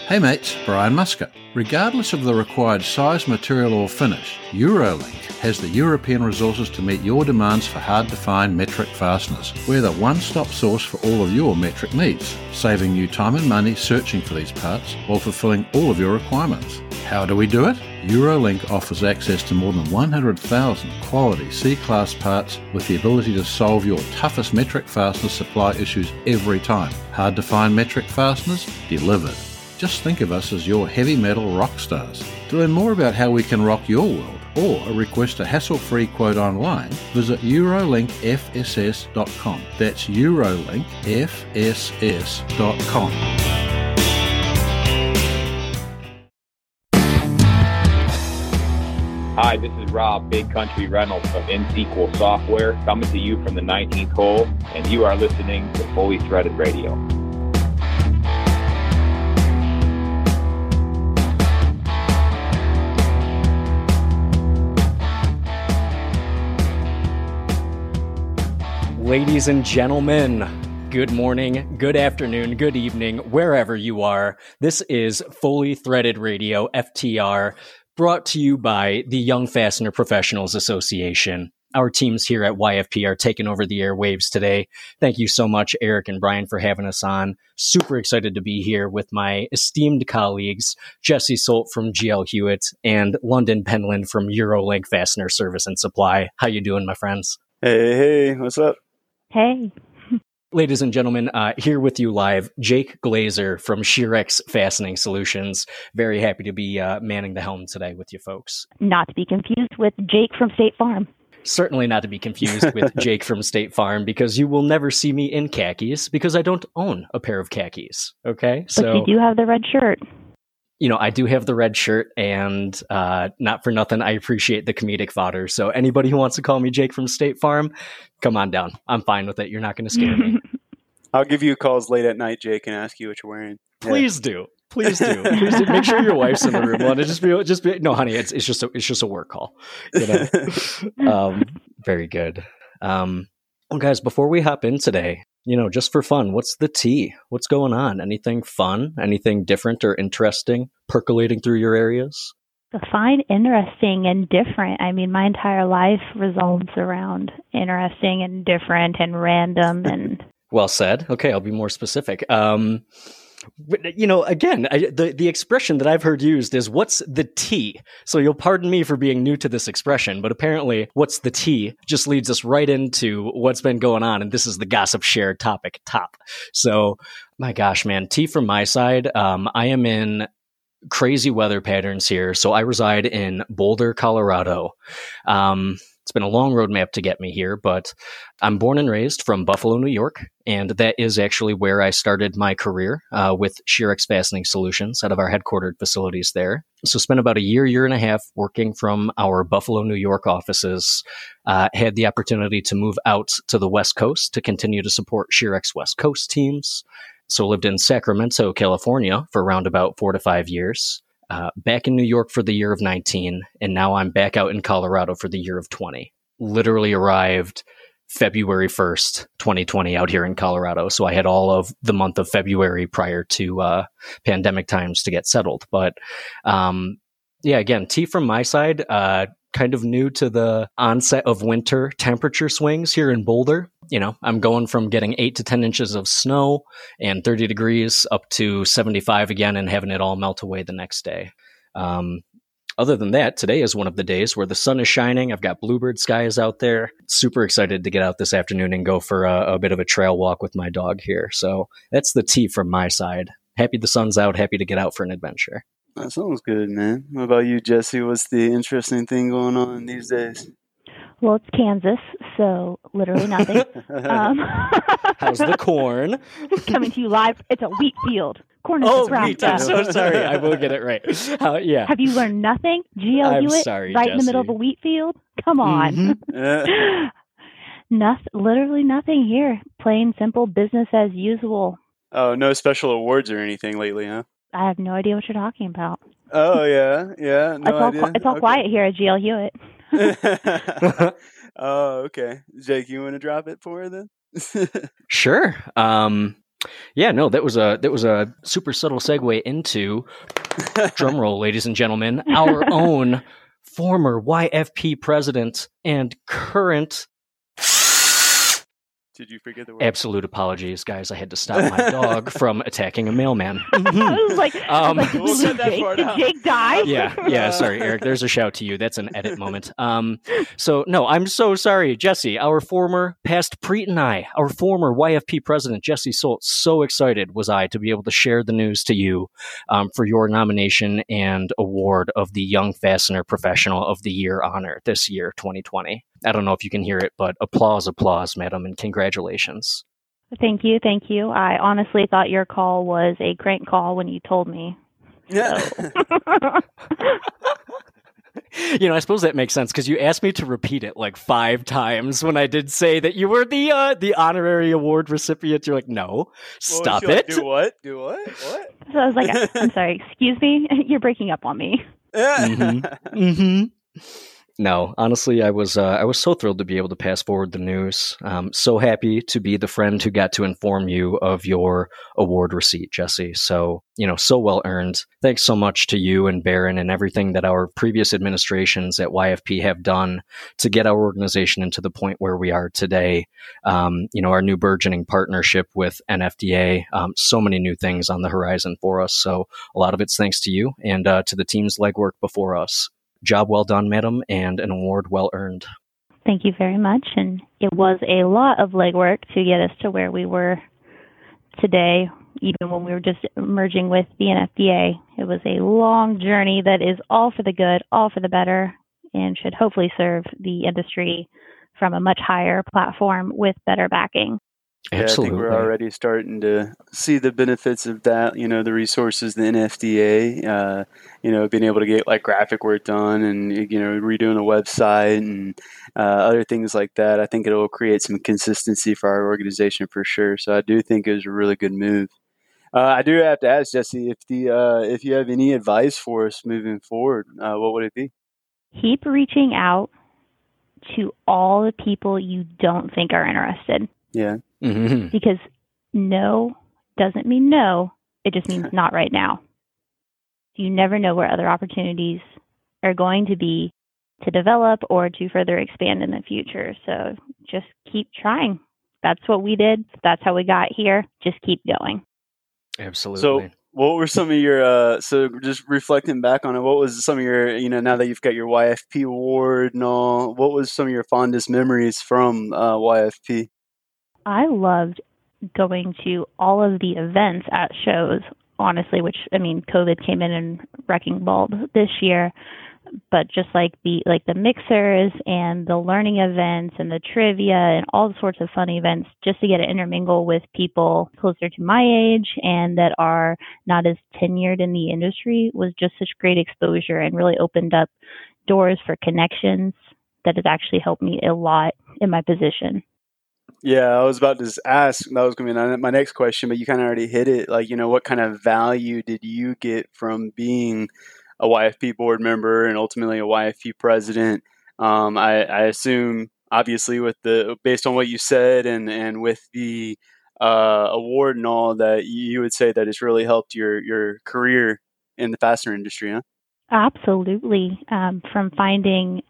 Hey mates, Brian Musker. Regardless of the required size, material or finish, Eurolink has the European resources to meet your demands for hard-to-find metric fasteners. We're the one-stop source for all of your metric needs, saving you time and money searching for these parts while fulfilling all of your requirements. How do we do it? Eurolink offers access to more than one hundred thousand quality C-class parts with the ability to solve your toughest metric fastener supply issues every time. Hard-to-find metric fasteners delivered. Just think of us as your heavy metal rock stars. To learn more about how we can rock your world or request a hassle-free quote online, visit eurolink f s s dot com. That's eurolink f s s dot com. Hi, this is Rob Big Country Reynolds from InSequel Software, coming to you from the nineteenth hole, and you are listening to Fully Threaded Radio. Ladies and gentlemen, good morning, good afternoon, good evening, wherever you are. This is Fully Threaded Radio, F T R, brought to you by the Young Fastener Professionals Association. Our teams here at Y F P are taking over the airwaves today. Thank you so much, Eric and Brian, for having us on. Super excited to be here with my esteemed colleagues, Jesse Solt from G L Hewitt and London Penland from Eurolink Fastener Service and Supply. How you doing, my friends? Hey, hey, what's up? Hey. Ladies and gentlemen, uh, here with you live, Jake Glazer from Sherex Fastening Solutions. Very happy to be uh, manning the helm today with you folks. Not to be confused with Jake from State Farm. Certainly not to be confused with Jake from State Farm, because you will never see me in khakis because I don't own a pair of khakis. Okay. But so you do have the red shirt. You know, I do have the red shirt, and uh, not for nothing, I appreciate the comedic fodder. So anybody who wants to call me Jake from State Farm, come on down. I'm fine with it. You're not going to scare me. I'll give you calls late at night, Jake, and ask you what you're wearing. Please yeah. do. Please do. Please do. Make sure your wife's in the room. Well, just be, just be, no, honey, it's, it's, just a, it's just a work call. You know? um, very good. Um, well, guys, before we hop in today, you know, just for fun, what's the tea? What's going on? Anything fun? Anything different or interesting percolating through your areas? Define interesting and different. I mean, my entire life revolves around interesting and different and random and... Well said. Okay, I'll be more specific. Um, you know, again, I, the, the expression that I've heard used is, what's the tea? So you'll pardon me for being new to this expression, but apparently what's the tea just leads us right into what's been going on. And this is the gossip share topic top. So my gosh, man, tea from my side. Um, I am in crazy weather patterns here. So I reside in Boulder, Colorado. Um, It's been a long roadmap to get me here, but I'm born and raised from Buffalo, New York, and that is actually where I started my career uh, with Sherex Fastening Solutions out of our headquartered facilities there. So spent about a year, year and a half working from our Buffalo, New York offices, uh, had the opportunity to move out to the West Coast to continue to support Sherex West Coast teams. So lived in Sacramento, California for around about four to five years. Uh, back in New York for the year of nineteen, and now I'm back out in Colorado for the year of twenty. Literally arrived February first, twenty twenty out here in Colorado. So I had all of the month of February prior to uh, pandemic times to get settled. But um, yeah, again, tea from my side, uh, kind of new to the onset of winter temperature swings here in Boulder. You know, I'm going from getting eight to ten inches of snow and thirty degrees up to seventy-five again and having it all melt away the next day. Um, other than that, today is one of the days where the sun is shining. I've got bluebird skies out there. Super excited to get out this afternoon and go for a, a bit of a trail walk with my dog here. So that's the tea from my side. Happy the sun's out. Happy to get out for an adventure. That sounds good, man. What about you, Jesse? What's the interesting thing going on these days? Well, it's Kansas, so literally nothing. um, How's the corn? Coming to you live. It's a wheat field. Corn is oh, wheat. I'm so sorry. I will get it right. Uh, yeah. Have you learned nothing? G L U I'm it sorry, right Jesse. In the middle of a wheat field? Come on. Mm-hmm. Yeah. Nothing. Literally nothing here. Plain, simple, business as usual. Oh, no special awards or anything lately, huh? I have no idea what you're talking about. Oh, yeah. Yeah. No it's all, idea. It's all okay. Quiet here at G L Hewitt. Oh, okay. Jake, you want to drop it for her then? Sure. Um, yeah, no, that was a that was a super subtle segue into drumroll, ladies and gentlemen, our own former Y F P president and current. Did you forget the word? Absolute apologies, guys. I had to stop my dog from attacking a mailman. Mm-hmm. I was like, um, I was like we'll did, Jake, did Jake die? Yeah, yeah. Sorry, Eric. There's a shout to you. That's an edit moment. Um, so, no, I'm so sorry, Jesse, our former past Preet and I, our former Y F P president, Jesse Solt, so excited was I to be able to share the news to you um, for your nomination and award of the Young Fastener Professional of the Year honor this year, twenty twenty. I don't know if you can hear it, but applause, applause, madam, and congratulations. Thank you, thank you. I honestly thought your call was a crank call when you told me. Yeah. So. You know, I suppose that makes sense because you asked me to repeat it like five times when I did say that you were the uh, the honorary award recipient. You're like, no, stop well, it. Like, do what? Do what? What? So I was like, I'm sorry, excuse me? You're breaking up on me. Yeah. Mm-hmm. Mm-hmm. No, honestly, I was uh, I was so thrilled to be able to pass forward the news. Um, so happy to be the friend who got to inform you of your award receipt, Jesse. So, you know, so well earned. Thanks so much to you and Barron and everything that our previous administrations at Y F P have done to get our organization into the point where we are today. Um, you know, our new burgeoning partnership with N F D A, um, so many new things on the horizon for us. So a lot of it's thanks to you and uh, to the team's legwork before us. Job well done, madam, and an award well earned. Thank you very much. And it was a lot of legwork to get us to where we were today, even when we were just merging with the N F D A. It was a long journey that is all for the good, all for the better, and should hopefully serve the industry from a much higher platform with better backing. Yeah, absolutely. I think we're already starting to see the benefits of that, you know, the resources, the N F D A, uh, you know, being able to get like graphic work done and, you know, redoing a website and uh, other things like that. I think it'll create some consistency for our organization for sure. So I do think it was a really good move. Uh, I do have to ask, Jesse, if the uh, if you have any advice for us moving forward, uh, what would it be? Keep reaching out to all the people you don't think are interested. Yeah. Mm-hmm. Because no doesn't mean no. It just means not right now. You never know where other opportunities are going to be to develop or to further expand in the future. So just keep trying. That's what we did. That's how we got here. Just keep going. Absolutely. So what were some of your, uh, so just reflecting back on it, what was some of your, you know, now that you've got your Y F P award and all, what was some of your fondest memories from uh, Y F P? I loved going to all of the events at shows, honestly, which, I mean, COVID came in and wrecking balled this year, but just like the, like the mixers and the learning events and the trivia and all sorts of fun events, just to get to intermingle with people closer to my age and that are not as tenured in the industry was just such great exposure and really opened up doors for connections that has actually helped me a lot in my position. Yeah, I was about to ask, that was going to be my next question, but you kind of already hit it. Like, you know, what kind of value did you get from being a Y F P board member and ultimately a Y F P president? Um, I, I assume, obviously, with the based on what you said and, and with the uh, award and all that, you would say that it's really helped your, your career in the fastener industry, huh? Absolutely. Um, from finding...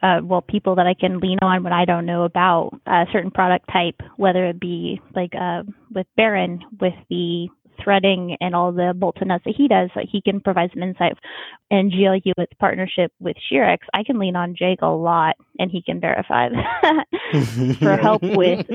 Uh, well, people that I can lean on when I don't know about a certain product type, whether it be like uh, with Baron, with the threading and all the bolts and nuts that he does, like he can provide some insight. And G L U with partnership with Sherex, I can lean on Jake a lot, and he can verify for help with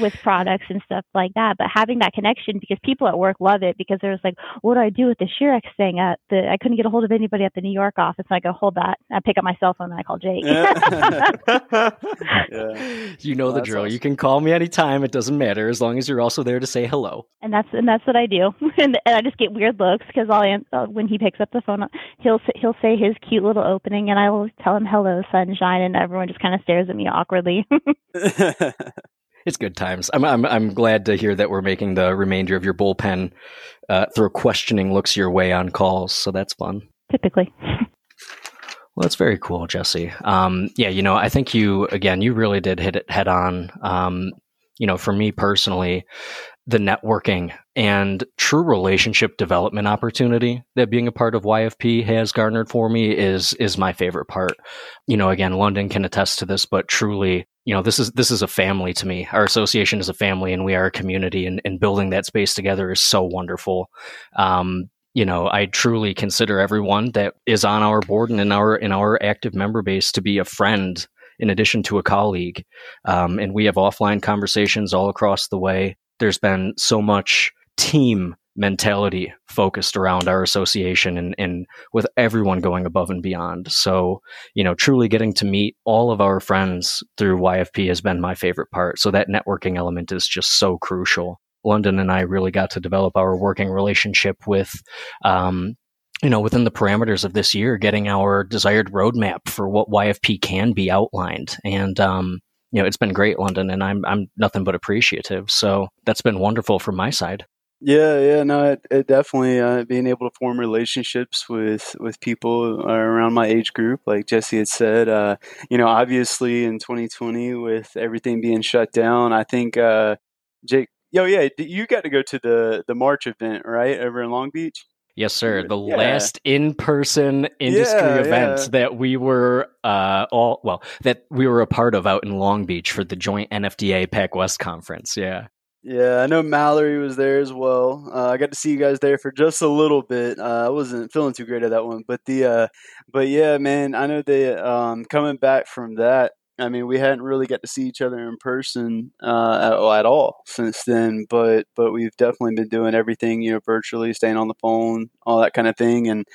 with products and stuff like that. But having that connection, because people at work love it, because there's like, what do I do with the Sherex thing? At the, I couldn't get a hold of anybody at the New York office. So I go, hold that. I pick up my cell phone and I call Jake. Yeah. You know well, the drill. Awesome. You can call me anytime. It doesn't matter as long as you're also there to say hello. And that's and that's what I do. and, and I just get weird looks because uh, when he picks up the phone, he'll he'll say his cute little opening, and I will tell him hello, sunshine, and everyone just kind of stares at me awkwardly. It's good times. I'm, I'm I'm glad to hear that we're making the remainder of your bullpen uh, throw questioning looks your way on calls, so that's fun. Typically. Well, that's very cool, Jesse. Um, yeah, you know, I think you, again, you really did hit it head on. Um, you know, for me personally, the networking and true relationship development opportunity that being a part of Y F P has garnered for me is is my favorite part. You know, again, London can attest to this, but truly, you know, this is this is a family to me. Our association is a family, and we are a community, and, and building that space together is so wonderful. Um, you know, I truly consider everyone that is on our board and in our in our active member base to be a friend in addition to a colleague. Um, and we have offline conversations all across the way. There's been so much team mentality focused around our association and, and with everyone going above and beyond. So, you know, truly getting to meet all of our friends through Y F P has been my favorite part. So that networking element is just so crucial. London and I really got to develop our working relationship with, um, you know, within the parameters of this year, getting our desired roadmap for what Y F P can be outlined. And, um, you know, it's been great, London, and I'm I'm nothing but appreciative. So that's been wonderful from my side. Yeah, yeah, no, it, it definitely uh, being able to form relationships with with people around my age group, like Jesse had said. Uh, you know, obviously in twenty twenty with everything being shut down, I think uh, Jake, yo, yeah, you got to go to the the March event, right, over in Long Beach. Yes, sir. The yeah. last in-person industry yeah, event yeah. that we were uh, all well that we were a part of out in Long Beach for the joint N F D A PAC West conference. Yeah, yeah. I know Mallory was there as well. Uh, I got to see you guys there for just a little bit. Uh, I wasn't feeling too great at that one, but the uh, but yeah, man. I know they um, coming back from that. I mean, we hadn't really got to see each other in person uh, at, well, at all since then, but but we've definitely been doing everything, you know, virtually, staying on the phone, all that kind of thing, and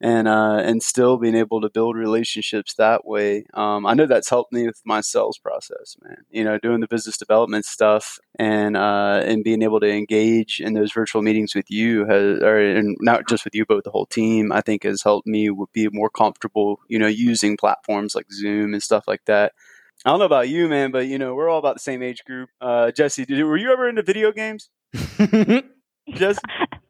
and uh, and still being able to build relationships that way. Um, I know that's helped me with my sales process, man. You know, doing the business development stuff and uh, and being able to engage in those virtual meetings with you, has, or and not just with you, but with the whole team, I think has helped me be more comfortable, you know, using platforms like Zoom and stuff like that. I don't know about you, man, but, you know, we're all about the same age group. Uh, Jesse, did, were you ever into video games? Just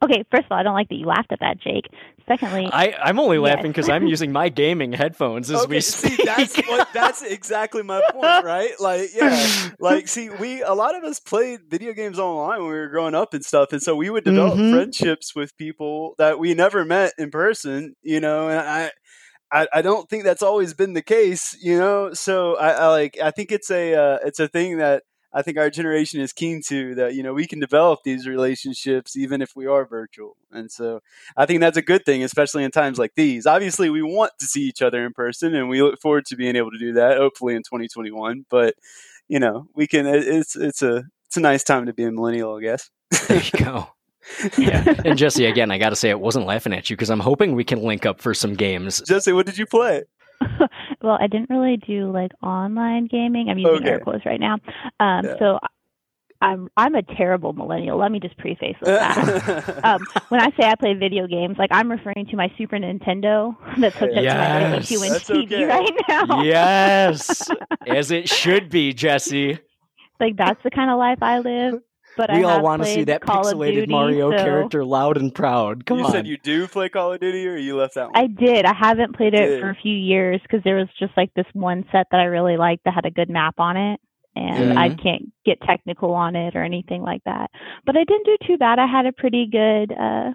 okay. First of all, I don't like that you laughed at that, Jake. Secondly, I, I'm only yes. laughing because I'm using my gaming headphones as okay, we speak. See, that's what, that's exactly my point, right? Like, yeah, like see, we a lot of us played video games online when we were growing up and stuff, and so we would develop mm-hmm. friendships with people that we never met in person, you know. And I, I, I don't think that's always been the case, you know. So I, I like, I think it's a, uh, it's a thing that. I think our generation is keen to that, you know, we can develop these relationships even if we are virtual. And so I think that's a good thing, especially in times like these. Obviously, we want to see each other in person and we look forward to being able to do that, hopefully in twenty twenty-one. But, you know, we can it's it's a it's a nice time to be a millennial, I guess. There you go. Yeah. And Jesse, again, I got to say, I wasn't laughing at you because I'm hoping we can link up for some games. Jesse, what did you play? Well, I didn't really do like online gaming. I'm using okay. air quotes right now. Um, yeah. So I'm I'm a terrible millennial. Let me just preface with that. um, when I say I play video games, like I'm referring to my Super Nintendo that's hooked yes. up to my H U N T V okay. right now. Yes, as it should be, Jesse. Like that's the kind of life I live. But we I all want to see that Call pixelated Duty, Mario so... character loud and proud. Come you on. Said you do play Call of Duty, or you left that one? I did. I haven't played it for a few years because there was just like this one set that I really liked that had a good map on it. And mm-hmm. I can't get technical on it or anything like that. But I didn't do too bad. I had a pretty good... Uh,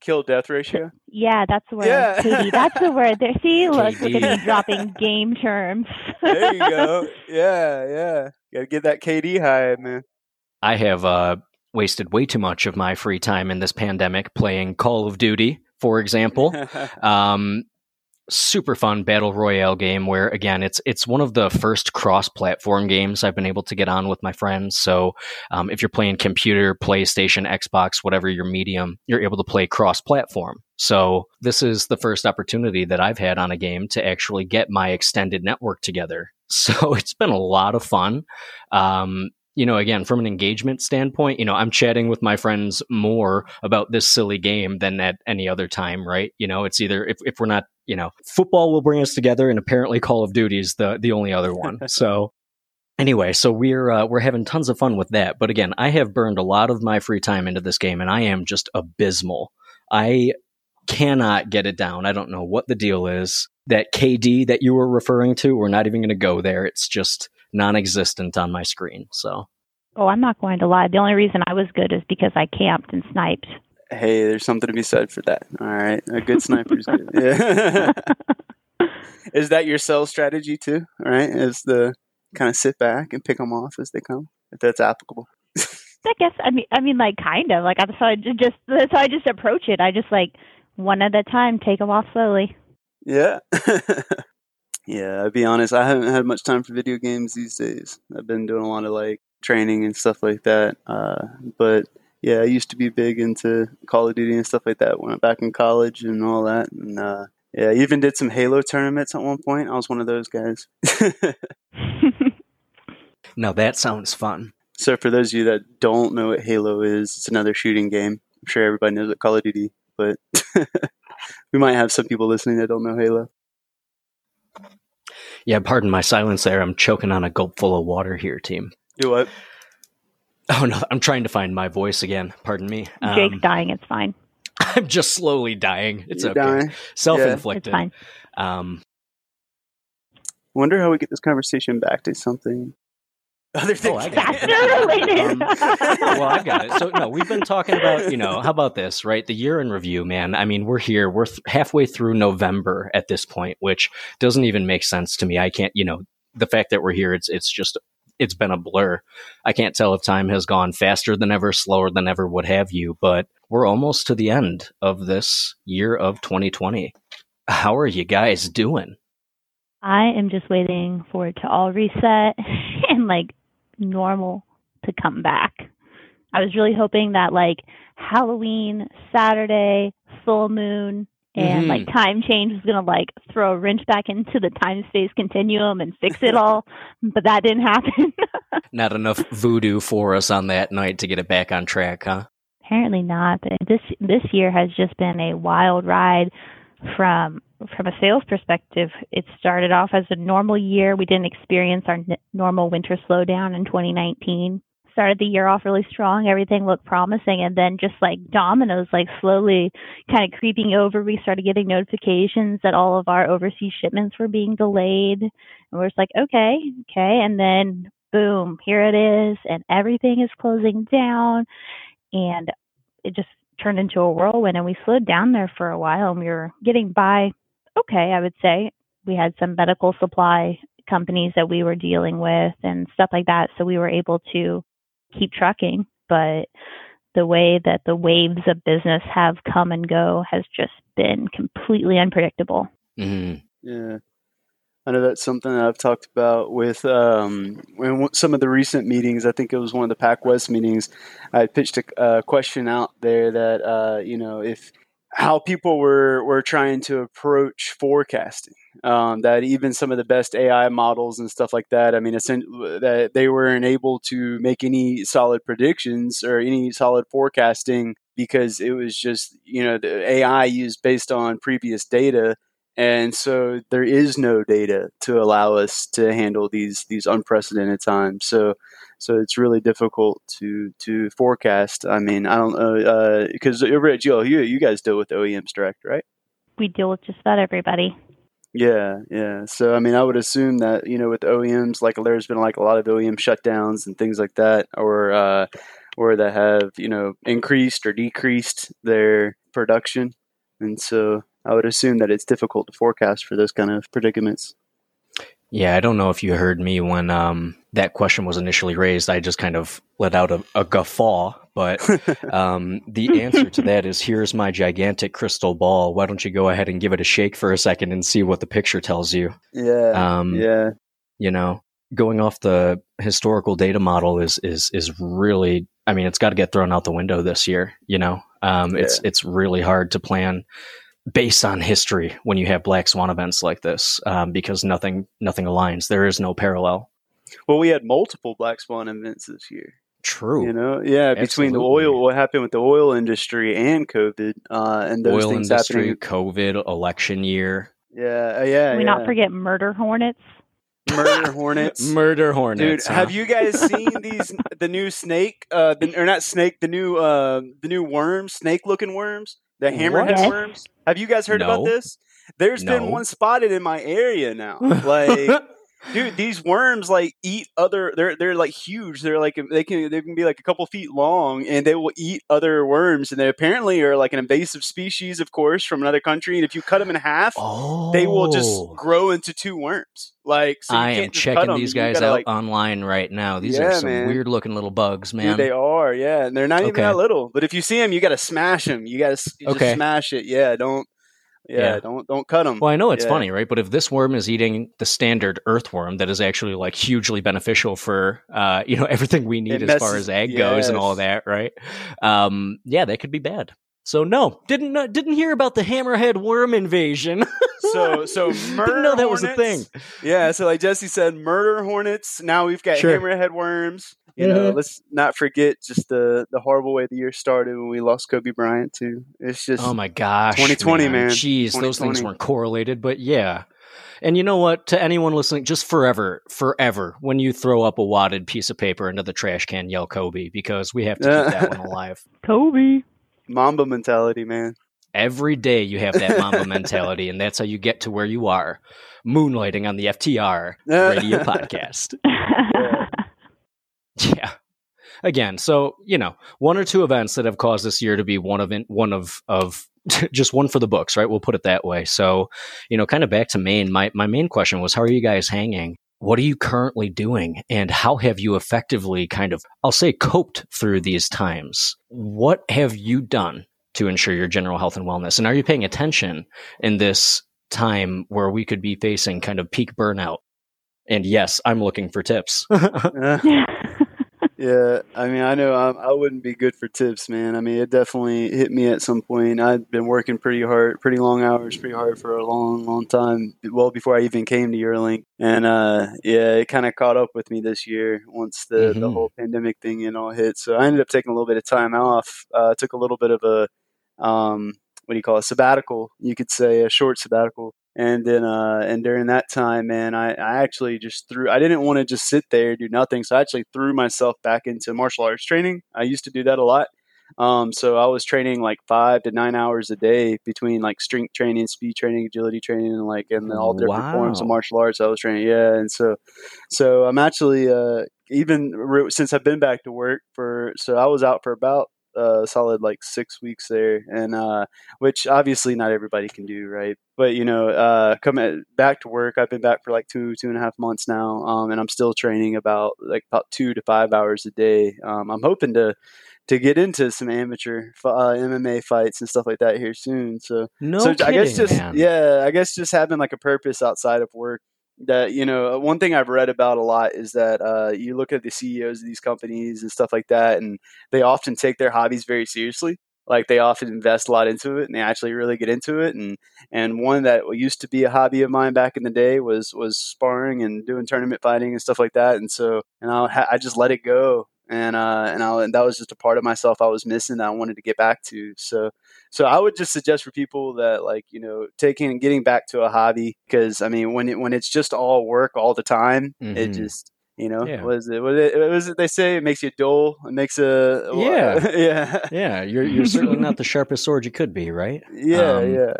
kill-death ratio? Yeah, that's the word. Yeah. K D. That's the word. There. See, look, look at me dropping game terms. There you go. Yeah, yeah. Got to get that K D high, man. I have uh, wasted way too much of my free time in this pandemic playing Call of Duty, for example. um, super fun battle royale game where, again, it's it's one of the first cross-platform games I've been able to get on with my friends. So um, if you're playing computer, PlayStation, Xbox, whatever your medium, you're able to play cross-platform. So this is the first opportunity that I've had on a game to actually get my extended network together. So it's been a lot of fun. Um You know, again, from an engagement standpoint, you know, I'm chatting with my friends more about this silly game than at any other time, right? You know, it's either if, if we're not, you know, football will bring us together, and apparently Call of Duty is the, the only other one. So anyway, so we're uh, we're having tons of fun with that. But again, I have burned a lot of my free time into this game, and I am just abysmal. I cannot get it down. I don't know what the deal is. That K D that you were referring to, we're not even going to go there. It's just non-existent on my screen. So, oh, I'm not going to lie. The only reason I was good is because I camped and sniped. Hey, there's something to be said for that. All right, a good sniper's good. Yeah. Is that your sell strategy too? All right, is the kind of sit back and pick them off as they come, if that's applicable. I guess. I mean, I mean, like kind of like. I'm so I just that's how I just approach it. I just like one at a time, take them off slowly. Yeah. Yeah, I'll be honest, I haven't had much time for video games these days. I've been doing a lot of like training and stuff like that. Uh, but yeah, I used to be big into Call of Duty and stuff like that when I was back in college and all that. And uh, yeah, I even did some Halo tournaments at one point. I was one of those guys. Now that sounds fun. So for those of you that don't know what Halo is, it's another shooting game. I'm sure everybody knows what Call of Duty, but we might have some people listening that don't know Halo. Yeah, pardon my silence there. I'm choking on a gulp full of water here, team. Do what? Oh, no, I'm trying to find my voice again. Pardon me. Um, Jake's dying. It's fine. I'm just slowly dying. It's You're okay. Dying. Self-inflicted. Yeah. It's fine. Um, wonder how we get this conversation back to something other things. Oh, um, well, I got it. So, no, we've been talking about, you know, how about this, right? The year in review, man. I mean, we're here. We're th- halfway through November at this point, which doesn't even make sense to me. I can't, you know, the fact that we're here, it's it's just, it's been a blur. I can't tell if time has gone faster than ever, slower than ever, what have you. But we're almost to the end of this year of twenty twenty. How are you guys doing? I am just waiting for it to all reset and, like, normal to come back. I was really hoping that like Halloween, Saturday, full moon, and mm-hmm. like time change was gonna like throw a wrench back into the time space continuum and fix it all, but that didn't happen. Not enough voodoo for us on that night to get it back on track, huh? Apparently not. But this this year has just been a wild ride. From from a sales perspective, it started off as a normal year. We didn't experience our n- normal winter slowdown in twenty nineteen. Started the year off really strong. Everything looked promising. And then just like dominoes, like slowly kind of creeping over, we started getting notifications that all of our overseas shipments were being delayed. And we're just like, okay, okay. And then boom, here it is. And everything is closing down. And it just turned into a whirlwind, and we slowed down there for a while, and we were getting by okay, I would say. We had some medical supply companies that we were dealing with and stuff like that. So we were able to keep trucking, but the way that the waves of business have come and go has just been completely unpredictable. Mm-hmm. Yeah. I know that's something that I've talked about with um, in some of the recent meetings. I think it was one of the PacWest meetings. I pitched a uh, question out there that, uh, you know, if how people were, were trying to approach forecasting, um, that even some of the best A I models and stuff like that, I mean, that they weren't able to make any solid predictions or any solid forecasting because it was just, you know, the A I used based on previous data. And so there is no data to allow us to handle these these unprecedented times. So, so it's really difficult to to forecast. I mean, I don't know, because uh, over at G L U, you guys deal with O E Ms direct, right? We deal with just about everybody. Yeah, yeah. So, I mean, I would assume that, you know, with O E Ms, like there's been like a lot of O E M shutdowns and things like that, or uh, or that have, you know, increased or decreased their production. And so I would assume that it's difficult to forecast for those kind of predicaments. Yeah, I don't know if you heard me when um, that question was initially raised. I just kind of let out a, a guffaw, but um, the answer to that is, here's my gigantic crystal ball. Why don't you go ahead and give it a shake for a second and see what the picture tells you? Yeah, um, yeah. You know, going off the historical data model is is is really, I mean, it's got to get thrown out the window this year. You know, um, yeah. it's it's really hard to plan based on history when you have black swan events like this, um, because nothing nothing aligns. There is no parallel. Well, we had multiple black swan events this year. True. You know, yeah, absolutely. Between the oil, what happened with the oil industry and COVID, uh, and those oil things industry, happening. COVID, election year. Yeah, uh, yeah. Can we yeah. not forget murder hornets? Murder hornets. Murder hornets. Dude, huh? Have you guys seen these? The new snake, uh, the, or not snake? The new, uh, the new worms, snake-looking worms. The hammerhead what? worms. Have you guys heard no. about this? There's no. been one spotted in my area now. Like, dude, these worms like eat other. They're they're like huge. They're like they can they can be like a couple feet long, and they will eat other worms. And they apparently are like an invasive species, of course, from another country. And if you cut them in half, oh. they will just grow into two worms. Like, so you I can't am just checking cut them. These guys gotta, out like, online right now. These yeah, are some weird looking little bugs, man. Dude, they are, yeah, and they're not even okay. that little. But if you see them, you got to smash them. You got to okay. just smash it. Yeah, don't. Yeah, yeah, don't don't cut them. Well, I know it's yeah. funny, right? But if this worm is eating the standard earthworm that is actually like hugely beneficial for uh, you know, everything we need messes, as far as ag yes. goes and all that, right? Um, yeah, that could be bad. So no, didn't uh, didn't hear about the hammerhead worm invasion. So so murder didn't know that hornets. was a thing. Yeah, so like Jesse said, murder hornets. Now we've got sure. hammerhead worms. You mm-hmm. know, let's not forget just the, the horrible way the year started when we lost Kobe Bryant too. It's just oh my gosh, twenty twenty, man. man. Jeez, those things weren't correlated, but yeah. And you know what? To anyone listening, just forever, forever, when you throw up a wadded piece of paper into the trash can, yell Kobe, because we have to keep that one alive. Kobe, Mamba mentality, man. Every day you have that Mamba mentality, and that's how you get to where you are. Moonlighting on the F T R radio podcast. Yeah. Yeah. Again, so, you know, one or two events that have caused this year to be one of in, one of of just one for the books, right? We'll put it that way. So, you know, kind of back to Maine, my, my main question was, how are you guys hanging? What are you currently doing? And how have you effectively kind of, I'll say, coped through these times? What have you done to ensure your general health and wellness? And are you paying attention in this time where we could be facing kind of peak burnout? And yes, I'm looking for tips. Yeah. Yeah, I mean, I know I, I wouldn't be good for tips, man. I mean, it definitely hit me at some point. I'd been working pretty hard, pretty long hours, pretty hard for a long, long time, well before I even came to Eurolink. And uh, yeah, it kind of caught up with me this year once the, mm-hmm. the whole pandemic thing and all hit. So I ended up taking a little bit of time off. I uh, took a little bit of a, um, what do you call it, sabbatical, you could say, a short sabbatical. And then, uh, and during that time, man, I, I actually just threw, I didn't want to just sit there and do nothing. So I actually threw myself back into martial arts training. I used to do that a lot. Um, so I was training like five to nine hours a day between like strength training, speed training, agility training, and like, and all different wow. forms of martial arts I was training. Yeah. And so, so I'm actually, uh, even re- since I've been back to work for, so I was out for about a solid like six weeks there, and uh, which obviously not everybody can do, right? But you know, uh, coming back to work, I've been back for like two, two and a half months now, um, and I'm still training about like about two to five hours a day. Um, I'm hoping to to get into some amateur uh, M M A fights and stuff like that here soon. So no, so kidding, I guess just man. yeah, I guess just having like a purpose outside of work. That, you know, one thing I've read about a lot is that uh, you look at the C E Os of these companies and stuff like that, and they often take their hobbies very seriously. Like they often invest a lot into it, and they actually really get into it. And and one that used to be a hobby of mine back in the day was was sparring and doing tournament fighting and stuff like that. And so, and I'll ha- I just let it go. And uh, and, I'll, and that was just a part of myself I was missing that I wanted to get back to. So, so I would just suggest for people that, like, you know, taking and getting back to a hobby, because I mean, when it, when it's just all work all the time, mm-hmm. it just, you know, yeah. what is it? What is it they say? It makes you dull. It makes a well, yeah, yeah, yeah. You're you're certainly not the sharpest sword you could be, right? Yeah, um, yeah.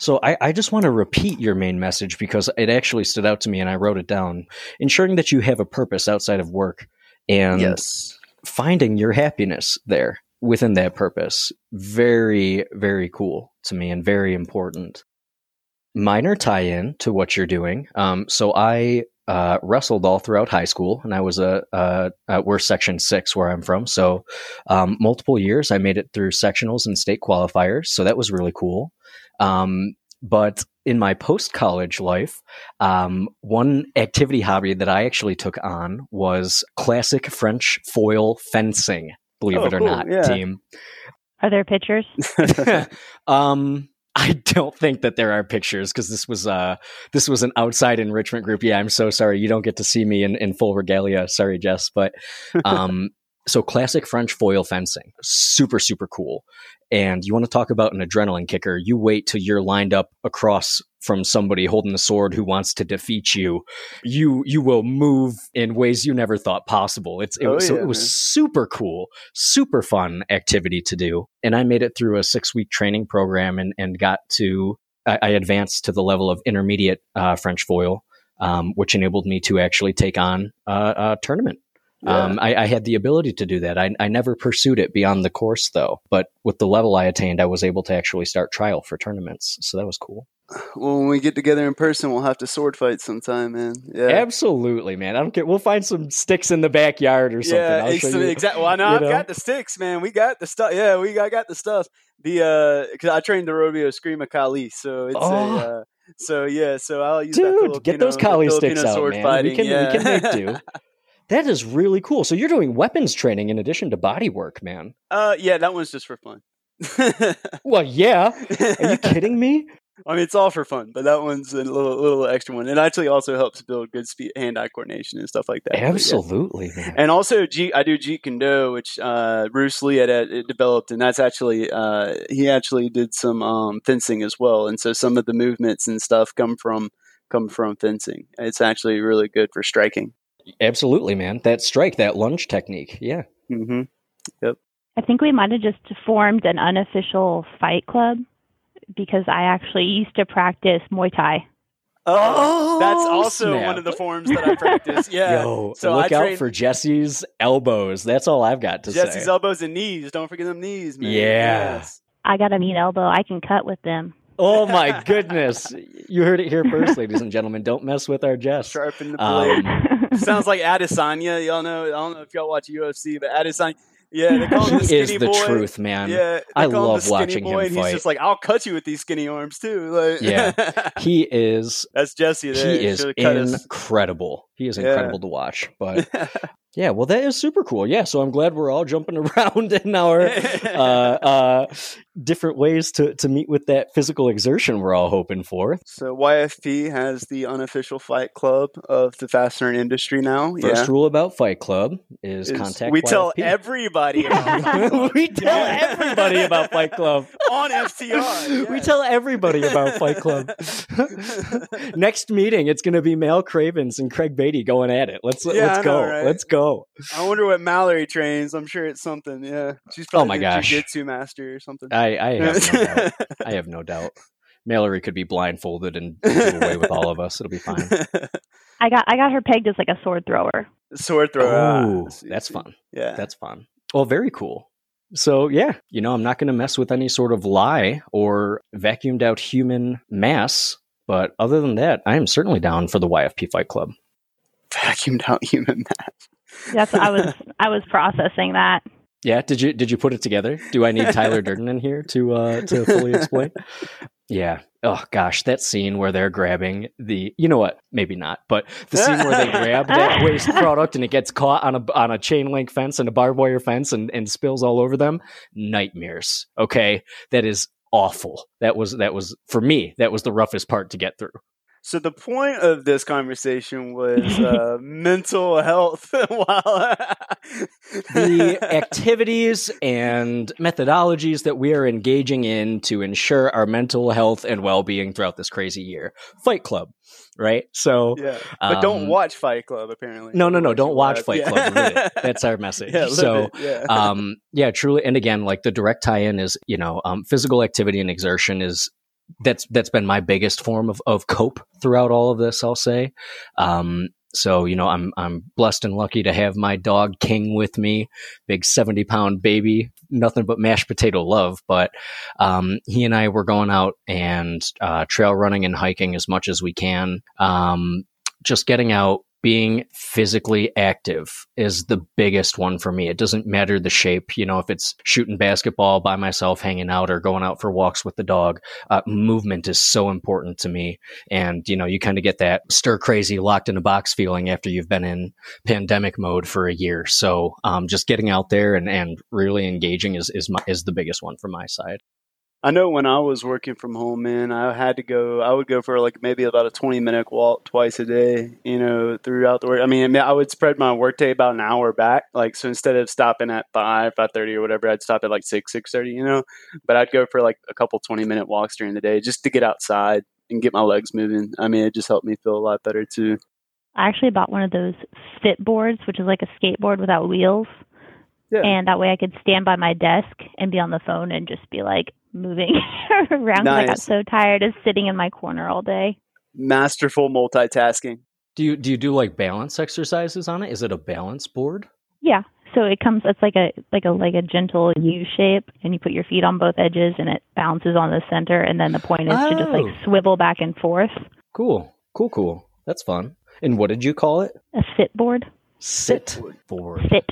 So I, I just want to repeat your main message because it actually stood out to me, and I wrote it down. Ensuring that you have a purpose outside of work. And yes. finding your happiness there within that purpose. Very, very cool to me and very important. Minor tie-in to what you're doing. Um, so I uh, wrestled all throughout high school, and I was a, a, a we're section six where I'm from. So um, multiple years, I made it through sectionals and state qualifiers. So that was really cool. Um, but in my post-college life, um, one activity hobby that I actually took on was classic French foil fencing, believe oh, it or cool. not, yeah. team. Are there pictures? um, I don't think that there are pictures because this was uh, this was an outside enrichment group. Yeah, I'm so sorry. You don't get to see me in, in full regalia. Sorry, Jess. But um, so classic French foil fencing, super, super cool. And you want to talk about an adrenaline kicker, you wait till you're lined up across from somebody holding the sword who wants to defeat you. You you will move in ways you never thought possible. It's it, oh, so yeah, it was man. super cool, super fun activity to do. And I made it through a six-week training program and, and got to, I, I advanced to the level of intermediate uh, French foil, um, which enabled me to actually take on uh, a tournament. Yeah. Um, I, I had the ability to do that. I, I never pursued it beyond the course, though. But with the level I attained, I was able to actually start trial for tournaments. So that was cool. Well, when we get together in person, we'll have to sword fight sometime, man. Yeah, absolutely, man. I don't care. We'll find some sticks in the backyard or something. Yeah, exactly. Well, no, I've know? got the sticks, man. We got the stuff. Yeah, we got, I got the stuff. The uh, because I trained the Rodeo Scream of Kali, so it's oh. a. Uh, so yeah, so I'll use dude. That get those Kali sticks out, sword man. Fighting. We can yeah. we can make do. That is really cool. So you're doing weapons training in addition to body work, man. Uh, yeah, that one's just for fun. Well, yeah. Are you kidding me? I mean, it's all for fun, but that one's a little, little extra one. It actually also helps build good speed, hand-eye coordination and stuff like that. Absolutely, yeah. man. And also, G, I do Jeet Kune Do, which uh, Bruce Lee had, had developed, and that's actually uh, he actually did some um, fencing as well. And so some of the movements and stuff come from come from fencing. It's actually really good for striking. Absolutely, man. That strike, that lunge technique. Yeah. Mm-hmm. Yep. I think we might have just formed an unofficial fight club because I actually used to practice Muay Thai. Oh, that's also snap. One of the forms that I practice. Yeah. Yo, so look I out train... for Jesse's elbows. That's all I've got to Jesse's say. Jesse's elbows and knees. Don't forget them knees, man. Yeah. Yes. I got a mean elbow. I can cut with them. Oh, my goodness. You heard it here first, ladies and gentlemen. Don't mess with our Jess. Sharpen the blade. Um, Sounds like Adesanya. Y'all know, I don't know if y'all watch U F C, but Adesanya. Yeah, they call him the skinny boy. He is the truth, man. Yeah, I love watching him fight. He's just like, I'll cut you with these skinny arms, too. Like, yeah, he is. That's Jesse there. He is incredible. He is incredible yeah. to watch. But yeah, well, that is super cool. Yeah, so I'm glad we're all jumping around in our uh, uh, different ways to, to meet with that physical exertion we're all hoping for. So Y F P has the unofficial fight club of the fastener industry now. First yeah. rule about Fight Club is, is contact we Y F P. Tell everybody about Fight Club. We tell yeah. everybody about Fight Club. On F T R. Yes. We tell everybody about Fight Club. Next meeting, it's going to be Mal Cravens and Craig Bailey. Going at it. Let's yeah, let's know, go. Right? Let's go. I wonder what Mallory trains. I'm sure it's something. Yeah, she's probably oh my gosh, jiu-jitsu master or something. I I have no doubt. I have no doubt. Mallory could be blindfolded and do away with all of us. It'll be fine. I got I got her pegged as like a sword thrower. Sword thrower. Oh, that's fun. Yeah, that's fun. Well, very cool. So yeah, you know, I'm not going to mess with any sort of lie or vacuumed out human mass. But other than that, I am certainly down for the Y F P Fight Club. Vacuumed out human mass. Yes, I was I was processing that. Yeah, did you did you put it together? Do I need Tyler Durden in here to uh, to fully explain? Yeah. Oh gosh, that scene where they're grabbing the, you know what? Maybe not, but the scene where they grab that waste product and it gets caught on a on a chain link fence and a barbed wire fence and, and spills all over them. Nightmares. Okay, that is awful. That was that was for me. That was the roughest part to get through. So the point of this conversation was uh, mental health. While the activities and methodologies that we are engaging in to ensure our mental health and well-being throughout this crazy year. Fight Club, right? So, yeah. But um, don't watch Fight Club, apparently. No, no, no. Don't watch Fight Club. Live it. That's our message. Yeah, so, yeah. Um, yeah, truly. And again, like the direct tie-in is, you know, um, physical activity and exertion is, That's that's been my biggest form of, of cope throughout all of this, I'll say. Um, so, you know, I'm I'm blessed and lucky to have my dog King with me, big seventy pound baby, nothing but mashed potato love. But um, he and I were going out and uh, trail running and hiking as much as we can. Um, just getting out, being physically active is the biggest one for me. It doesn't matter the shape. You know, if it's shooting basketball by myself, hanging out, or going out for walks with the dog, uh, movement is so important to me. And, you know, you kind of get that stir crazy, locked in a box feeling after you've been in pandemic mode for a year. So um, just getting out there and, and really engaging is, is, my, is the biggest one from my side. I know when I was working from home, man, I had to go, I would go for like maybe about a twenty minute walk twice a day, you know, throughout the work. I mean, I would spread my work day about an hour back. Like, so instead of stopping at five, five thirty or whatever, I'd stop at like six, six thirty, you know, but I'd go for like a couple twenty minute walks during the day just to get outside and get my legs moving. I mean, it just helped me feel a lot better too. I actually bought one of those fit boards, which is like a skateboard without wheels. Yeah. And that way I could stand by my desk and be on the phone and just be like moving around. Nice. I got so tired of sitting in my corner all day. Masterful multitasking. Do you do you do like balance exercises on it? Is it a balance board? Yeah. So it comes, it's like a like a like a gentle U shape, and you put your feet on both edges and it bounces on the center, and then the point is oh. to just like swivel back and forth. Cool. Cool, cool. That's fun. And what did you call it? A sit board. Sit, sit board. Sit.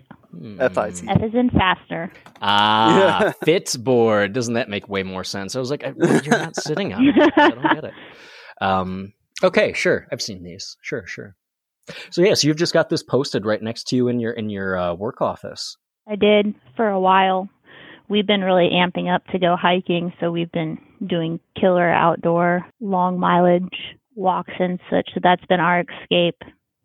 F I T. F is in faster. Ah, yeah. Fits board. Doesn't that make way more sense? I was like, I, well, you're not sitting on it. I don't get it. Um, okay, sure. I've seen these. Sure, sure. So yeah, so you've just got this posted right next to you in your in your uh, work office. I did for a while. We've been really amping up to go hiking, so we've been doing killer outdoor long mileage walks and such. So that's been our escape.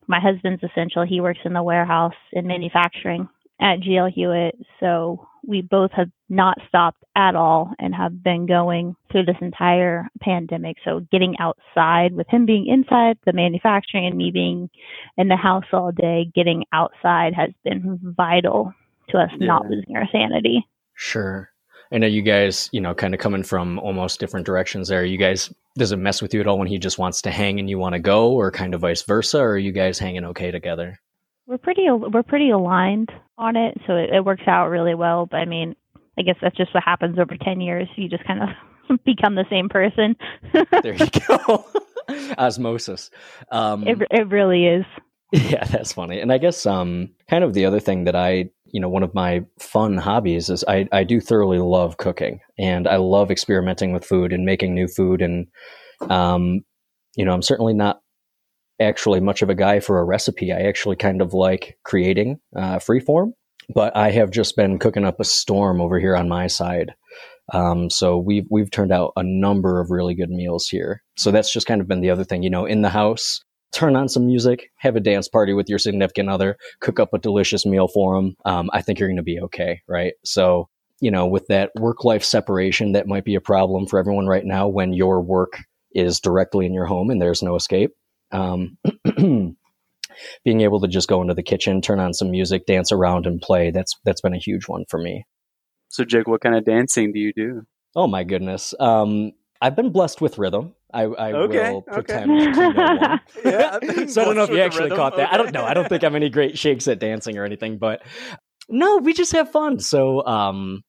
My husband's essential. He works in the warehouse in manufacturing at G L Hewitt. So we both have not stopped at all and have been going through this entire pandemic. So getting outside, with him being inside the manufacturing and me being in the house all day, getting outside has been vital to us yeah. not losing our sanity. Sure. I know you guys, you know, kind of coming from almost different directions there. You guys, does it mess with you at all when he just wants to hang and you want to go, or kind of vice versa? Or are you guys hanging okay together? We're pretty, we're pretty aligned on it. So it, it works out really well. But I mean, I guess that's just what happens over ten years. You just kind of become the same person. There you go. Osmosis. Um, it, it really is. Yeah, that's funny. And I guess um, kind of the other thing that I, you know, one of my fun hobbies is I, I do thoroughly love cooking, and I love experimenting with food and making new food. And, um, you know, I'm certainly not actually much of a guy for a recipe. I actually kind of like creating uh, freeform, but I have just been cooking up a storm over here on my side. Um, so we've, we've turned out a number of really good meals here. So that's just kind of been the other thing, you know, in the house. Turn on some music, have a dance party with your significant other, cook up a delicious meal for them. Um, I think you're going to be okay, right? So, you know, with that work-life separation, that might be a problem for everyone right now when your work is directly in your home and there's no escape. Um, being able to just go into the kitchen, turn on some music, dance around and play, that's that's been a huge one for me. So, Jake, what kind of dancing do you do? Oh, my goodness. Um, I've been blessed with rhythm. I, I okay, will pretend okay. to know one. Yeah, so I don't know if you actually rhythm. caught that. Okay. I don't know. I don't think I'm any great shakes at dancing or anything, but no, we just have fun. So, um,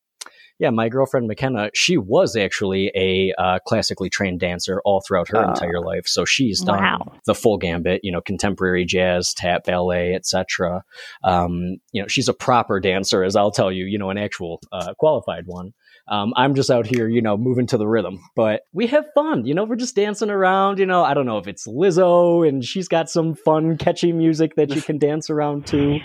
yeah, my girlfriend McKenna, she was actually a uh, classically trained dancer all throughout her uh, entire life. So she's done wow. the full gambit, you know, contemporary jazz, tap, ballet, et cetera. Um, you know, she's a proper dancer, as I'll tell you, you know, an actual uh, qualified one. Um, I'm just out here, you know, moving to the rhythm, but we have fun, you know, we're just dancing around, you know, I don't know if it's Lizzo and she's got some fun, catchy music that you can dance around to.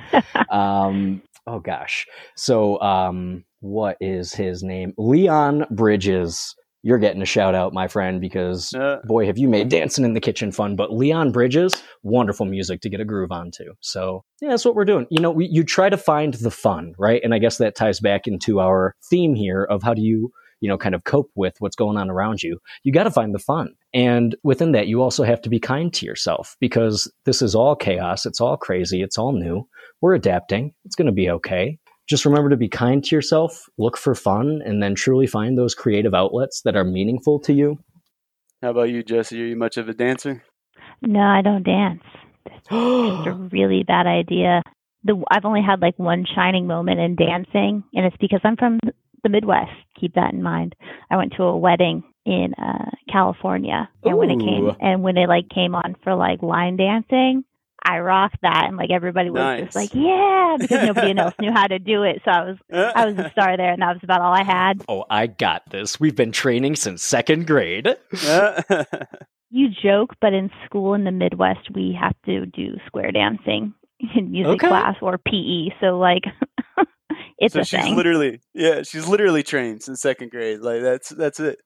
Um, oh gosh. So, um, what is his name? Leon Bridges. You're getting a shout out, my friend, because uh, boy, have you made dancing in the kitchen fun. But Leon Bridges, wonderful music to get a groove onto. So yeah, that's what we're doing. You know, we, you try to find the fun, right? And I guess that ties back into our theme here of how do you, you know, kind of cope with what's going on around you. You got to find the fun. And within that, you also have to be kind to yourself because this is all chaos. It's all crazy. It's all new. We're adapting. It's going to be okay. Just remember to be kind to yourself, look for fun, and then truly find those creative outlets that are meaningful to you. How about you, Jesse? Are you much of a dancer? No, I don't dance. That's a really bad idea. The, I've only had like one shining moment in dancing, and it's because I'm from the Midwest. Keep that in mind. I went to a wedding in uh, California, and Ooh. when it came and when it like came on for like line dancing, I rocked that, and like everybody was nice. just like, "Yeah," because nobody else knew how to do it. So I was, I was a star there, and that was about all I had. Oh, I got this. We've been training since second grade. You joke, but in school in the Midwest, we have to do square dancing in music okay. class or P E. So like, it's so a she's thing. Literally, yeah, she's literally trained since second grade. Like that's that's it.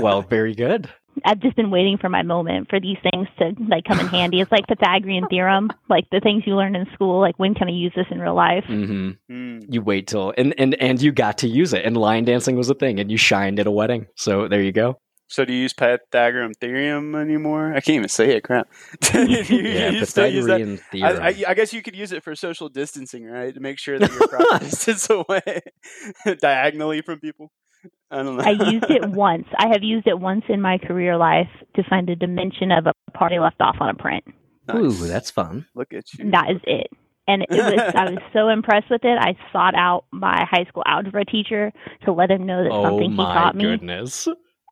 Well, very good. I've just been waiting for my moment for these things to like come in handy. It's like Pythagorean theorem, like the things you learn in school. Like when can I use this in real life? Mm-hmm. Mm. You wait till and, and and you got to use it. And line dancing was a thing, and you shined at a wedding. So there you go. So do you use Pythagorean theorem anymore? I can't even say it. Crap. you, yeah, you Pythagorean theorem. I, I, I guess you could use it for social distancing, right? To make sure that you're proper distance away diagonally from people. I don't know. I used it once. I have used it once in my career life to find a dimension of a part I left off on a print. Nice. Ooh, that's fun. Look at you. That is it. And it was, I was so impressed with it, I sought out my high school algebra teacher to let him know that oh something he taught me goodness.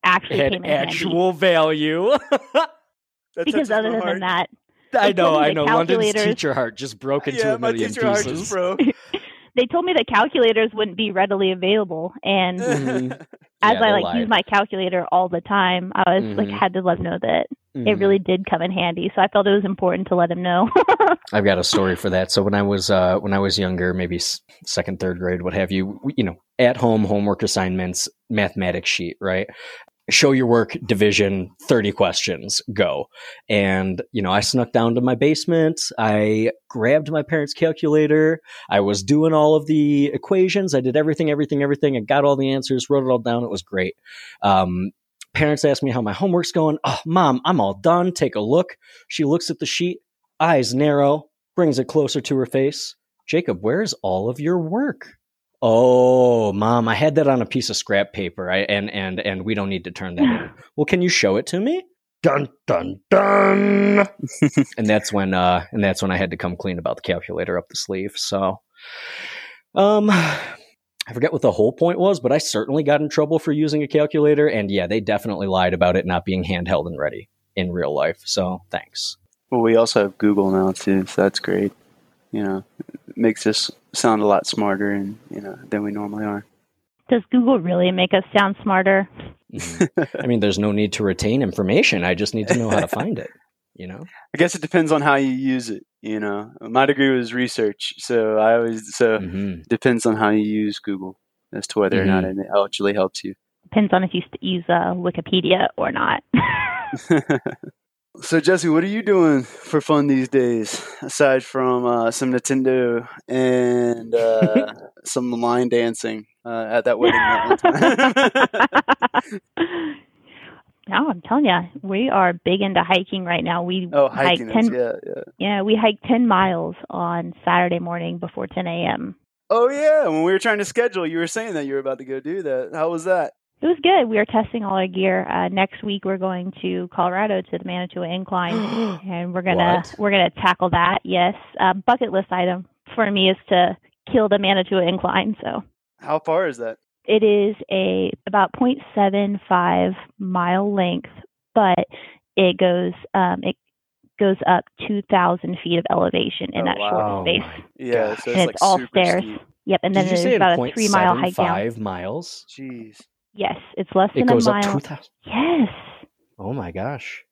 actually had came in actual handy. value. Because other so than that, I know, I know. London's teacher heart just broke into yeah, a million pieces. Yeah, my teacher pieces. heart just broke. They told me that calculators wouldn't be readily available, and mm-hmm. as yeah, I like lied. use my calculator all the time, I was mm-hmm. like had to let him know that mm-hmm. it really did come in handy. So I felt it was important to let him know. I've got a story for that. So when I was uh, when I was younger, maybe second, third grade, what have you, you know, at home homework assignments, mathematics sheet, right? Show your work, division, thirty questions, go. And, you know, I snuck down to my basement. I grabbed my parents' calculator. I was doing all of the equations. I did everything, everything, everything. I got all the answers, wrote it all down. It was great. Um, parents asked me how my homework's going. Oh, Mom, I'm all done. Take a look. She looks at the sheet, eyes narrow, brings it closer to her face. Jacob, where's all of your work? Oh, Mom, I had that on a piece of scrap paper, I, and and and we don't need to turn that in. Well, can you show it to me? Dun dun dun. and that's when, uh, and that's when I had to come clean about the calculator up the sleeve. So, um, I forget what the whole point was, but I certainly got in trouble for using a calculator, and yeah, they definitely lied about it not being handheld and ready in real life. So, thanks. Well, we also have Google now too, so that's great. You know, it makes us sound a lot smarter and you know than we normally are. Does Google really make us sound smarter? I mean, there's no need to retain information. I just need to know how to find it. You know, I guess it depends on how you use it. You know, my degree was research, so I always so mm-hmm. depends on how you use Google as to whether mm-hmm. or not it actually helps you. Depends on if you use uh, Wikipedia or not. So, Jesse, what are you doing for fun these days, aside from uh, some Nintendo and uh, some line dancing uh, at that wedding? that time? No, I'm telling you, we are big into hiking right now. We oh, hiking hike ten, yeah, yeah. yeah, we hiked ten miles on Saturday morning before ten a.m. Oh, yeah. When we were trying to schedule, you were saying that you were about to go do that. How was that? It was good. We were testing all our gear. Uh, next week, we're going to Colorado to the Manitou Incline, and we're gonna what? we're gonna tackle that. Yes, uh, bucket list item for me is to keel to Manitou Incline. So how far is that? It is a about zero point seven five mile length, but it goes um, it goes up two thousand feet of elevation in oh, that wow. short space. Yeah, so it's, and like it's all stairs. Steep. Yep, and then there's about a three mile hike down. Five miles. Jeez. Yes, it's less than it a mile. It goes up two thousand. Yes. Oh my gosh.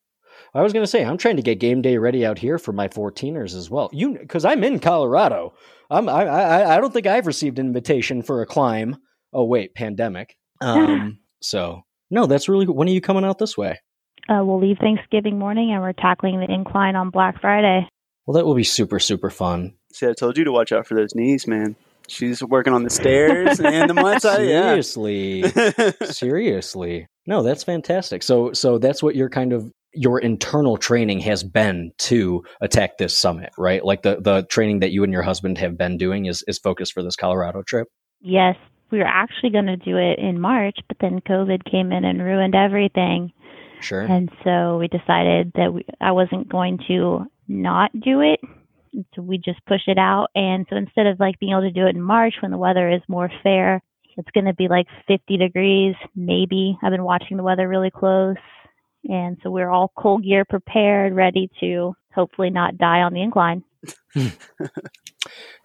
I was going to say, I'm trying to get game day ready out here for my fourteeners as well. You, because I'm in Colorado. I'm, I, I I don't think I've received an invitation for a climb. Oh, wait, pandemic. Um, so, no, that's really good. When are you coming out this way? Uh, we'll leave Thanksgiving morning, and we're tackling the incline on Black Friday. Well, that will be super, super fun. See, I told you to watch out for those knees, man. She's working on the stairs and the mud side. Seriously. Yeah. Seriously. No, that's fantastic. So, so that's what your kind of your internal training has been to attack this summit, right? Like the, the training that you and your husband have been doing is, is focused for this Colorado trip. Yes. We were actually going to do it in March, but then COVID came in and ruined everything. Sure. And so we decided that we, I wasn't going to not do it. So we just pushed it out. And so instead of like being able to do it in March when the weather is more fair, it's going to be like fifty degrees, maybe. I've been watching the weather really close. And so we're all cold gear prepared, ready to hopefully not die on the incline.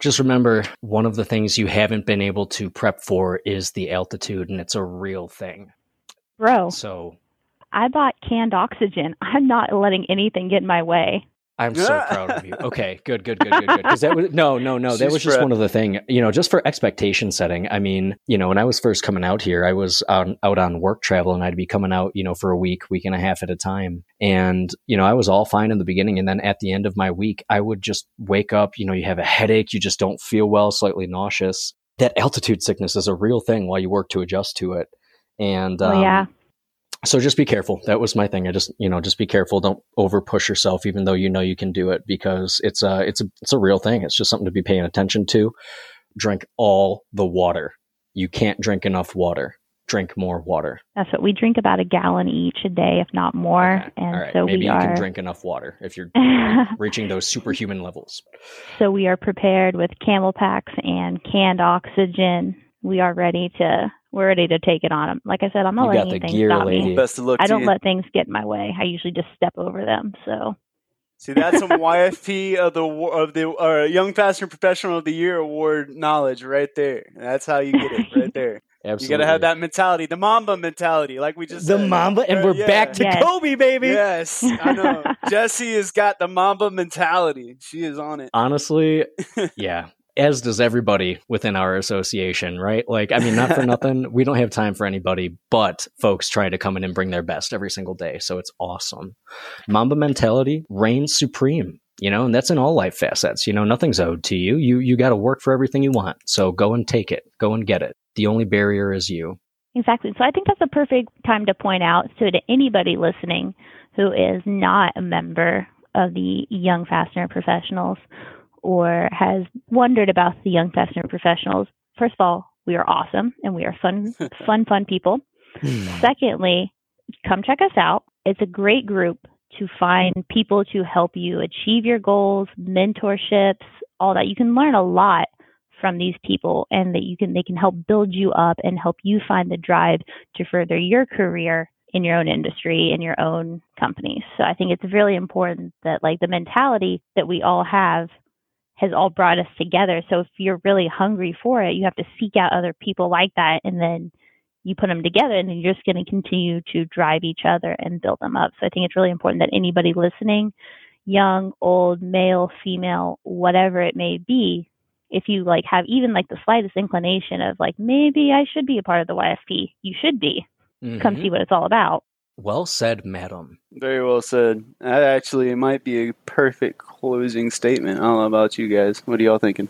Just remember, one of the things you haven't been able to prep for is the altitude, and it's a real thing. Bro, so I bought canned oxygen. I'm not letting anything get in my way. I'm so proud of you. Okay, good, good, good, good, good. Because that was no, no, no. She's that was just one of the thing. You know, just for expectation setting. I mean, you know, when I was first coming out here, I was on, out on work travel, and I'd be coming out, you know, for a week, week and a half at a time. And you know, I was all fine in the beginning, and then at the end of my week, I would just wake up. You know, you have a headache, you just don't feel well, slightly nauseous. That altitude sickness is a real thing while you work to adjust to it. And um, oh, yeah. So just be careful. That was my thing. I just, you know, just be careful. Don't over push yourself, even though you know you can do it, because it's a, it's a, it's a real thing. It's just something to be paying attention to. Drink all the water. You can't drink enough water. Drink more water. That's what we drink, about a gallon each a day, if not more. Okay. And all right. so Maybe we you are... can drink enough water if you're reaching those superhuman levels. So we are prepared with camel packs and canned oxygen. We are ready to. We're ready to take it on them. Like I said, I'm not letting anything stop me. Best of luck to you. I don't let things get in my way. I usually just step over them. So, see, that's some Y F P of the of the uh, Young Pastor Professional of the Year award knowledge right there. That's how you get it right there. Absolutely. You got to have that mentality, the Mamba mentality, like we just the said. The Mamba, and we're yeah. back to yes. Kobe, baby. Yes, I know. Jessie has got the Mamba mentality. She is on it. Honestly, yeah. As does everybody within our association, right? Like, I mean, not for nothing. We don't have time for anybody, but folks try to come in and bring their best every single day. So it's awesome. Mamba mentality reigns supreme, you know, and that's in all life facets. You know, nothing's owed to you. You, you got to work for everything you want. So go and take it. Go and get it. The only barrier is you. Exactly. So I think that's a perfect time to point out. So to anybody listening who is not a member of the Young Fastener Professionals, or has wondered about the Young Fastener Professionals, first of all, we are awesome and we are fun, fun, fun people. Secondly, come check us out. It's a great group to find people to help you achieve your goals, mentorships, all that. You can learn a lot from these people, and that you can they can help build you up and help you find the drive to further your career in your own industry, in your own company. So I think it's really important that like the mentality that we all have has all brought us together. So if you're really hungry for it, you have to seek out other people like that, and then you put them together, and then you're just going to continue to drive each other and build them up. So I think it's really important that anybody listening, young, old, male, female, whatever it may be, if you like have even like the slightest inclination of like, maybe I should be a part of the Y F P, you should be. Mm-hmm. Come see what it's all about. Well said, madam. Very well said. That actually might be a perfect closing statement. I don't know about you guys. What are y'all thinking?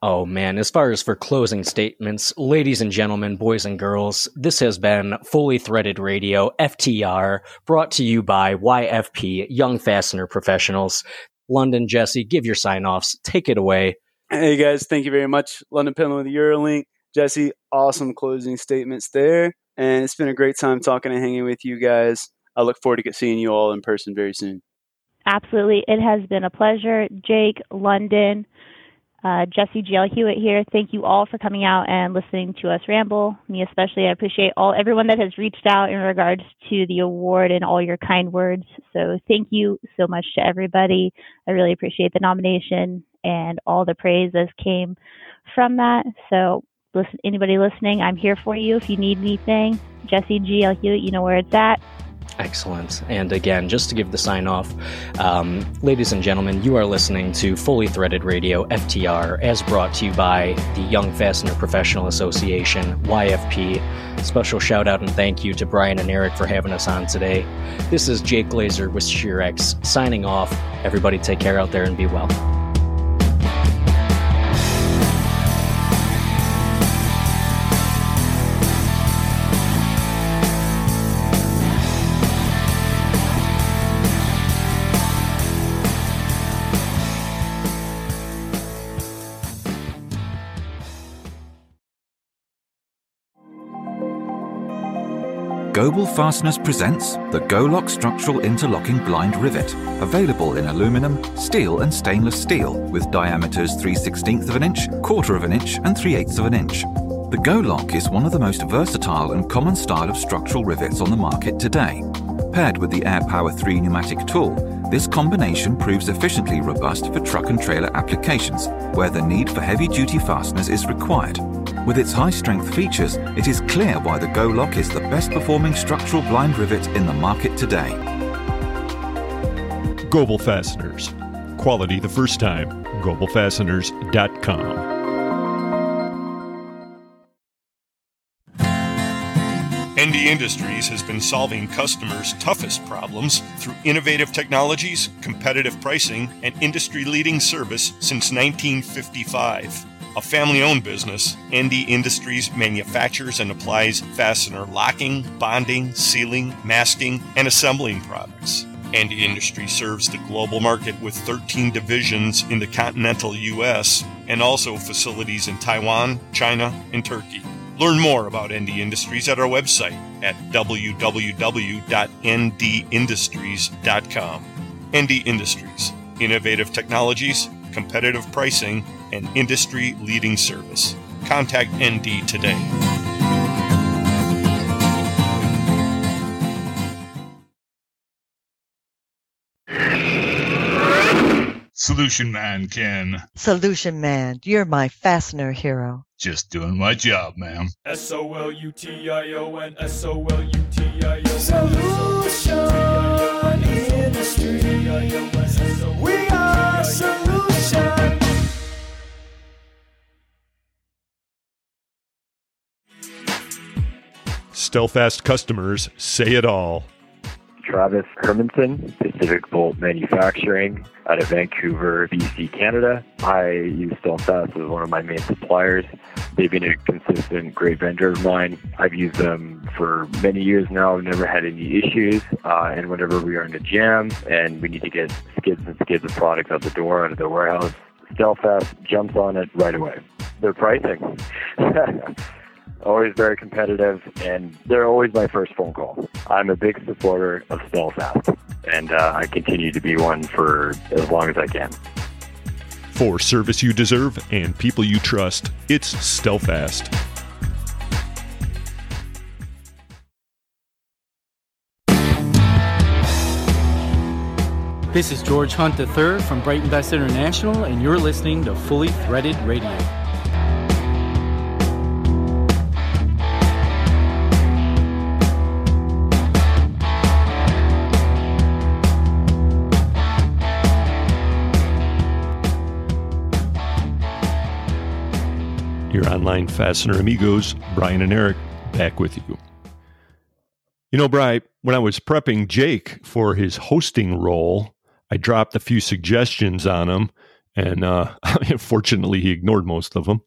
Oh, man. As far as for closing statements, ladies and gentlemen, boys and girls, this has been Fully Threaded Radio, F T R, brought to you by Y F P, Young Fastener Professionals. London, Jesse, give your sign-offs. Take it away. Hey, guys. Thank you very much. London Penland with Eurolink. Jesse, awesome closing statements there. And it's been a great time talking and hanging with you guys. I look forward to seeing you all in person very soon. Absolutely. It has been a pleasure. Jake, London, Uh, Jesse G L. Hewitt here. Thank you all for coming out and listening to us ramble. Me especially. I appreciate all everyone that has reached out in regards to the award and all your kind words. So thank you so much to everybody. I really appreciate the nomination and all the praise that came from that. So listen, anybody listening, I'm here for you if you need anything. Jesse G L. Hewitt, you know where it's at. Excellent. And again, just to give the sign off, um, ladies and gentlemen, you are listening to Fully Threaded Radio, F T R, as brought to you by the Young Fastener Professional Association, Y F P. Special shout out and thank you to Brian and Eric for having us on today. This is Jake Glazer with ShearX signing off. Everybody take care out there and be well. Global Fasteners presents the Golok Structural Interlocking Blind Rivet, available in aluminum, steel and stainless steel with diameters three sixteenths of an inch, quarter of an inch and three eighths of an inch. The Golok is one of the most versatile and common style of structural rivets on the market today. Paired with the Air Power three pneumatic tool, this combination proves efficiently robust for truck and trailer applications where the need for heavy-duty fasteners is required. With its high-strength features, it is clear why the Golok is the best-performing structural blind rivet in the market today. Global Fasteners. Quality the first time. global fasteners dot com. N D Industries has been solving customers' toughest problems through innovative technologies, competitive pricing, and industry-leading service since nineteen fifty-five. A family-owned business, N D Industries manufactures and applies fastener locking, bonding, sealing, masking, and assembling products. N D Industries serves the global market with thirteen divisions in the continental U S and also facilities in Taiwan, China, and Turkey. Learn more about N D Industries at our website at w w w dot n d industries dot com. N D Industries, innovative technologies, competitive pricing, and industry-leading service. Contact N D today. Solution Man, Ken. Solution Man, you're my fastener hero. Just doing my job, ma'am. S O L U T I O N, S O L U T I O N. Solution Industry. We are Solution. Stelfast customers say it all. Travis Hermanson, Pacific Bolt Manufacturing out of Vancouver, B C, Canada. I use Stelfast as one of my main suppliers. They've been a consistent, great vendor of mine. I've used them for many years now. I've never had any issues. Uh, and whenever we are in a jam and we need to get skids and skids of product out the door, out of the warehouse, Stelfast jumps on it right away. Their pricing. Always very competitive, and they're always my first phone call. I'm a big supporter of Stelfast, and uh, I continue to be one for as long as I can. For service you deserve and people you trust, it's Stelfast. This is George Hunt the third from Brighton Best International, and you're listening to Fully Threaded Radio. Your online fastener amigos, Brian and Eric, back with you. You know, Bri, when I was prepping Jake for his hosting role, I dropped a few suggestions on him, and uh, unfortunately he ignored most of them.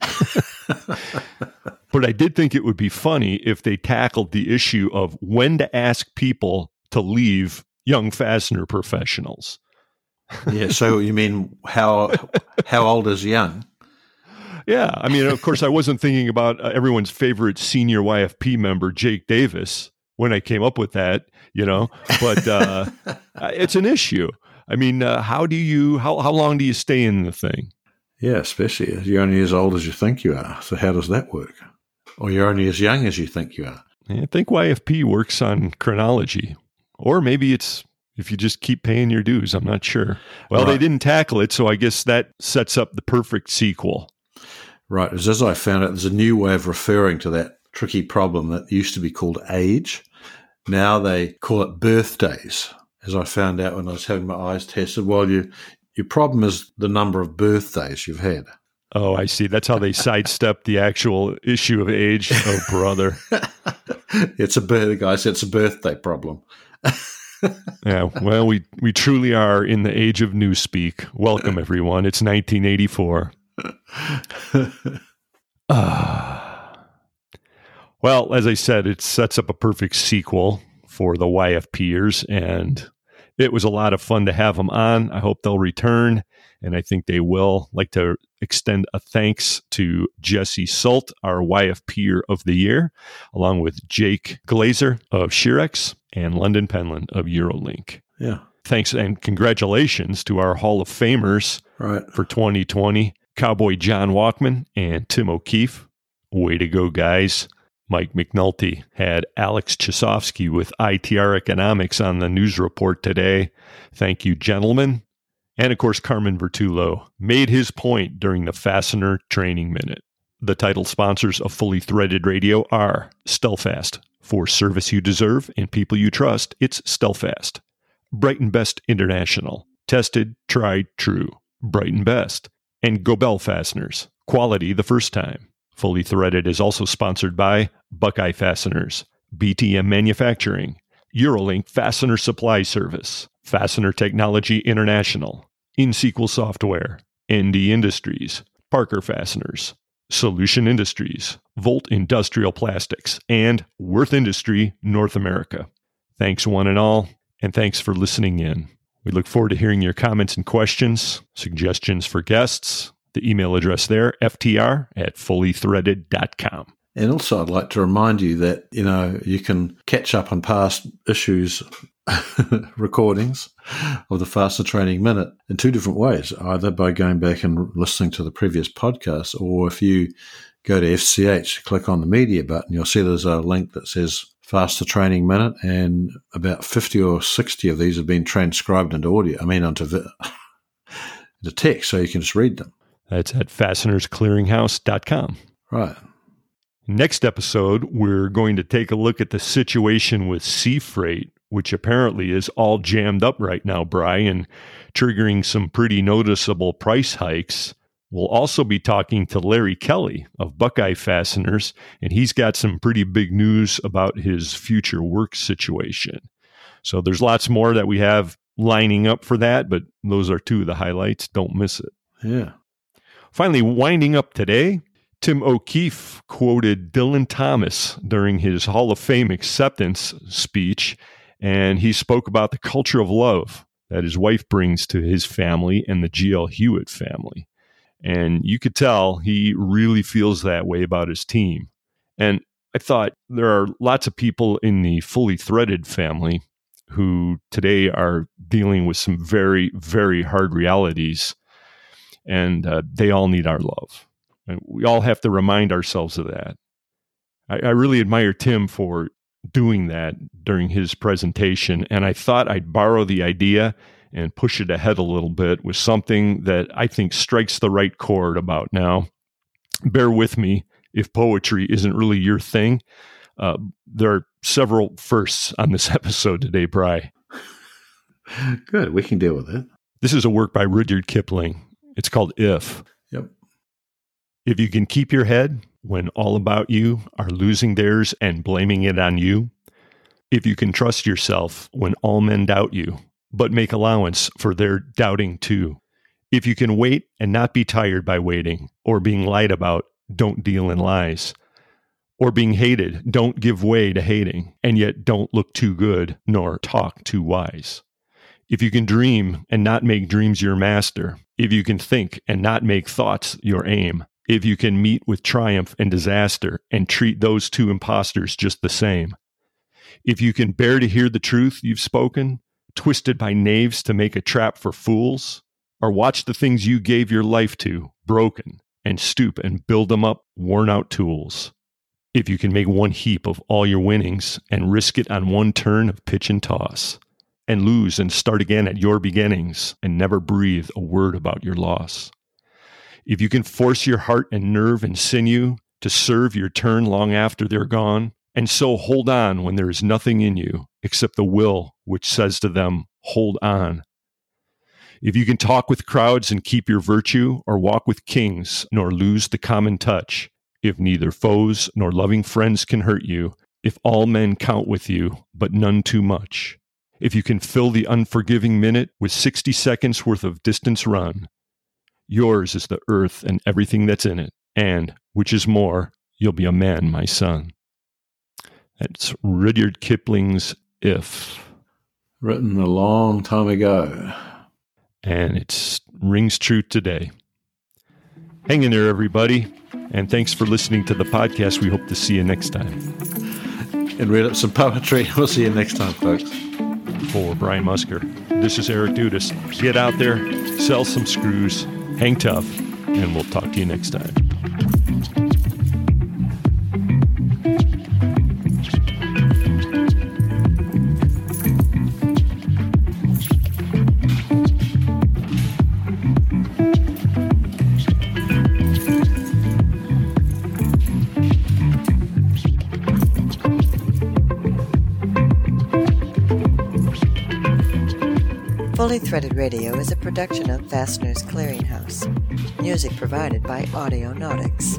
But I did think it would be funny if they tackled the issue of when to ask people to leave Young Fastener Professionals. Yeah, so you mean how how old is young? Yeah, I mean, of course, I wasn't thinking about uh, everyone's favorite senior Y F P member, Jake Davis, when I came up with that, you know, but uh, it's an issue. I mean, uh, how do you, how, how long do you stay in the thing? Yeah, especially. You're only as old as you think you are. So how does that work? Or you're only as young as you think you are. I think Y F P works on chronology. Or maybe it's if you just keep paying your dues. I'm not sure. Well, right. They didn't tackle it, so I guess that sets up the perfect sequel. Right. As I found out, there's a new way of referring to that tricky problem that used to be called age. Now they call it birthdays. As I found out when I was having my eyes tested, well, you, your problem is the number of birthdays you've had. Oh, I see. That's how they sidestep the actual issue of age. Oh, brother. It's a birthday, guys. It's a birthday problem. Yeah, well, we, we truly are in the age of newspeak. Welcome, everyone. It's nineteen eighty-four. uh, well, as I said, it sets up a perfect sequel for the Y F Pers, and it was a lot of fun to have them on. I hope they'll return, and I think they will. Like to extend a thanks to Jesse Sult, our Y F P of the year, along with Jake Glazer of Sherex and London Penland of Eurolink. Yeah. Thanks and congratulations to our Hall of Famers right. for twenty twenty, Cowboy John Walkman and Tim O'Keefe. Way to go, guys. Mike McNulty had Alex Chasofsky with I T R Economics on the news report today. Thank you, gentlemen. And, of course, Carmen Vertulo made his point during the Fastener Training Minute. The title sponsors of Fully Threaded Radio are Stelfast. For service you deserve and people you trust, it's Stelfast. Brighton Best International. Tested, tried, true. Brighton Best. And Gobel Fasteners. Quality the first time. Fully Threaded is also sponsored by Buckeye Fasteners, B T M Manufacturing, Eurolink Fastener Supply Service, Fastener Technology International, InSequel Software, N D Industries, Parker Fasteners, Solution Industries, Volt Industrial Plastics, and Worth Industry North America. Thanks one and all, and thanks for listening in. We look forward to hearing your comments and questions, suggestions for guests. The email address there, f t r at fully threaded dot com. And also I'd like to remind you that, you know, you can catch up on past issues, recordings of the Fastener Training Minute in two different ways, either by going back and listening to the previous podcast, or if you go to F C H, click on the media button, you'll see there's a link that says Fastener Training Minute, and about fifty or sixty of these have been transcribed into audio, I mean, into the, the text, so you can just read them. That's at fasteners clearinghouse dot com. Right. Next episode, we're going to take a look at the situation with sea freight, which apparently is all jammed up right now, Brian, triggering some pretty noticeable price hikes. We'll also be talking to Larry Kelly of Buckeye Fasteners, and he's got some pretty big news about his future work situation. So there's lots more that we have lining up for that, but those are two of the highlights. Don't miss it. Yeah. Finally, winding up today, Tim O'Keefe quoted Dylan Thomas during his Hall of Fame acceptance speech, and he spoke about the culture of love that his wife brings to his family and the G L Hewitt family. And you could tell he really feels that way about his team. And I thought there are lots of people in the Fully Threaded family who today are dealing with some very, very hard realities. And uh, they all need our love. And we all have to remind ourselves of that. I, I really admire Tim for doing that during his presentation. And I thought I'd borrow the idea and push it ahead a little bit with something that I think strikes the right chord about now. Bear with me if poetry isn't really your thing. Uh, there are several firsts on this episode today, Bri. Good. We can deal with it. This is a work by Rudyard Kipling. It's called If. Yep. If you can keep your head when all about you are losing theirs and blaming it on you. If you can trust yourself when all men doubt you, but make allowance for their doubting too. If you can wait and not be tired by waiting or being lied about, don't deal in lies. Or being hated, don't give way to hating, and yet don't look too good nor talk too wise. If you can dream and not make dreams your master, if you can think and not make thoughts your aim, if you can meet with triumph and disaster and treat those two impostors just the same, if you can bear to hear the truth you've spoken, twisted by knaves to make a trap for fools, or watch the things you gave your life to broken and stoop and build them up worn out tools. If you can make one heap of all your winnings and risk it on one turn of pitch and toss, and lose and start again at your beginnings and never breathe a word about your loss. If you can force your heart and nerve and sinew to serve your turn long after they're gone, and so hold on when there is nothing in you except the will which says to them, hold on. If you can talk with crowds and keep your virtue, or walk with kings, nor lose the common touch, if neither foes nor loving friends can hurt you, if all men count with you, but none too much. If you can fill the unforgiving minute with sixty seconds worth of distance run, yours is the earth and everything that's in it, and, which is more, you'll be a man, my son. That's Rudyard Kipling's If. Written a long time ago. And it rings true today. Hang in there, everybody, and thanks for listening to the podcast. We hope to see you next time. And read up some poetry. We'll see you next time, folks. For Brian Musker, this is Eric Dudas. Get out there, sell some screws, hang tough, and we'll talk to you next time. Fully Threaded Radio is a production of Fasteners Clearinghouse. Music provided by Audionautics.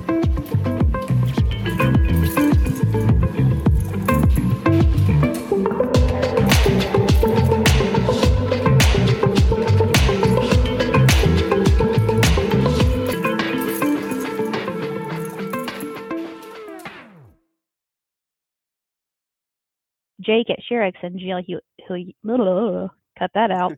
Jake at Sherrickson, Jill, who, who, cut that out.